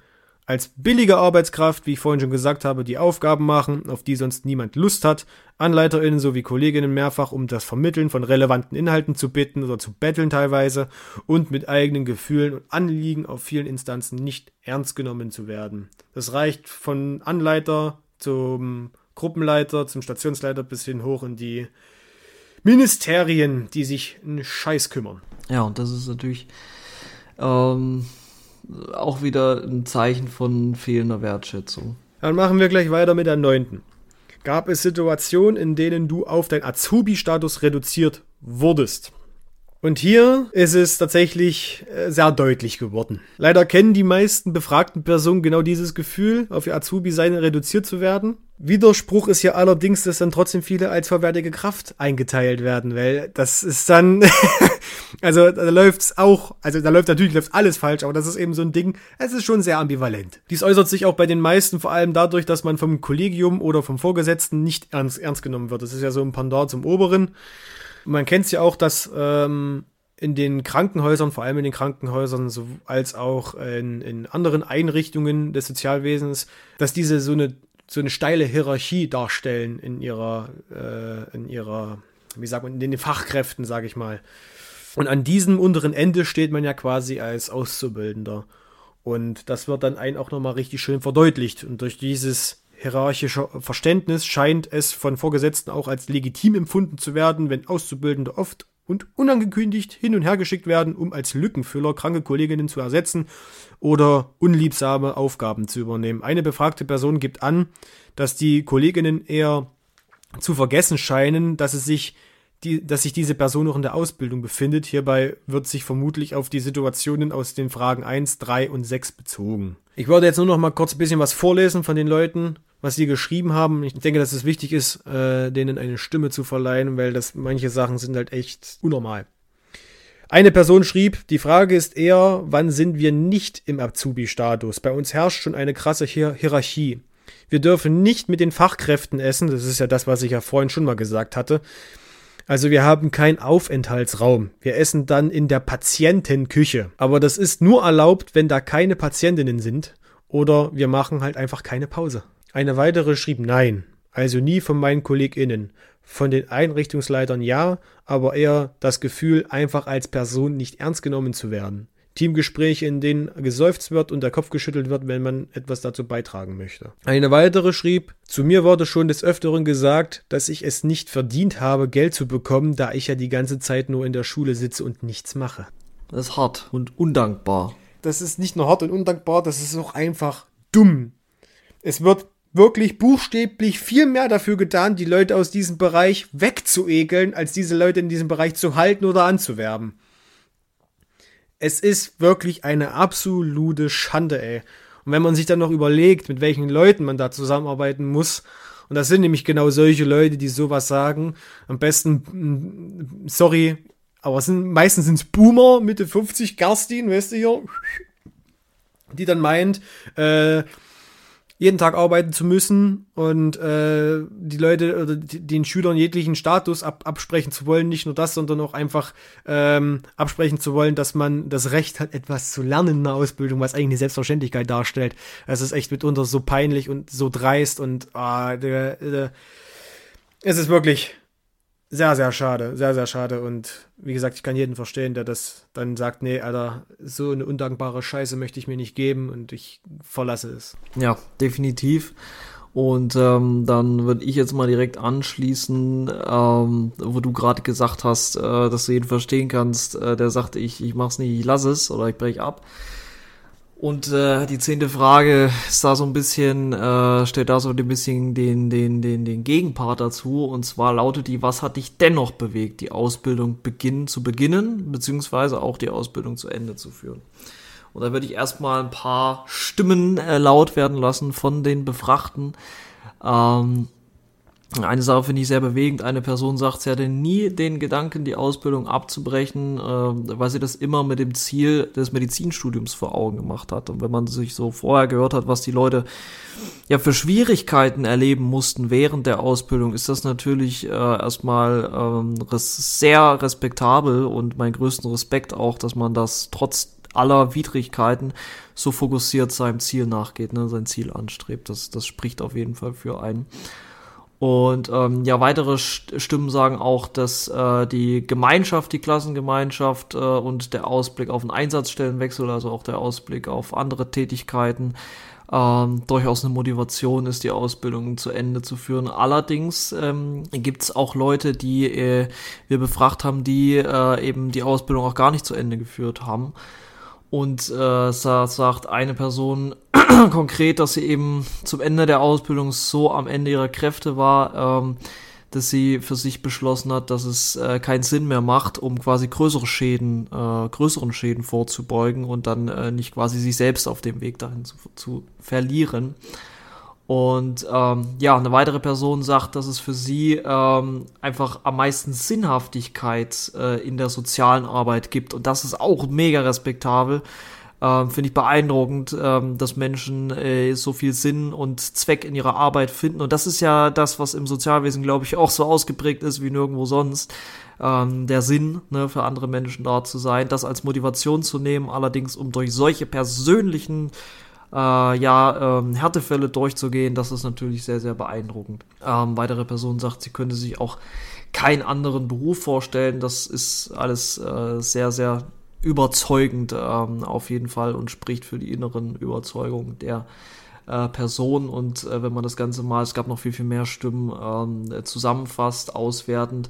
als billige Arbeitskraft, wie ich vorhin schon gesagt habe, die Aufgaben machen, auf die sonst niemand Lust hat, AnleiterInnen sowie KollegInnen mehrfach um das Vermitteln von relevanten Inhalten zu bitten oder zu betteln teilweise und mit eigenen Gefühlen und Anliegen auf vielen Instanzen nicht ernst genommen zu werden. Das reicht von Anleiter zum Gruppenleiter, zum Stationsleiter bis hin hoch in die Ministerien, die sich einen Scheiß kümmern. Ja, und das ist natürlich ähm auch wieder ein Zeichen von fehlender Wertschätzung. Dann machen wir gleich weiter mit der neunten. Gab es Situationen, in denen du auf deinen Azubi-Status reduziert wurdest? Und hier ist es tatsächlich sehr deutlich geworden. Leider kennen die meisten befragten Personen genau dieses Gefühl, auf ihr Azubi-Sein reduziert zu werden. Widerspruch ist ja allerdings, dass dann trotzdem viele als verwertige Kraft eingeteilt werden, weil das ist dann... Also da läuft's auch, also da läuft natürlich läuft alles falsch, aber das ist eben so ein Ding, es ist schon sehr ambivalent. Dies äußert sich auch bei den meisten vor allem dadurch, dass man vom Kollegium oder vom Vorgesetzten nicht ernst, ernst genommen wird. Das ist ja so ein Pendant zum Oberen. Und man kennt's ja auch, dass ähm, in den Krankenhäusern, vor allem in den Krankenhäusern, so, als auch in, in anderen Einrichtungen des Sozialwesens, dass diese so eine so eine steile Hierarchie darstellen in ihrer, äh, in ihrer, wie sagt man, in den Fachkräften, sage ich mal. Und an diesem unteren Ende steht man ja quasi als Auszubildender. Und das wird dann einem auch nochmal richtig schön verdeutlicht. Und durch dieses hierarchische Verständnis scheint es von Vorgesetzten auch als legitim empfunden zu werden, wenn Auszubildende oft und unangekündigt hin und her geschickt werden, um als Lückenfüller kranke Kolleginnen zu ersetzen oder unliebsame Aufgaben zu übernehmen. Eine befragte Person gibt an, dass die Kolleginnen eher zu vergessen scheinen, dass es sich Die, dass sich diese Person noch in der Ausbildung befindet. Hierbei wird sich vermutlich auf die Situationen aus den Fragen eins, drei und sechs bezogen. Ich würde jetzt nur noch mal kurz ein bisschen was vorlesen von den Leuten, was sie geschrieben haben. Ich denke, dass es wichtig ist, äh, denen eine Stimme zu verleihen, weil das manche Sachen sind halt echt unnormal. Eine Person schrieb, die Frage ist eher, wann sind wir nicht im Azubi-Status? Bei uns herrscht schon eine krasse Hier- Hierarchie. Wir dürfen nicht mit den Fachkräften essen. Das ist ja das, was ich ja vorhin schon mal gesagt hatte. Also wir haben keinen Aufenthaltsraum. Wir essen dann in der Patientenküche. Aber das ist nur erlaubt, wenn da keine Patientinnen sind. Oder wir machen halt einfach keine Pause. Eine weitere schrieb nein. Also nie von meinen KollegInnen. Von den Einrichtungsleitern ja, aber eher das Gefühl, einfach als Person nicht ernst genommen zu werden. Teamgespräche, in denen geseufzt wird und der Kopf geschüttelt wird, wenn man etwas dazu beitragen möchte. Eine weitere schrieb, zu mir wurde schon des Öfteren gesagt, dass ich es nicht verdient habe, Geld zu bekommen, da ich ja die ganze Zeit nur in der Schule sitze und nichts mache. Das ist hart und undankbar. Das ist nicht nur hart und undankbar, das ist auch einfach dumm. Es wird wirklich buchstäblich viel mehr dafür getan, die Leute aus diesem Bereich wegzuekeln, als diese Leute in diesem Bereich zu halten oder anzuwerben. Es ist wirklich eine absolute Schande, ey. Und wenn man sich dann noch überlegt, mit welchen Leuten man da zusammenarbeiten muss, und das sind nämlich genau solche Leute, die sowas sagen, am besten, sorry, aber es sind, meistens sind es Boomer, Mitte fünfzig, Gerstin, weißt du hier, die dann meint, äh, jeden Tag arbeiten zu müssen und äh, die Leute oder den Schülern jeglichen Status ab, absprechen zu wollen, nicht nur das, sondern auch einfach ähm, absprechen zu wollen, dass man das Recht hat, etwas zu lernen in der Ausbildung, was eigentlich eine Selbstverständlichkeit darstellt. Das ist echt mitunter so peinlich und so dreist und ah, äh, äh, es ist wirklich sehr, sehr schade, sehr, sehr schade. Und wie gesagt, ich kann jeden verstehen, der das dann sagt, nee, Alter, so eine undankbare Scheiße möchte ich mir nicht geben und ich verlasse es. Ja, definitiv. Und ähm, dann würde ich jetzt mal direkt anschließen, ähm, wo du gerade gesagt hast, äh, dass du jeden verstehen kannst, äh, der sagt, ich, ich mach's nicht, ich lass es oder ich brech ab. Und äh, die zehnte Frage ist da so ein bisschen, äh, stellt da so ein bisschen den, den, den, den Gegenpart dazu. Und zwar lautet die, was hat dich dennoch bewegt, die Ausbildung beginnen zu beginnen, beziehungsweise auch die Ausbildung zu Ende zu führen? Und da würde ich erstmal ein paar Stimmen äh, laut werden lassen von den Befragten. Ähm, eine Sache finde ich sehr bewegend. Eine Person sagt, sie hatte nie den Gedanken, die Ausbildung abzubrechen, äh, weil sie das immer mit dem Ziel des Medizinstudiums vor Augen gemacht hat. Und wenn man sich so vorher gehört hat, was die Leute ja für Schwierigkeiten erleben mussten während der Ausbildung, ist das natürlich äh, erstmal ähm, res- sehr respektabel und meinen größten Respekt auch, dass man das trotz aller Widrigkeiten so fokussiert seinem Ziel nachgeht, ne, sein Ziel anstrebt. Das, das spricht auf jeden Fall für einen. Und ähm, ja, weitere Stimmen sagen auch, dass äh, die Gemeinschaft, die Klassengemeinschaft äh, und der Ausblick auf einen Einsatzstellenwechsel, also auch der Ausblick auf andere Tätigkeiten, ähm, durchaus eine Motivation ist, die Ausbildung zu Ende zu führen. Allerdings ähm, gibt es auch Leute, die äh, wir befragt haben, die äh, eben die Ausbildung auch gar nicht zu Ende geführt haben. Und äh, sagt eine Person konkret, dass sie eben zum Ende der Ausbildung so am Ende ihrer Kräfte war, ähm, dass sie für sich beschlossen hat, dass es äh, keinen Sinn mehr macht, um quasi größere Schäden, äh, größeren Schäden vorzubeugen und dann äh, nicht quasi sich selbst auf dem Weg dahin zu, zu verlieren. Und ähm, ja, eine weitere Person sagt, dass es für sie ähm, einfach am meisten Sinnhaftigkeit äh, in der sozialen Arbeit gibt. Und das ist auch mega respektabel. Ähm, finde ich beeindruckend, ähm, dass Menschen äh, so viel Sinn und Zweck in ihrer Arbeit finden. Und das ist ja das, was im Sozialwesen, glaube ich, auch so ausgeprägt ist wie nirgendwo sonst. Ähm, der Sinn, ne, für andere Menschen da zu sein, das als Motivation zu nehmen, allerdings um durch solche persönlichen Äh, ja, ähm, Härtefälle durchzugehen, das ist natürlich sehr, sehr beeindruckend. Ähm, weitere Person sagt, sie könnte sich auch keinen anderen Beruf vorstellen. Das ist alles äh, sehr, sehr überzeugend ähm, auf jeden Fall und spricht für die inneren Überzeugungen der äh, Person. Und äh, wenn man das Ganze mal, es gab noch viel, viel mehr Stimmen, äh, zusammenfasst, auswertend,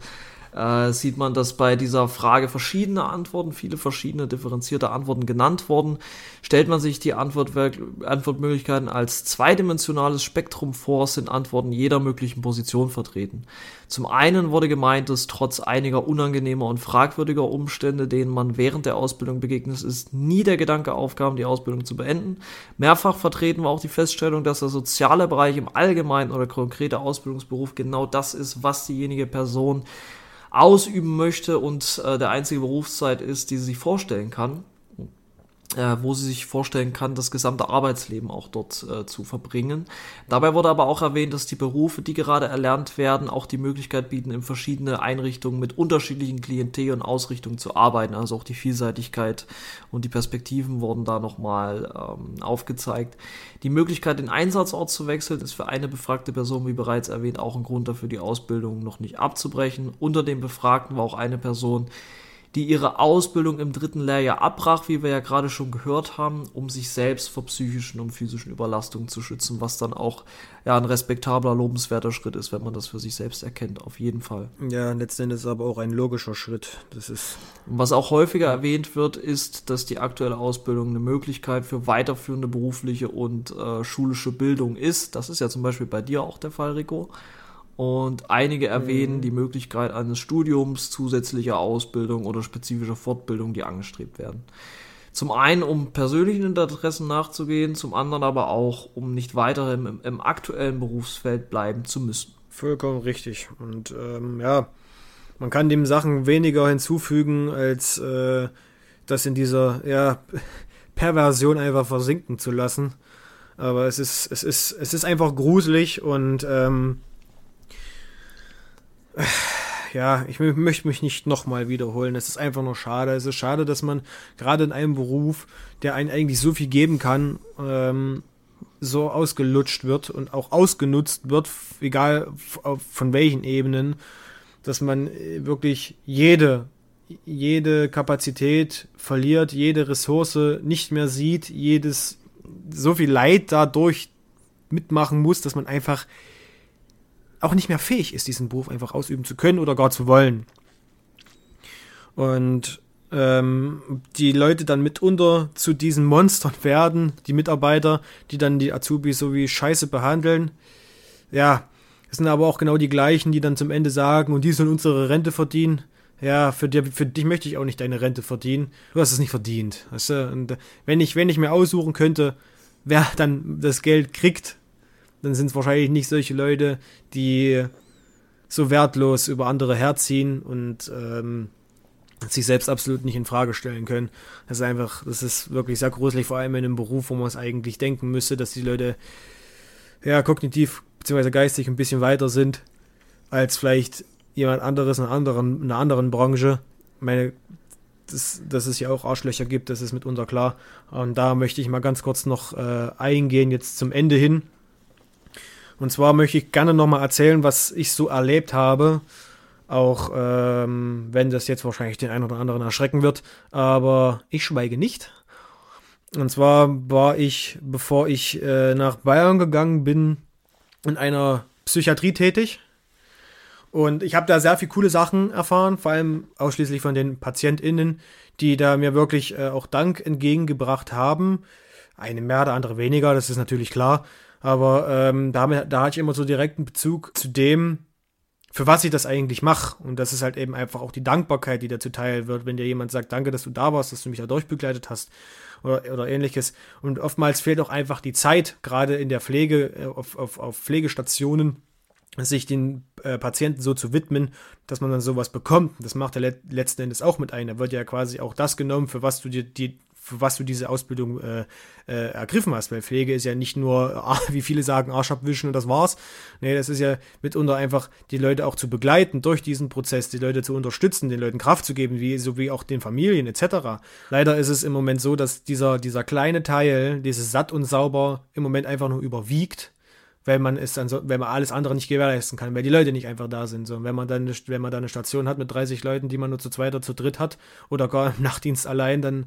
Äh, sieht man, dass bei dieser Frage verschiedene Antworten, viele verschiedene differenzierte Antworten genannt wurden. Stellt man sich die Antwortwerk- Antwortmöglichkeiten als zweidimensionales Spektrum vor, sind Antworten jeder möglichen Position vertreten. Zum einen wurde gemeint, dass trotz einiger unangenehmer und fragwürdiger Umstände, denen man während der Ausbildung begegnet ist, nie der Gedanke aufkam, die Ausbildung zu beenden. Mehrfach vertreten war auch die Feststellung, dass der soziale Bereich im Allgemeinen oder konkrete Ausbildungsberuf genau das ist, was diejenige Person ausüben möchte und äh, der einzige Berufszeit ist, die sie sich vorstellen kann, äh, wo sie sich vorstellen kann, das gesamte Arbeitsleben auch dort äh, zu verbringen. Dabei wurde aber auch erwähnt, dass die Berufe, die gerade erlernt werden, auch die Möglichkeit bieten, in verschiedene Einrichtungen mit unterschiedlichen Klientel und Ausrichtungen zu arbeiten. Also auch die Vielseitigkeit und die Perspektiven wurden da nochmal ähm, aufgezeigt. Die Möglichkeit, den Einsatzort zu wechseln, ist für eine befragte Person, wie bereits erwähnt, auch ein Grund dafür, die Ausbildung noch nicht abzubrechen. Unter den Befragten war auch eine Person, die ihre Ausbildung im dritten Lehrjahr abbrach, wie wir ja gerade schon gehört haben, um sich selbst vor psychischen und physischen Überlastungen zu schützen, was dann auch ja ein respektabler, lobenswerter Schritt ist, wenn man das für sich selbst erkennt, auf jeden Fall. Ja, letzten Endes aber auch ein logischer Schritt. Das ist was auch häufiger erwähnt wird, ist, dass die aktuelle Ausbildung eine Möglichkeit für weiterführende berufliche und äh, schulische Bildung ist. Das ist ja zum Beispiel bei dir auch der Fall, Rico. Und einige erwähnen die Möglichkeit eines Studiums, zusätzlicher Ausbildung oder spezifischer Fortbildung, die angestrebt werden. Zum einen, um persönlichen Interessen nachzugehen, zum anderen aber auch, um nicht weiterhin im, im aktuellen Berufsfeld bleiben zu müssen. Vollkommen richtig. Und ähm, ja, man kann dem Sachen weniger hinzufügen, als äh, das in dieser ja, Perversion einfach versinken zu lassen. Aber es ist, es ist, es ist einfach gruselig und ähm, ja, ich möchte mich nicht nochmal wiederholen. Es ist einfach nur schade. Es ist schade, dass man gerade in einem Beruf, der einen eigentlich so viel geben kann, ähm, so ausgelutscht wird und auch ausgenutzt wird, egal von welchen Ebenen. dass man wirklich jede, jede Kapazität verliert, jede Ressource nicht mehr sieht, jedes, so viel Leid dadurch mitmachen muss, dass man einfach auch nicht mehr fähig ist, diesen Beruf einfach ausüben zu können oder gar zu wollen. Und ähm, die Leute dann mitunter zu diesen Monstern werden, die Mitarbeiter, die dann die Azubis so wie Scheiße behandeln. Ja, es sind aber auch genau die gleichen, die dann zum Ende sagen, und die sollen unsere Rente verdienen. Ja, für, die, für dich möchte ich auch nicht deine Rente verdienen. Du hast es nicht verdient. Weißt du? Und wenn ich, wenn ich mir aussuchen könnte, wer dann das Geld kriegt, dann sind es wahrscheinlich nicht solche Leute, die so wertlos über andere herziehen und ähm, sich selbst absolut nicht in Frage stellen können. Das ist einfach, das ist wirklich sehr gruselig, vor allem in einem Beruf, wo man es eigentlich denken müsste, dass die Leute ja kognitiv bzw. geistig ein bisschen weiter sind als vielleicht jemand anderes in einer anderen, in einer anderen Branche. Ich meine, das, dass es ja auch Arschlöcher gibt, das ist mitunter klar. Und da möchte ich mal ganz kurz noch äh, eingehen, jetzt zum Ende hin. Und zwar möchte ich gerne nochmal erzählen, was ich so erlebt habe, auch ähm, wenn das jetzt wahrscheinlich den einen oder anderen erschrecken wird, aber ich schweige nicht. Und zwar war ich, bevor ich äh, nach Bayern gegangen bin, in einer Psychiatrie tätig. Und ich habe da sehr viele coole Sachen erfahren, vor allem ausschließlich von den PatientInnen, die da mir wirklich äh, auch Dank entgegengebracht haben. Eine mehr, der andere weniger, das ist natürlich klar. Aber ähm, da, da hatte ich immer so direkten Bezug zu dem, für was ich das eigentlich mache. Und das ist halt eben einfach auch die Dankbarkeit, die da zuteil wird, wenn dir jemand sagt, danke, dass du da warst, dass du mich da durchbegleitet hast oder, oder ähnliches. Und oftmals fehlt auch einfach die Zeit, gerade in der Pflege, auf, auf, auf Pflegestationen, sich den äh, Patienten so zu widmen, dass man dann sowas bekommt. Das macht er le- letzten Endes auch mit ein. Da wird ja quasi auch das genommen, für was du dir die, für was du diese Ausbildung äh, äh, ergriffen hast. Weil Pflege ist ja nicht nur, ah, wie viele sagen, Arsch abwischen und das war's. Nee, das ist ja mitunter einfach, die Leute auch zu begleiten durch diesen Prozess, die Leute zu unterstützen, den Leuten Kraft zu geben, wie, sowie auch den Familien et cetera. Leider ist es im Moment so, dass dieser, dieser kleine Teil, dieses satt und sauber, im Moment einfach nur überwiegt, weil man es dann so, wenn man alles andere nicht gewährleisten kann, weil die Leute nicht einfach da sind. So, wenn man dann, wenn man dann eine Station hat mit dreißig Leuten, die man nur zu zweit oder zu dritt hat oder gar im Nachtdienst allein, dann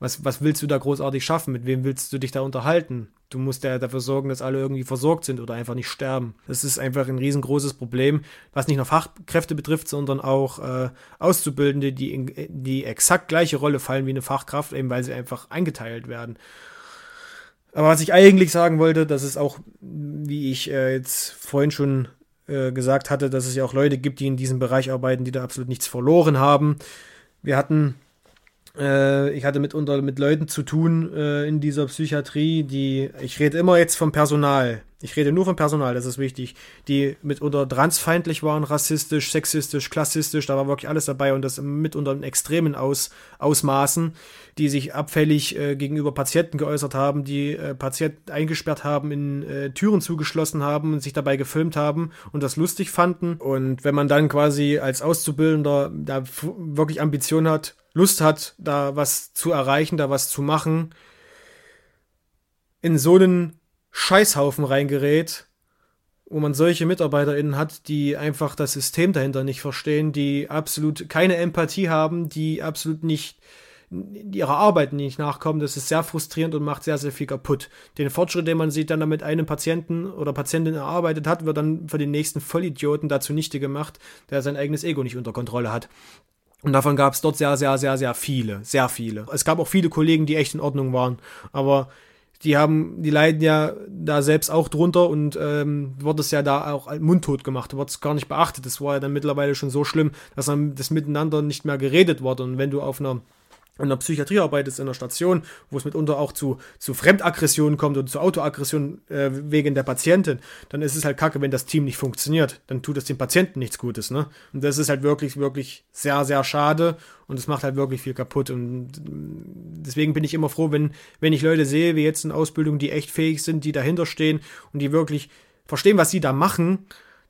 was, was willst du da großartig schaffen? Mit wem willst du dich da unterhalten? Du musst ja dafür sorgen, dass alle irgendwie versorgt sind oder einfach nicht sterben. Das ist einfach ein riesengroßes Problem, was nicht nur Fachkräfte betrifft, sondern auch äh, Auszubildende, die in die exakt gleiche Rolle fallen wie eine Fachkraft, eben weil sie einfach eingeteilt werden. Aber was ich eigentlich sagen wollte, dass es auch, wie ich äh, jetzt vorhin schon äh, gesagt hatte, dass es ja auch Leute gibt, die in diesem Bereich arbeiten, die da absolut nichts verloren haben. Wir hatten, äh, ich hatte mitunter mit Leuten zu tun äh, in dieser Psychiatrie, die, ich rede immer jetzt vom Personal, ich rede nur vom Personal, das ist wichtig, die mitunter transfeindlich waren, rassistisch, sexistisch, klassistisch, da war wirklich alles dabei und das mitunter in extremen Aus, Ausmaßen, die sich abfällig äh, gegenüber Patienten geäußert haben, die äh, Patienten eingesperrt haben, in äh, Türen zugeschlossen haben und sich dabei gefilmt haben und das lustig fanden. Und wenn man dann quasi als Auszubildender da f- wirklich Ambition hat, Lust hat, da was zu erreichen, da was zu machen, in so einen Scheißhaufen reingerät, wo man solche MitarbeiterInnen hat, die einfach das System dahinter nicht verstehen, die absolut keine Empathie haben, die absolut nicht ihrer Arbeit nicht nachkommen. Das ist sehr frustrierend und macht sehr, sehr viel kaputt. Den Fortschritt, den man sich dann mit einem Patienten oder Patientin erarbeitet hat, wird dann für den nächsten Vollidioten dazu nichte gemacht, der sein eigenes Ego nicht unter Kontrolle hat. Und davon gab es dort sehr, sehr, sehr, sehr viele, sehr viele. Es gab auch viele Kollegen, die echt in Ordnung waren, aber Die haben, die leiden ja da selbst auch drunter und ähm, wird es ja da auch mundtot gemacht, wird es gar nicht beachtet. Das war ja dann mittlerweile schon so schlimm, dass dann das miteinander nicht mehr geredet wird. Und wenn du auf einer, einer Psychiatrie arbeitest, in einer Station, wo es mitunter auch zu, zu Fremdaggressionen kommt und zu Autoaggressionen äh, wegen der Patientin, dann ist es halt kacke, wenn das Team nicht funktioniert. Dann tut es dem Patienten nichts Gutes, ne? Und das ist halt wirklich, wirklich sehr, sehr schade. Und es macht halt wirklich viel kaputt. Und deswegen bin ich immer froh, wenn, wenn ich Leute sehe, wie jetzt in Ausbildung, die echt fähig sind, die dahinter stehen und die wirklich verstehen, was sie da machen,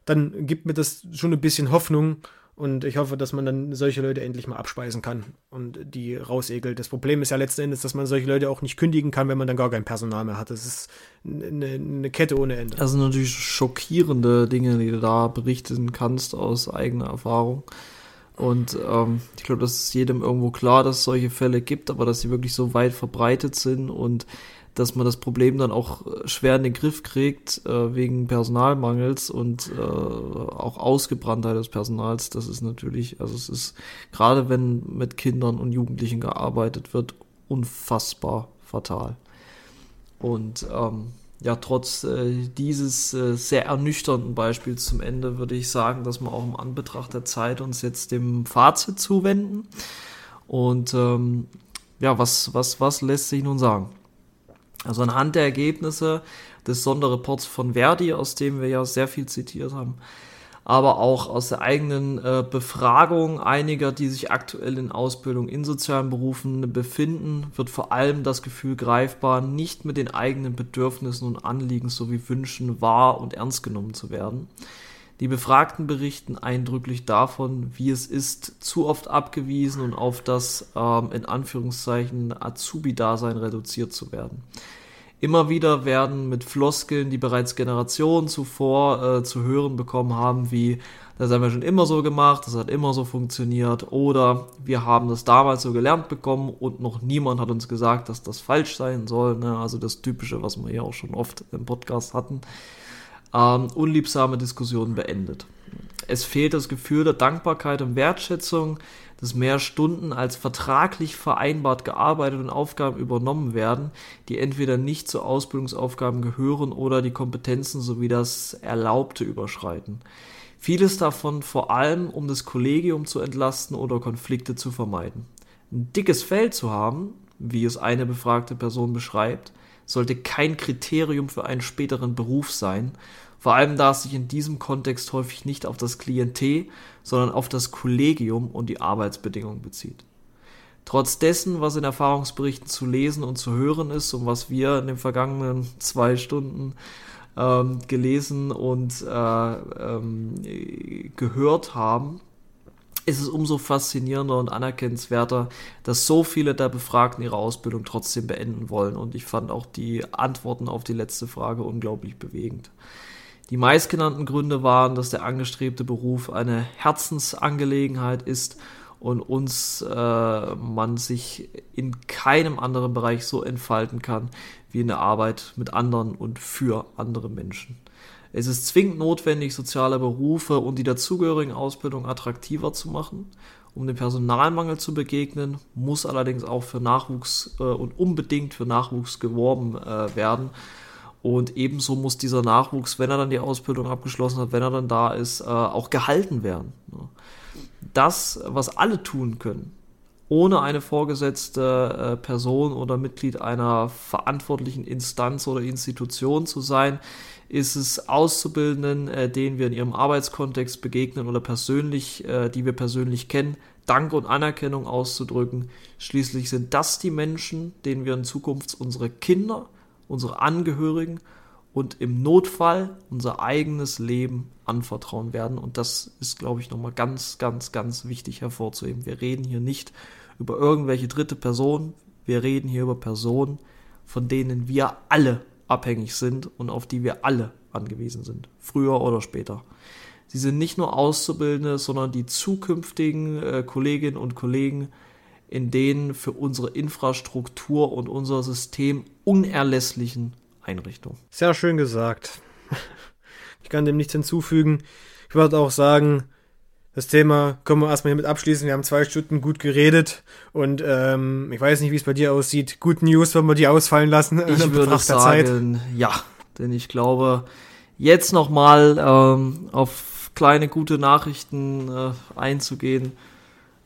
dann gibt mir das schon ein bisschen Hoffnung. Und ich hoffe, dass man dann solche Leute endlich mal abspeisen kann und die rausegelt. Das Problem ist ja letzten Endes, dass man solche Leute auch nicht kündigen kann, wenn man dann gar kein Personal mehr hat. Das ist eine, eine Kette ohne Ende. Das sind natürlich schockierende Dinge, die du da berichten kannst aus eigener Erfahrung. Und ähm, ich glaube, das ist jedem irgendwo klar, dass es solche Fälle gibt, aber dass sie wirklich so weit verbreitet sind und dass man das Problem dann auch schwer in den Griff kriegt, äh, wegen Personalmangels und äh, auch Ausgebranntheit des Personals. Das ist natürlich, also es ist, gerade wenn mit Kindern und Jugendlichen gearbeitet wird, unfassbar fatal. Und ähm, ja, trotz äh, dieses äh, sehr ernüchternden Beispiels zum Ende würde ich sagen, dass wir auch im Anbetracht der Zeit uns jetzt dem Fazit zuwenden. Und ähm, ja, was, was, was lässt sich nun sagen? Also anhand der Ergebnisse des Sonderreports von Verdi, aus dem wir ja sehr viel zitiert haben, aber auch aus der eigenen äh, Befragung einiger, die sich aktuell in Ausbildung in sozialen Berufen befinden, wird vor allem das Gefühl greifbar, nicht mit den eigenen Bedürfnissen und Anliegen sowie Wünschen wahr und ernst genommen zu werden. Die Befragten berichten eindrücklich davon, wie es ist, zu oft abgewiesen und auf das ähm, in Anführungszeichen Azubi-Dasein reduziert zu werden. Immer wieder werden mit Floskeln, die bereits Generationen zuvor äh, zu hören bekommen haben, wie das haben wir schon immer so gemacht, das hat immer so funktioniert oder wir haben das damals so gelernt bekommen und noch niemand hat uns gesagt, dass das falsch sein soll. Ne? Also das Typische, was wir hier auch schon oft im Podcast hatten. Ähm, unliebsame Diskussionen beendet. Es fehlt das Gefühl der Dankbarkeit und Wertschätzung, dass mehr Stunden als vertraglich vereinbart gearbeitet und Aufgaben übernommen werden, die entweder nicht zu Ausbildungsaufgaben gehören oder die Kompetenzen sowie das Erlaubte überschreiten. Vieles davon vor allem, um das Kollegium zu entlasten oder Konflikte zu vermeiden. Ein dickes Fell zu haben, wie es eine befragte Person beschreibt, sollte kein Kriterium für einen späteren Beruf sein, vor allem da es sich in diesem Kontext häufig nicht auf das Klientel, sondern auf das Kollegium und die Arbeitsbedingungen bezieht. Trotz dessen, was in Erfahrungsberichten zu lesen und zu hören ist und was wir in den vergangenen zwei Stunden ähm, gelesen und äh, ähm, gehört haben, ist es umso faszinierender und anerkennenswerter, dass so viele der Befragten ihre Ausbildung trotzdem beenden wollen. Und ich fand auch die Antworten auf die letzte Frage unglaublich bewegend. Die meistgenannten Gründe waren, dass der angestrebte Beruf eine Herzensangelegenheit ist und uns äh, man sich in keinem anderen Bereich so entfalten kann wie in der Arbeit mit anderen und für andere Menschen. Es ist zwingend notwendig, soziale Berufe und die dazugehörigen Ausbildungen attraktiver zu machen. Um dem Personalmangel zu begegnen, muss allerdings auch für Nachwuchs äh, und unbedingt für Nachwuchs geworben äh, werden. Und ebenso muss dieser Nachwuchs, wenn er dann die Ausbildung abgeschlossen hat, wenn er dann da ist, äh, auch gehalten werden. Das, was alle tun können, ohne eine vorgesetzte äh, Person oder Mitglied einer verantwortlichen Instanz oder Institution zu sein, ist es Auszubildenden, äh, denen wir in ihrem Arbeitskontext begegnen oder persönlich, äh, die wir persönlich kennen, Dank und Anerkennung auszudrücken. Schließlich sind das die Menschen, denen wir in Zukunft unsere Kinder, unsere Angehörigen und im Notfall unser eigenes Leben anvertrauen werden. Und das ist, glaube ich, nochmal ganz, ganz, ganz wichtig hervorzuheben. Wir reden hier nicht über irgendwelche dritte Personen, wir reden hier über Personen, von denen wir alle abhängig sind und auf die wir alle angewiesen sind, früher oder später. Sie sind nicht nur Auszubildende, sondern die zukünftigen äh, Kolleginnen und Kollegen, in denen für unsere Infrastruktur und unser System unerlässlichen Einrichtungen. Sehr schön gesagt. Ich kann dem nichts hinzufügen. Ich würde auch sagen, das Thema können wir erstmal hiermit abschließen. Wir haben zwei Stunden gut geredet und ähm, ich weiß nicht, wie es bei dir aussieht. Good News, wenn wir die ausfallen lassen. Ich würde sagen, Zeit. Ja, denn ich glaube, jetzt nochmal ähm, auf kleine gute Nachrichten äh, einzugehen,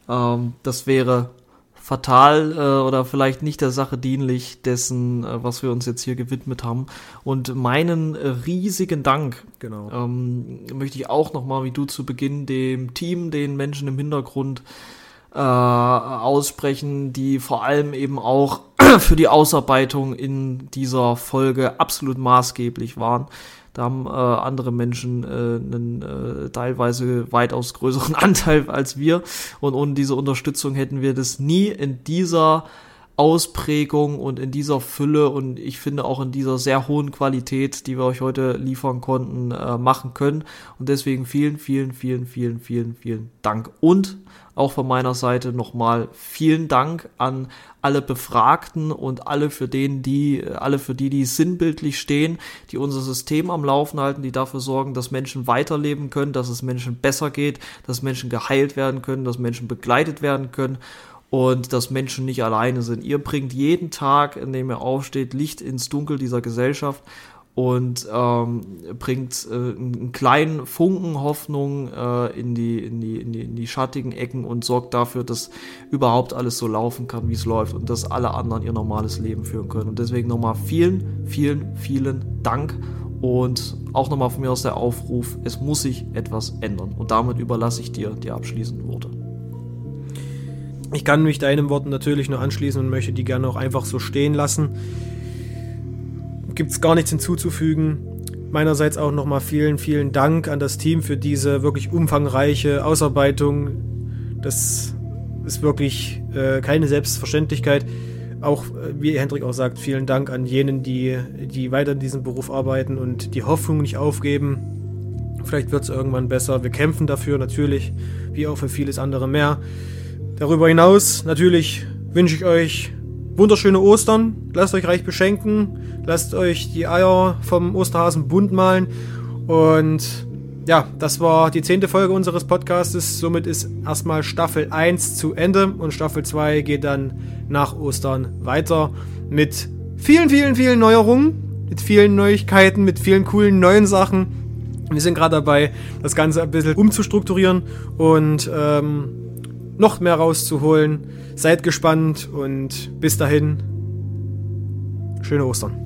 ähm, das wäre fatal äh, oder vielleicht nicht der Sache dienlich dessen, äh, was wir uns jetzt hier gewidmet haben. Und meinen äh, riesigen Dank genau. ähm, möchte ich auch nochmal, wie du zu Beginn, dem Team, den Menschen im Hintergrund äh, aussprechen, die vor allem eben auch für die Ausarbeitung in dieser Folge absolut maßgeblich waren. Da haben äh, andere Menschen äh, einen äh, teilweise weitaus größeren Anteil als wir. Und ohne diese Unterstützung hätten wir das nie in dieser Ausprägung und in dieser Fülle und ich finde auch in dieser sehr hohen Qualität, die wir euch heute liefern konnten, äh, machen können. Und deswegen vielen, vielen, vielen, vielen, vielen, vielen Dank. Und auch von meiner Seite nochmal vielen Dank an alle Befragten und alle für denen, die, alle für die, die sinnbildlich stehen, die unser System am Laufen halten, die dafür sorgen, dass Menschen weiterleben können, dass es Menschen besser geht, dass Menschen geheilt werden können, dass Menschen begleitet werden können. Und dass Menschen nicht alleine sind. Ihr bringt jeden Tag, in dem ihr aufsteht, Licht ins Dunkel dieser Gesellschaft und ähm, bringt äh, einen kleinen Funken Hoffnung äh, in die, in die, in die, in die schattigen Ecken und sorgt dafür, dass überhaupt alles so laufen kann, wie es läuft und dass alle anderen ihr normales Leben führen können. Und deswegen nochmal vielen, vielen, vielen Dank und auch nochmal von mir aus der Aufruf, es muss sich etwas ändern. Und damit überlasse ich dir die abschließenden Worte. Ich kann mich deinen Worten natürlich nur anschließen und möchte die gerne auch einfach so stehen lassen. Gibt es gar nichts hinzuzufügen. Meinerseits auch nochmal vielen, vielen Dank an das Team für diese wirklich umfangreiche Ausarbeitung. Das ist wirklich äh, keine Selbstverständlichkeit. Auch, wie Hendrik auch sagt, vielen Dank an jenen, die, die weiter in diesem Beruf arbeiten und die Hoffnung nicht aufgeben. Vielleicht wird es irgendwann besser. Wir kämpfen dafür natürlich, wie auch für vieles andere mehr. Darüber hinaus natürlich wünsche ich euch wunderschöne Ostern, lasst euch reich beschenken, lasst euch die Eier vom Osterhasen bunt malen und ja, das war die zehnte Folge unseres Podcastes, somit ist erstmal Staffel eins zu Ende und Staffel zwei geht dann nach Ostern weiter mit vielen, vielen, vielen Neuerungen, mit vielen Neuigkeiten, mit vielen coolen neuen Sachen. Wir sind gerade dabei, das Ganze ein bisschen umzustrukturieren und ähm, noch mehr rauszuholen. Seid gespannt und bis dahin, schöne Ostern.